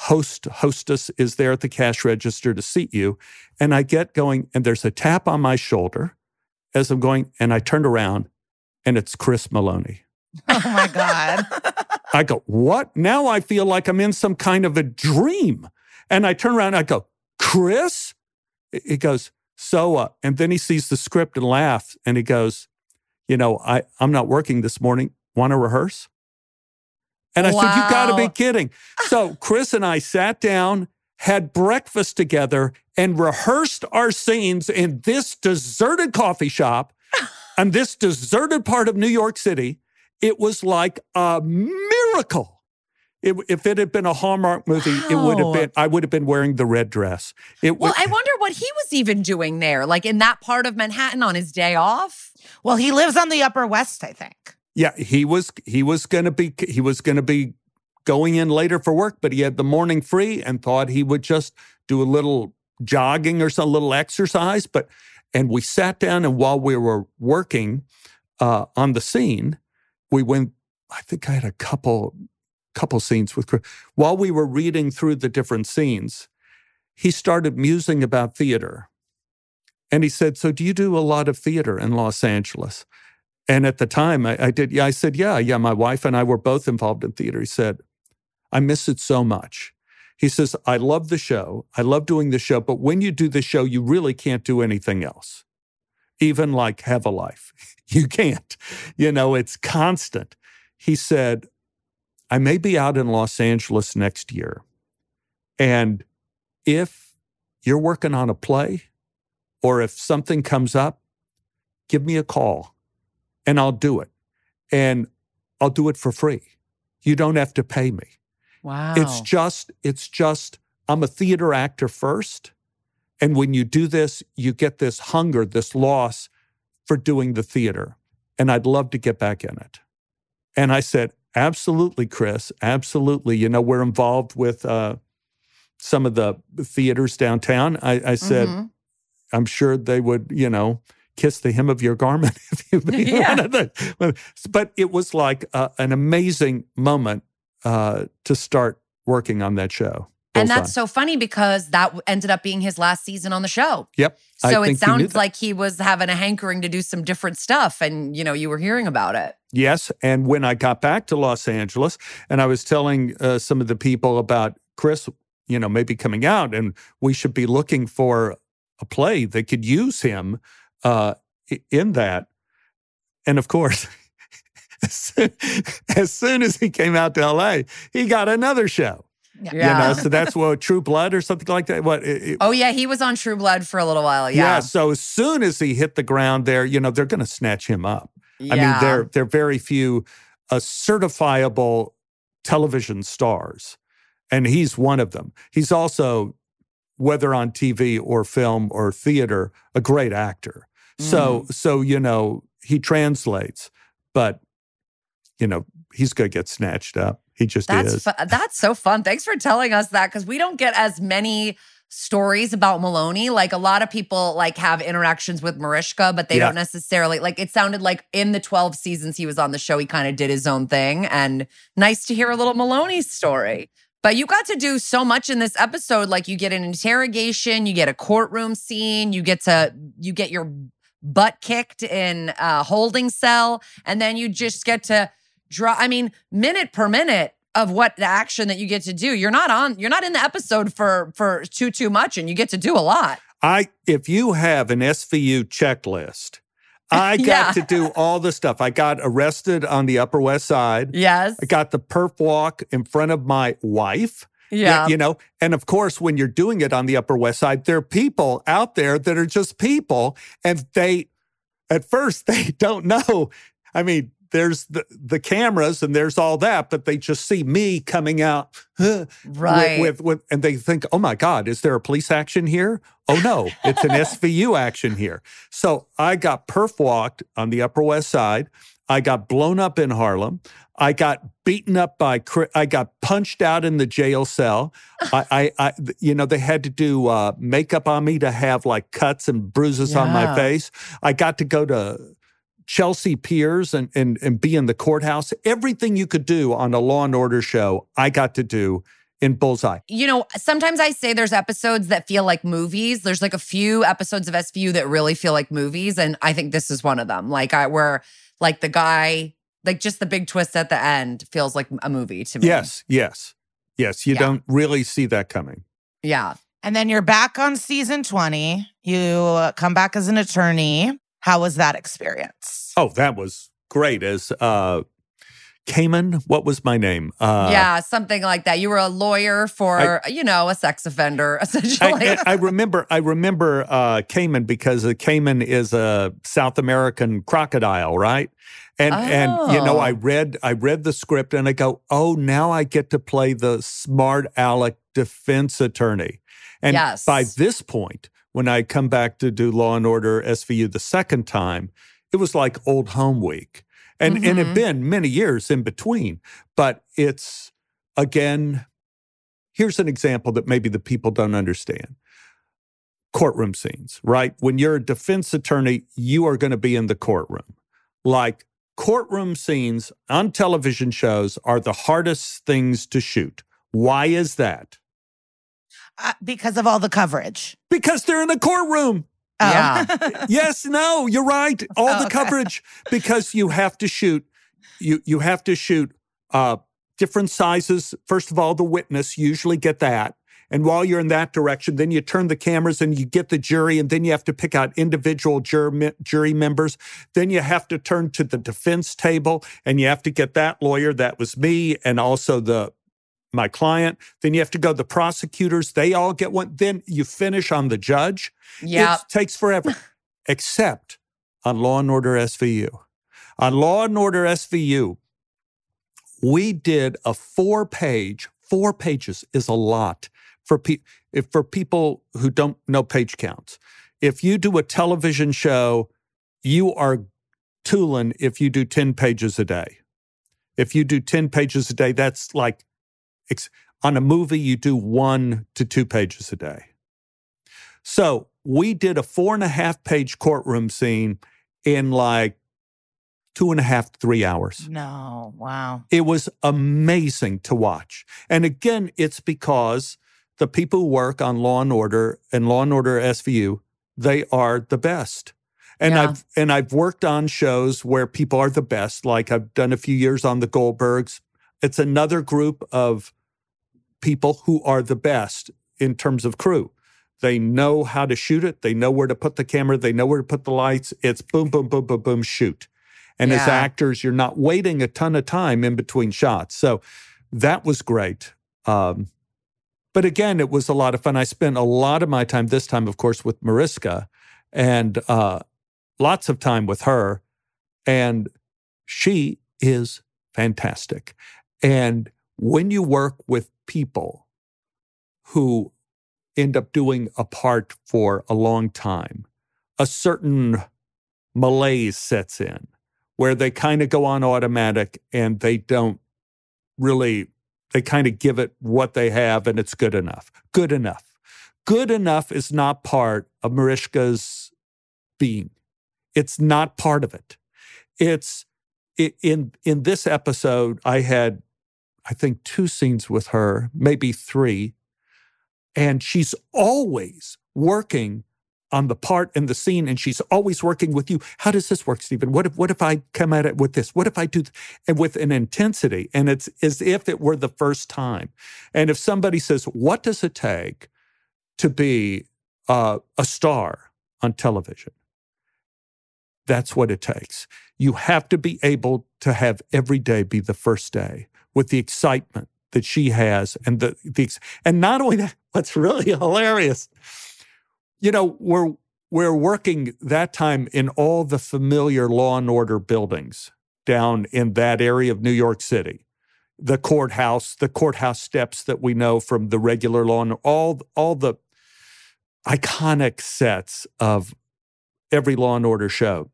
host, hostess is there at the cash register to seat you. And I get going, and there's a tap on my shoulder as I'm going, and I turned around, and it's Chris Meloni. Oh, my God. I go, what? Now I feel like I'm in some kind of a dream. And I turn around, and I go, Chris? He goes, so, uh, and then he sees the script and laughs, and he goes, you know, I, I'm not working this morning. Want to rehearse? And I wow. said, you got to be kidding. So Chris and I sat down, had breakfast together, and rehearsed our scenes in this deserted coffee shop and this deserted part of New York City. It was like a miracle. It, if it had been a Hallmark movie, wow. it would have been. I would have been wearing the red dress. It would, well, I wonder what he was even doing there, like in that part of Manhattan on his day off. Well, he lives on the Upper West, I think. Yeah, he was he was gonna be he was gonna be going in later for work, but he had the morning free and thought he would just do a little jogging or some little exercise. But and we sat down, and while we were working uh, on the scene, we went. I think I had a couple couple scenes with Chris. While we were reading through the different scenes, he started musing about theater, and he said, "So do you do a lot of theater in Los Angeles?" And at the time, I, I did. Yeah, I said, yeah, yeah, my wife and I were both involved in theater. He said, I miss it so much. He says, I love the show. I love doing the show. But when you do the show, you really can't do anything else. Even like have a life. You can't. You know, it's constant. He said, I may be out in Los Angeles next year. And if you're working on a play or if something comes up, give me a call. And I'll do it. And I'll do it for free. You don't have to pay me. Wow. It's just, it's just, I'm a theater actor first. And when you do this, you get this hunger, this loss for doing the theater. And I'd love to get back in it. And I said, absolutely, Chris, absolutely. You know, we're involved with uh, some of the theaters downtown. I, I said, mm-hmm. I'm sure they would, you know, kiss the hem of your garment if you be yeah. one of the. But it was like uh, an amazing moment uh, to start working on that show. Full and that's time. So funny because that ended up being his last season on the show. Yep. So I it sounds like he was having a hankering to do some different stuff, and you know you were hearing about it. Yes, and when I got back to Los Angeles, and I was telling uh, some of the people about Chris, you know, maybe coming out, and we should be looking for a play that could use him. Uh, in that, and of course, as, soon, as soon as he came out to L A, he got another show. Yeah. You know, so that's what, True Blood or something like that? What? It, it, oh, yeah, he was on True Blood for a little while, yeah. Yeah, so as soon as he hit the ground there, you know, they're going to snatch him up. Yeah. I mean, there, there are very few uh, certifiable television stars, and he's one of them. He's also, whether on T V or film or theater, a great actor. Mm. So, so, you know, he translates, but, you know, he's going to get snatched up. He just that's is. Fu- that's so fun. Thanks for telling us that, because we don't get as many stories about Meloni. Like, a lot of people, like, have interactions with Mariska, but they yeah. don't necessarily, like, it sounded like in the twelve seasons he was on the show, he kind of did his own thing. And nice to hear a little Meloni story. But you got to do so much in this episode. Like, you get an interrogation, you get a courtroom scene, you get to, you get your butt kicked in a holding cell, and then you just get to draw, I mean, minute per minute of what the action that you get to do. You're not on, you're not in the episode for for too, too much, and you get to do a lot. I, if you have an S V U checklist, I got yeah. to do all the stuff. I got arrested on the Upper West Side. Yes. I got the perp walk in front of my wife. Yeah. You know, and of course, when you're doing it on the Upper West Side, there are people out there that are just people, and they, at first, they don't know. I mean, there's the, the cameras and there's all that, but they just see me coming out. Huh, right. With, with, with, and they think, oh my God, is there a police action here? Oh no, it's an S V U action here. So I got perf walked on the Upper West Side. I got blown up in Harlem. I got beaten up by, I got punched out in the jail cell. I, I, I you know, they had to do uh, makeup on me to have like cuts and bruises yeah. on my face. I got to go to Chelsea Piers and, and and be in the courthouse. Everything you could do on a Law and Order show, I got to do in Bullseye. You know, sometimes I say there's episodes that feel like movies. There's like a few episodes of S V U that really feel like movies, and I think this is one of them. Like, I where like the guy, like just the big twist at the end feels like a movie to me. Yes, yes, yes. You yeah. don't really see that coming. Yeah. And then you're back on season twenty. You come back as an attorney. How was that experience? Oh, that was great. As uh, Cayman, what was my name? Uh, yeah, something like that. You were a lawyer for, I, you know, a sex offender, essentially. I, I, I remember I remember uh, Cayman, because a Cayman is a South American crocodile, right? And oh. and you know, I read I read the script and I go, oh, now I get to play the smart aleck defense attorney. And yes. by this point, when I come back to do Law and Order S V U the second time, it was like old home week. And mm-hmm. and it had been many years in between. But it's, again, here's an example that maybe the people don't understand. Courtroom scenes, right? When you're a defense attorney, you are going to be in the courtroom. Like, courtroom scenes on television shows are the hardest things to shoot. Why is that? Uh, because of all the coverage. Because they're in a courtroom. Oh. Yeah. Yes, no, you're right. All oh, the okay. coverage, because you have to shoot, you you have to shoot uh, different sizes. First of all, the witness, you usually get that. And while you're in that direction, then you turn the cameras and you get the jury, and then you have to pick out individual jur- jury members. Then you have to turn to the defense table and you have to get that lawyer. That was me, and also the my client. Then you have to go to the prosecutors. They all get one. Then you finish on the judge. Yeah. It takes forever. Except on Law and Order S V U. On Law and Order S V U, we did a four-page, four pages is a lot for, pe- if for people who don't know page counts. If you do a television show, you are tooling if you do ten pages a day. If you do ten pages a day, that's like, It's, on a movie, you do one to two pages a day. So we did a four and a half page courtroom scene in like two and a half, three hours. No, wow. It was amazing to watch. And again, it's because the people who work on Law and Order and Law and Order S V U, they are the best. And yeah. I've and I've worked on shows where people are the best. Like, I've done a few years on The Goldbergs. It's another group of people who are the best in terms of crew. They know how to shoot it. They know where to put the camera. They know where to put the lights. It's boom, boom, boom, boom, boom, shoot. And yeah. as actors, you're not waiting a ton of time in between shots. So that was great. Um, But again, it was a lot of fun. I spent a lot of my time, this time, of course, with Mariska, and uh, lots of time with her. And she is fantastic. And when you work with people who end up doing a part for a long time, a certain malaise sets in where they kind of go on automatic and they don't really, they kind of give it what they have and it's good enough. Good enough. Good enough is not part of Mariska's being. It's not part of it. It's, it, in in this episode, I had, I think, two scenes with her, maybe three, and she's always working on the part and the scene, and she's always working with you. How does this work, Stephen? What if what if I come at it with this? What if I do th- and with an intensity? And it's as if it were the first time. And if somebody says, what does it take to be uh, a star on television? That's what it takes. You have to be able to have every day be the first day with the excitement that she has. And the, the and not only that, what's really hilarious, you know, we're we're working that time in all the familiar Law and Order buildings down in that area of New York City. The courthouse, the courthouse steps that we know from the regular Law and Order, all, all the iconic sets of every Law and Order show.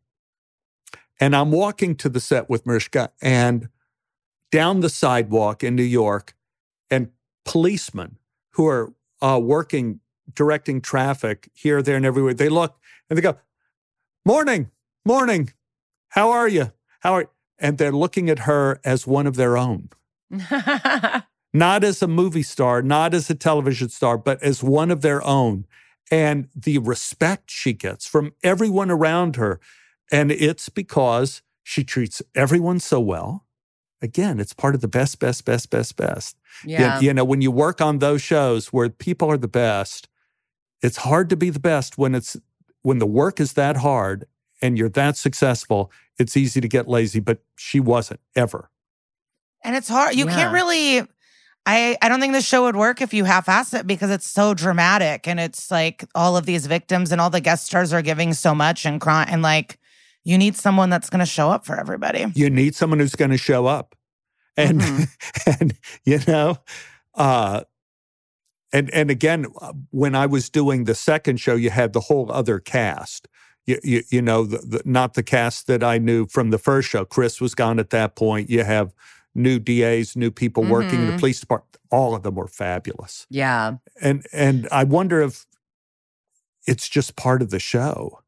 And I'm walking to the set with Mariska and down the sidewalk in New York, and policemen who are uh, working, directing traffic here, there, and everywhere. They look and they go, morning, morning, how are you? How are you? And they're looking at her as one of their own. Not as a movie star, not as a television star, but as one of their own. And the respect she gets from everyone around her. And it's because she treats everyone so well. Again, it's part of the best, best, best, best, best. Yeah. You, you know, when you work on those shows where people are the best, it's hard to be the best when it's when the work is that hard and you're that successful. It's easy to get lazy, but she wasn't ever. And it's hard. You yeah. can't really. I I don't think the show would work if you half-ass it because it's so dramatic and it's like all of these victims and all the guest stars are giving so much and cry, and like you need someone that's going to show up for everybody. You need someone who's going to show up, and mm-hmm. and you know, uh, and and again, when I was doing the second show, you had the whole other cast. You you, you know, the, the, not the cast that I knew from the first show. Chris was gone at that point. You have new D As, new people mm-hmm. working in the police department. All of them were fabulous. Yeah, and and I wonder if it's just part of the show.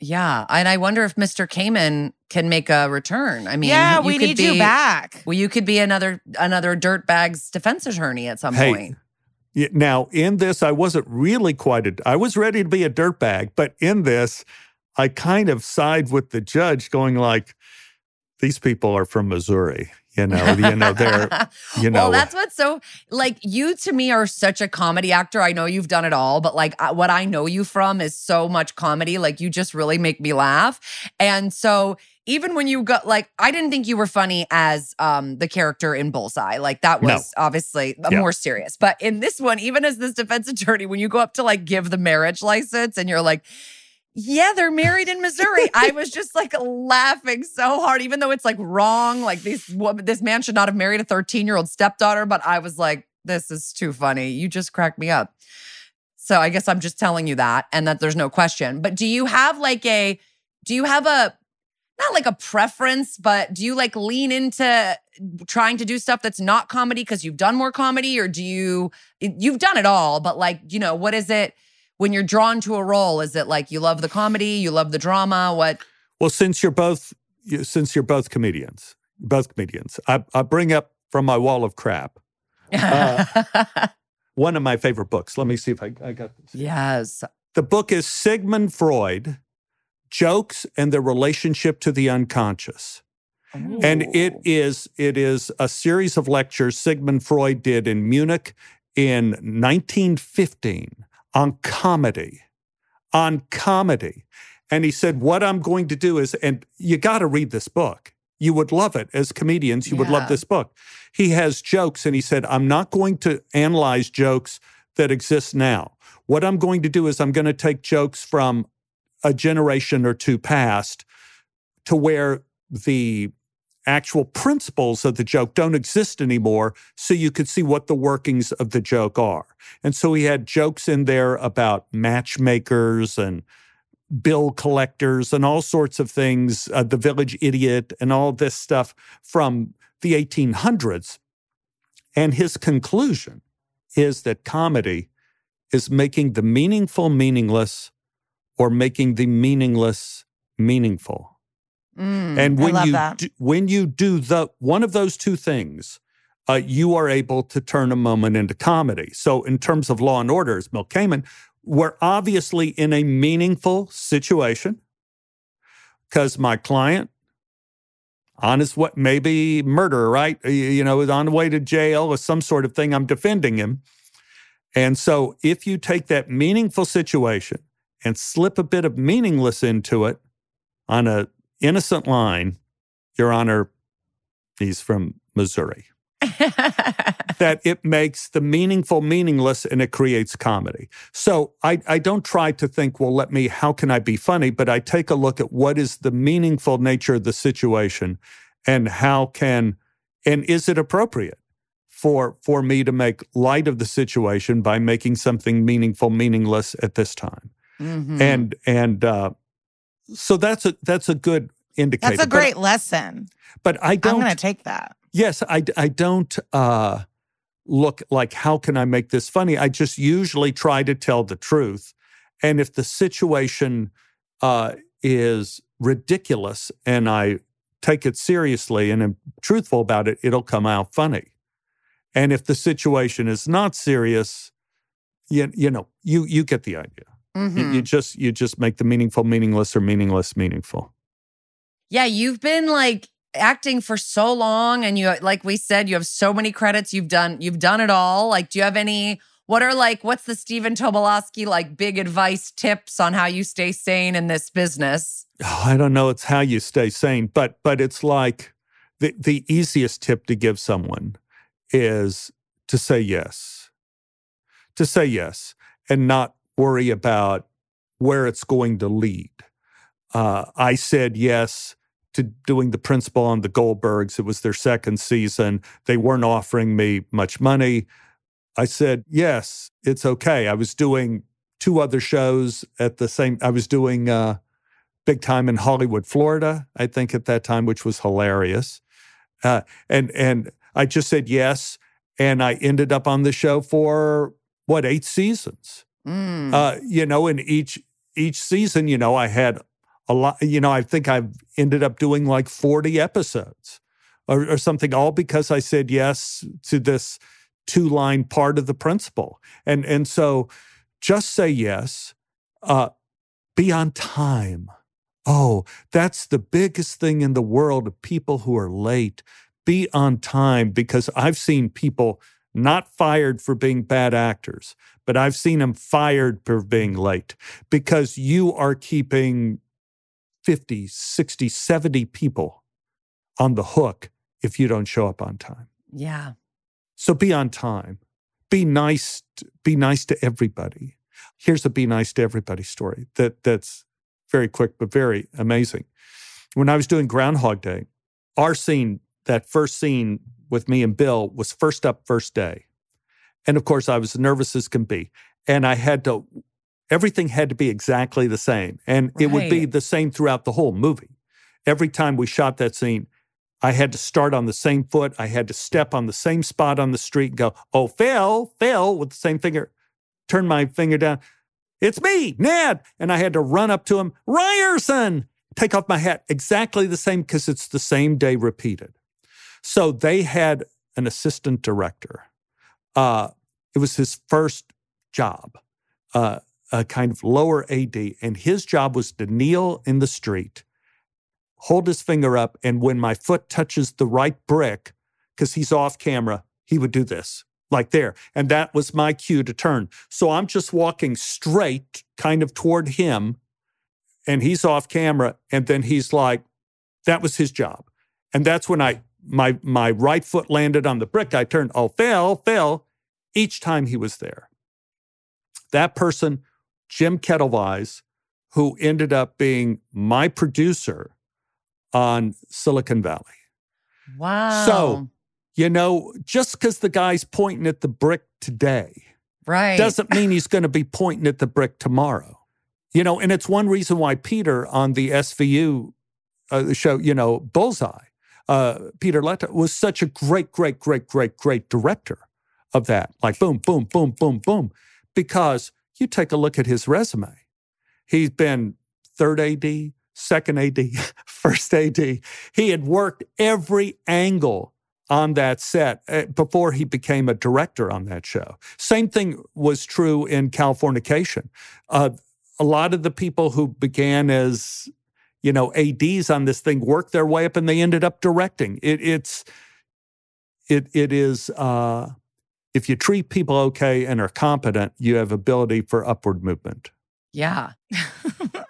Yeah, and I wonder if Mister Kamen can make a return. I mean, yeah, you we could need be, you back. Well, you could be another another dirtbag's defense attorney at some hey, point. Yeah, now, in this, I wasn't really quite a. I was ready to be a dirtbag, but in this, I kind of side with the judge, going like, "These people are from Missouri." You know, you know, they're, you know. Well, that's what's so, like, you to me are such a comedy actor. I know you've done it all, but like I, what I know you from is so much comedy. Like you just really make me laugh. And so even when you got, like, I didn't think you were funny as um, the character in Bullseye. Like that was no. obviously yeah. more serious. But in this one, even as this defense attorney, when you go up to like give the marriage license and you're like, yeah, they're married in Missouri. I was just like laughing so hard, even though it's like wrong. Like this woman, this man should not have married a thirteen-year-old stepdaughter, but I was like, this is too funny. You just cracked me up. So I guess I'm just telling you that and that there's no question. But do you have like a, do you have a, not like a preference, but do you like lean into trying to do stuff that's not comedy because you've done more comedy or do you, you've done it all, but like, you know, what is it? When you're drawn to a role, is it like you love the comedy, you love the drama? What? Well, since you're both, since you're both comedians, both comedians, I, I bring up from my wall of crap uh, one of my favorite books. Let me see if I, I got this. Yes, the book is Sigmund Freud: Jokes and Their Relationship to the Unconscious. Ooh. And it is it is a series of lectures Sigmund Freud did in Munich in nineteen fifteen. On comedy, on comedy. And he said, what I'm going to do is, and you got to read this book. you would love it. As comedians, you yeah. would love this book. He has jokes, and he said, I'm not going to analyze jokes that exist now. What I'm going to do is I'm going to take jokes from a generation or two past to where the actual principles of the joke don't exist anymore, so you could see what the workings of the joke are. And so he had jokes in there about matchmakers and bill collectors and all sorts of things, uh, the village idiot and all this stuff from the eighteen hundreds. And his conclusion is that comedy is making the meaningful meaningless or making the meaningless meaningful. Mm, and when I love you that. Do, when you do the one of those two things, uh, you are able to turn a moment into comedy. So in terms of Law and Order, as Mil Kamin, we're obviously in a meaningful situation because my client, on his what maybe murder, right? You know, is on the way to jail or some sort of thing. I'm defending him. And so if you take that meaningful situation and slip a bit of meaningless into it on an innocent line, Your Honor, he's from Missouri. That it makes the meaningful meaningless and it creates comedy. So I, I don't try to think, well, let me, how can I be funny? But I take a look at what is the meaningful nature of the situation and how can, and is it appropriate for for me to make light of the situation by making something meaningful, meaningless at this time? Mm-hmm. And and uh, so that's a that's a good indicator. That's a great but, lesson. But I don't. I'm going to take that. Yes, I, I don't uh, look like, how can I make this funny? I just usually try to tell the truth. And if the situation uh, is ridiculous and I take it seriously and am truthful about it, it'll come out funny. And if the situation is not serious, you, you know, you you get the idea. Mm-hmm. You, you just you just make the meaningful meaningless or meaningless meaningful. Yeah, you've been like, acting for so long, and you, like we said, you have so many credits. You've done, you've done it all. Like, do you have any? What are like? What's the Stephen Tobolowsky like? Big advice, tips on how you stay sane in this business? Oh, I don't know. It's how you stay sane, but but it's like the the easiest tip to give someone is to say yes, to say yes, and not worry about where it's going to lead. Uh, I said yes to doing the principal on The Goldbergs. It was their second season. They weren't offering me much money. I said, yes, it's okay. I was doing two other shows at the same, I was doing uh, Big Time in Hollywood, Florida, I think at that time, which was hilarious. Uh, and and I just said yes, and I ended up on the show for, what, eight seasons? Mm. Uh, you know, in each each season, you know, I had a lot, you know, I think I've ended up doing like forty episodes or, or something, all because I said yes to this two-line part of the principle. And and so just say yes, uh, be on time. Oh, that's the biggest thing in the world of people who are late. Be on time, because I've seen people not fired for being bad actors, but I've seen them fired for being late, because you are keeping fifty, sixty, seventy people on the hook if you don't show up on time. Yeah. So be on time. Be nice, be nice to everybody. Here's a be nice to everybody story that, that's very quick but very amazing. When I was doing Groundhog Day, our scene, that first scene with me and Bill, was first up, first day. And of course, I was nervous as can be. And I had to... Everything had to be exactly the same. And right. It would be the same throughout the whole movie. Every time we shot that scene, I had to start on the same foot. I had to step on the same spot on the street and go, oh, Phil, Phil, with the same finger. Turn my finger down. It's me, Ned. And I had to run up to him, Ryerson, take off my hat. Exactly the same, because it's the same day repeated. So they had an assistant director. Uh, it was his first job. Uh, a kind of lower A D, and his job was to kneel in the street, hold his finger up, and when my foot touches the right brick, because he's off camera, he would do this, like there. And that was my cue to turn. So I'm just walking straight, kind of toward him, and he's off camera, and then he's like, that was his job. And that's when I my my right foot landed on the brick. I turned, oh, fail, fail. Each time he was there. That person, Jim Kettlewise, who ended up being my producer on Silicon Valley. Wow. So, you know, just because the guy's pointing at the brick today right. doesn't mean he's going to be pointing at the brick tomorrow. You know, and it's one reason why Peter on the S V U uh, show, you know, Bullseye, uh, Peter Letta was such a great, great, great, great, great director of that. Like boom, boom, boom, boom, boom. Because you take a look at his resume. He's been third A D, second A D, first A D. He had worked every angle on that set before he became a director on that show. Same thing was true in Californication. Uh, a lot of the people who began as, you know, A Ds on this thing worked their way up and they ended up directing. It, it's, it, it is, uh, if you treat people okay and are competent, you have ability for upward movement. Yeah.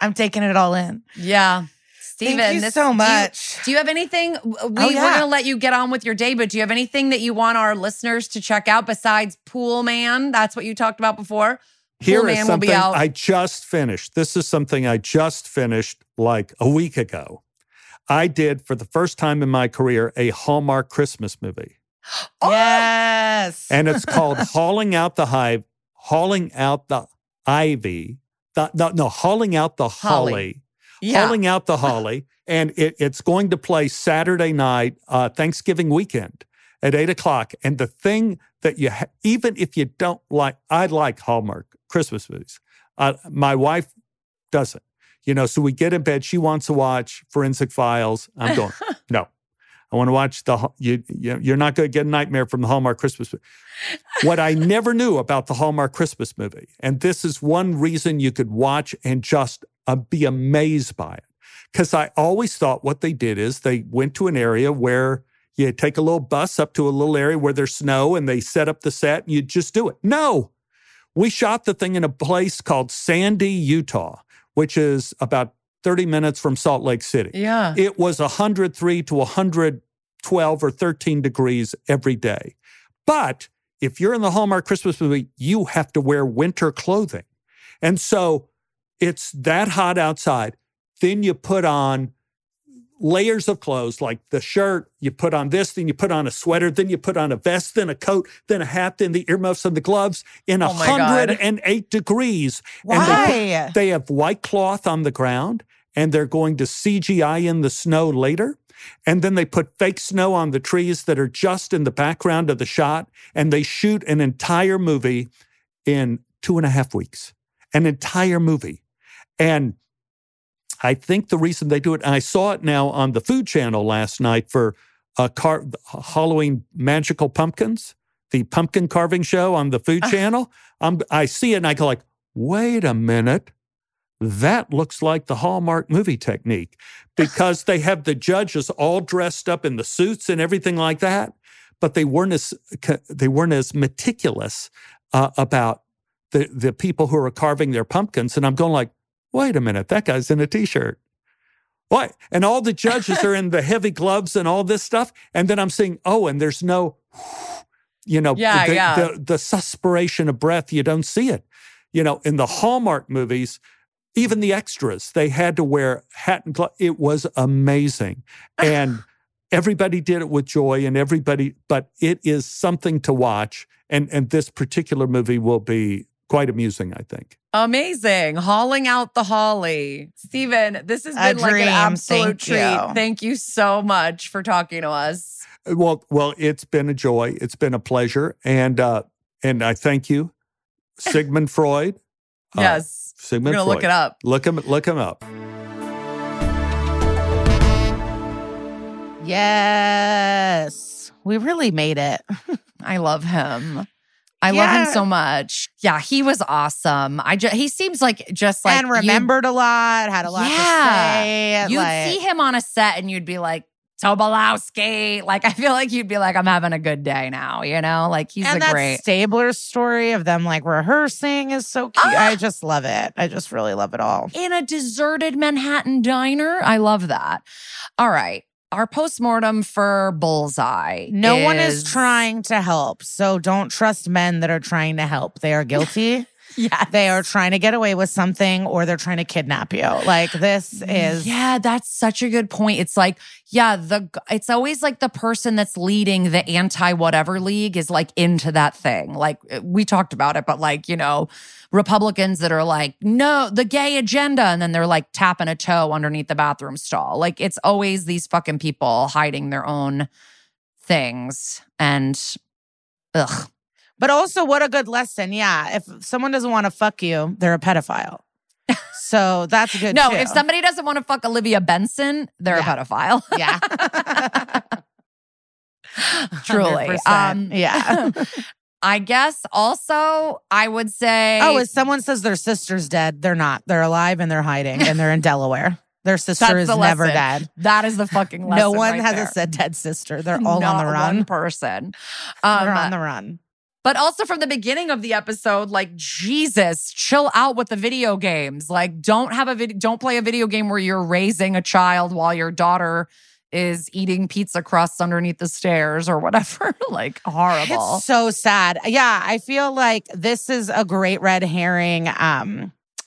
I'm taking it all in. Yeah. Stephen, thank you this, so much. Do you, do you have anything? We, oh, yeah. We're going to let you get on with your day, but do you have anything that you want our listeners to check out besides Pool Man? That's what you talked about before. Here Pool is Man something will be out. I just finished. This is something I just finished like a week ago. I did, for the first time in my career, a Hallmark Christmas movie. Oh! Yes. And it's called Hauling Out the Hive, Hauling Out the Ivy. The, the, no, Hauling Out the Holly. Holly. Yeah. Hauling Out the Holly. And it, it's going to play Saturday night, uh, Thanksgiving weekend at eight o'clock. And the thing that you, ha- even if you don't like, I like Hallmark Christmas movies. Uh, my wife doesn't. You know, so we get in bed. She wants to watch Forensic Files. I'm going, no. I want to watch the, you, you're not going to get a nightmare from the Hallmark Christmas movie. What I never knew about the Hallmark Christmas movie, and this is one reason you could watch and just uh, be amazed by it, because I always thought what they did is they went to an area where you take a little bus up to a little area where there's snow and they set up the set and you just do it. No, we shot the thing in a place called Sandy, Utah, which is about thirty minutes from Salt Lake City. Yeah. It was one oh three to one twelve or thirteen degrees every day. But if you're in the Hallmark Christmas movie, you have to wear winter clothing. And so it's that hot outside. Then you put on layers of clothes, like the shirt, you put on this, then you put on a sweater, then you put on a vest, then a coat, then a hat, then the earmuffs and the gloves in oh one oh eight God. degrees. Why? And they, put, they have white cloth on the ground, and they're going to C G I in the snow later. And then they put fake snow on the trees that are just in the background of the shot, and they shoot an entire movie in two and a half weeks. An entire movie. And I think the reason they do it, and I saw it now on the Food Channel last night for uh, car- Halloween Magical Pumpkins, the pumpkin carving show on the Food uh, Channel. I'm, I see it and I go like, wait a minute. That looks like the Hallmark movie technique, because they have the judges all dressed up in the suits and everything like that, but they weren't as they weren't as meticulous uh, about the the people who are carving their pumpkins. And I'm going like, wait a minute, that guy's in a t-shirt. What? And all the judges are in the heavy gloves and all this stuff. And then I'm seeing, oh, and there's no, you know, yeah, the, yeah. The, the suspiration of breath. You don't see it. You know, in the Hallmark movies, even the extras, they had to wear hat and glove. It was amazing. And everybody did it with joy and everybody, but it is something to watch. And, and this particular movie will be quite amusing, I think. Amazing. Hauling Out the Holly. Stephen, this has been like an absolute treat. Thank you so much for talking to us. Well, well, it's been a joy. It's been a pleasure. And, uh, and I thank you, Sigmund Freud. Uh, yes. Sigmund Freud. We're going to look it up. Look him, look him up. Yes. We really made it. I love him. I yeah. love him so much. Yeah, he was awesome. I ju- He seems like just like— And remembered a lot, had a lot yeah. to say. You'd like, see him on a set and you'd be like, Tobolowsky. Like, I feel like you'd be like, I'm having a good day now, you know? Like, he's and a great— And that Stabler's story of them, like, rehearsing is so cute. Ah! I just love it. I just really love it all. In a deserted Manhattan diner. I love that. All right. Our postmortem for Bullseye. No is... one is trying to help. So don't trust men that are trying to help. They are guilty. Yeah. They are trying to get away with something or they're trying to kidnap you. Like this is. Yeah, that's such a good point. It's like, yeah, the it's always like the person that's leading the anti-whatever league is like into that thing. Like we talked about it, but like, you know, Republicans that are like, no, the gay agenda. And then they're like tapping a toe underneath the bathroom stall. Like it's always these fucking people hiding their own things and ugh. But also, what a good lesson. Yeah, if someone doesn't want to fuck you, they're a pedophile. So that's good, no, too. If somebody doesn't want to fuck Olivia Benson, they're yeah. a pedophile. Yeah. Truly. Um, yeah. I guess also I would say... Oh, if someone says their sister's dead, they're not. They're alive and they're hiding and they're in Delaware. Their sister That's is the never dead. That is the fucking lesson. No one right has there. A said dead sister. They're all not on the run. One person. Um, they're on the run. But also from the beginning of the episode, like, Jesus, chill out with the video games. Like, don't have a vid- don't play a video game where you're raising a child while your daughter is eating pizza crusts underneath the stairs or whatever. Like, horrible. It's so sad. Yeah, I feel like this is a great red herring. Um,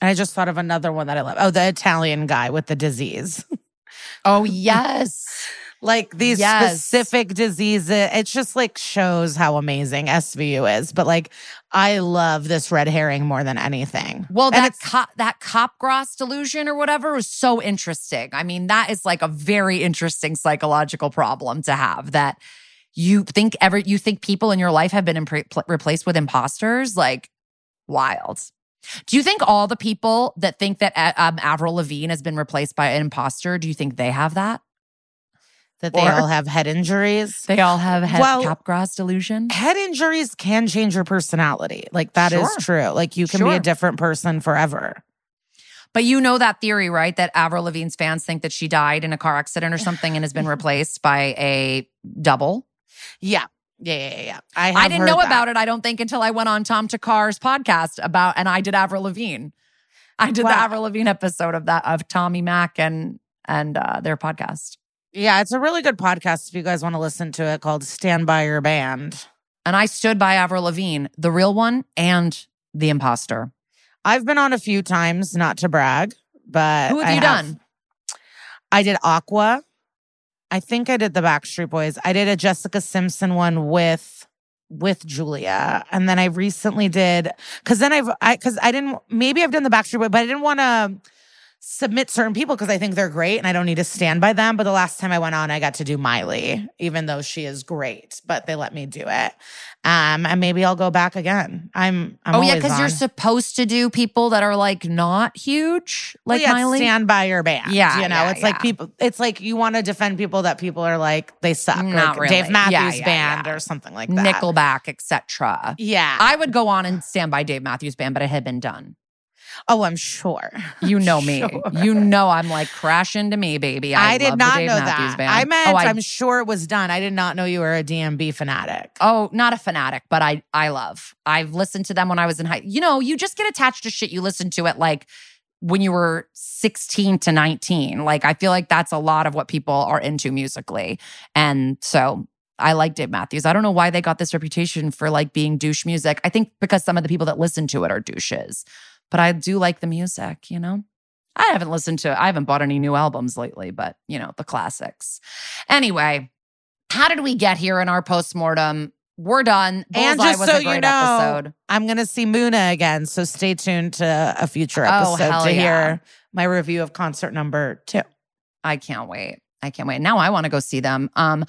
and I just thought of another one that I love. Oh, the Italian guy with the disease. Oh, yes. Like these yes. specific diseases. It just like shows how amazing S V U is. But like, I love this red herring more than anything. Well, and that cop, that Copgrass delusion or whatever was so interesting. I mean, that is like a very interesting psychological problem to have that you think ever, you think people in your life have been impre- replaced with imposters. Like wild. Do you think all the people that think that um, Avril Lavigne has been replaced by an imposter, do you think they have that? That they or, all have head injuries. They all have head well, Capgras delusion. Head injuries can change your personality. Like that sure. is true. Like you can sure. be a different person forever. But you know that theory, right? That Avril Lavigne's fans think that she died in a car accident or something and has been replaced by a double. Yeah. Yeah, yeah, yeah. I, I didn't know that. about it, I don't think, until I went on Tom Takar's podcast about, and I did Avril Lavigne. I did wow. the Avril Lavigne episode of that, of Tommy Mack and, and uh, their podcast. Yeah, it's a really good podcast if you guys want to listen to it called Stand By Your Band. And I stood by Avril Lavigne, the real one and the imposter. I've been on a few times, not to brag, but Who have I you have. done? I did Aqua. I think I did the Backstreet Boys. I did a Jessica Simpson one with with Julia. And then I recently did, because then I've, I, because I didn't, maybe I've done the Backstreet Boys, but I didn't want to submit certain people because I think they're great and I don't need to stand by them. But the last time I went on, I got to do Miley, even though she is great, but they let me do it. Um, and maybe I'll go back again. I'm, I'm Oh yeah, because you're supposed to do people that are like not huge, like well, yeah, Miley. Stand by your band. Yeah, you know, yeah, it's yeah. like people. It's like you want to defend people that people are like they suck, not like really. Dave Matthews yeah, yeah, Band yeah. or something like that, Nickelback, et cetera. Yeah, I would go on and stand by Dave Matthews Band, but it had been done. Oh, I'm sure. You know me. Sure. You know I'm like crash into me, baby. I, I did love not the Dave know Matthews that. Band. I meant oh, I, I'm sure it was done. I did not know you were a D M B fanatic. Oh, not a fanatic, but I I love. I've listened to them when I was in high. You know, you just get attached to shit you listen to at like when you were sixteen to nineteen. Like I feel like that's a lot of what people are into musically. And so I like Dave Matthews. I don't know why they got this reputation for like being douche music. I think because some of the people that listen to it are douches. But I do like the music, you know? I haven't listened to, I haven't bought any new albums lately, but, you know, the classics. Anyway, how did we get here in our postmortem? We're done. Bullseye and just was so a great you know, episode. I'm going to see Muna again, so stay tuned to a future episode oh, to yeah. hear my review of concert number two. I can't wait. I can't wait. Now I want to go see them. Um,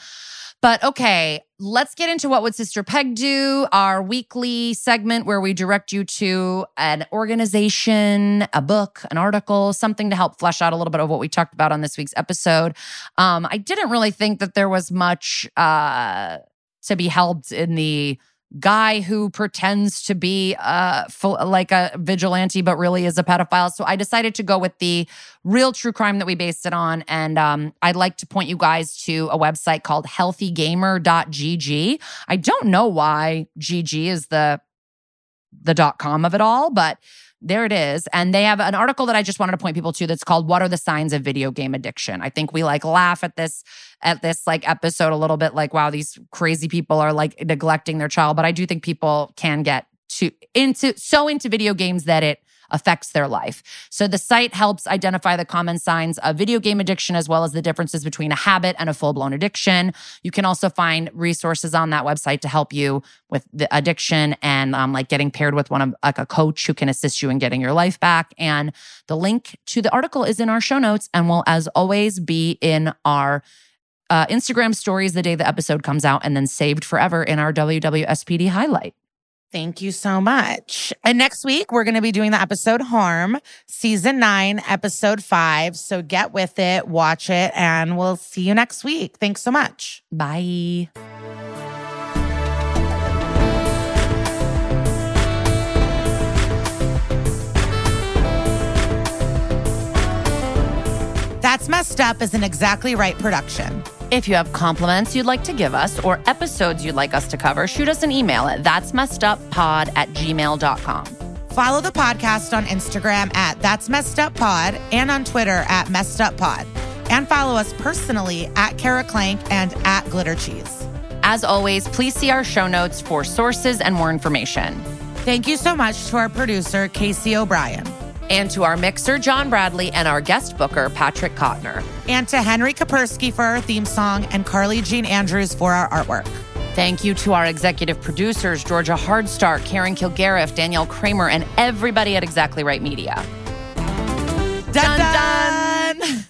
but okay, let's get into What Would Sister Peg Do, our weekly segment where we direct you to an organization, a book, an article, something to help flesh out a little bit of what we talked about on this week's episode. Um, I didn't really think that there was much uh, to be helped in the guy who pretends to be uh, full, like a vigilante but really is a pedophile. So I decided to go with the real true crime that we based it on. And um, I'd like to point you guys to a website called healthy gamer dot g g. I don't know why G G is the the dot com of it all, but There it is. And they have an article that I just wanted to point people to that's called What Are the Signs of Video Game Addiction? I think we like laugh at this at this like episode a little bit, like, wow, these crazy people are like neglecting their child. But I do think people can get too into so into video games that it affects their life. So the site helps identify the common signs of video game addiction, as well as the differences between a habit and a full-blown addiction. You can also find resources on that website to help you with the addiction and um, like getting paired with one of like a coach who can assist you in getting your life back. And the link to the article is in our show notes and will, as always, be in our uh, Instagram stories the day the episode comes out, and then saved forever in our W W S P D highlight. Thank you so much. And next week, we're going to be doing the episode Harm, Season nine, Episode five. So get with it, watch it, and we'll see you next week. Thanks so much. Bye. That's Messed Up is an Exactly Right production. If you have compliments you'd like to give us or episodes you'd like us to cover, shoot us an email at that's messed up pod at gmail dot com. Follow the podcast on Instagram at that's messed up pod and on Twitter at messeduppod. And follow us personally at Kara Clank and at Glitter Cheese. As always, please see our show notes for sources and more information. Thank you so much to our producer, Casey O'Brien. And to our mixer, John Bradley, and our guest booker, Patrick Kottner. And to Henry Kapersky for our theme song and Carly Jean Andrews for our artwork. Thank you to our executive producers, Georgia Hardstark, Karen Kilgariff, Danielle Kramer, and everybody at Exactly Right Media. Dun, dun, dun.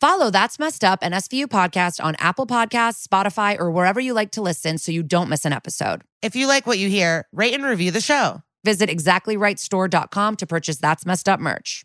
Follow That's Messed Up, an S V U podcast on Apple Podcasts, Spotify, or wherever you like to listen so you don't miss an episode. If you like what you hear, rate and review the show. Visit exactly right store dot com to purchase That's Messed Up merch.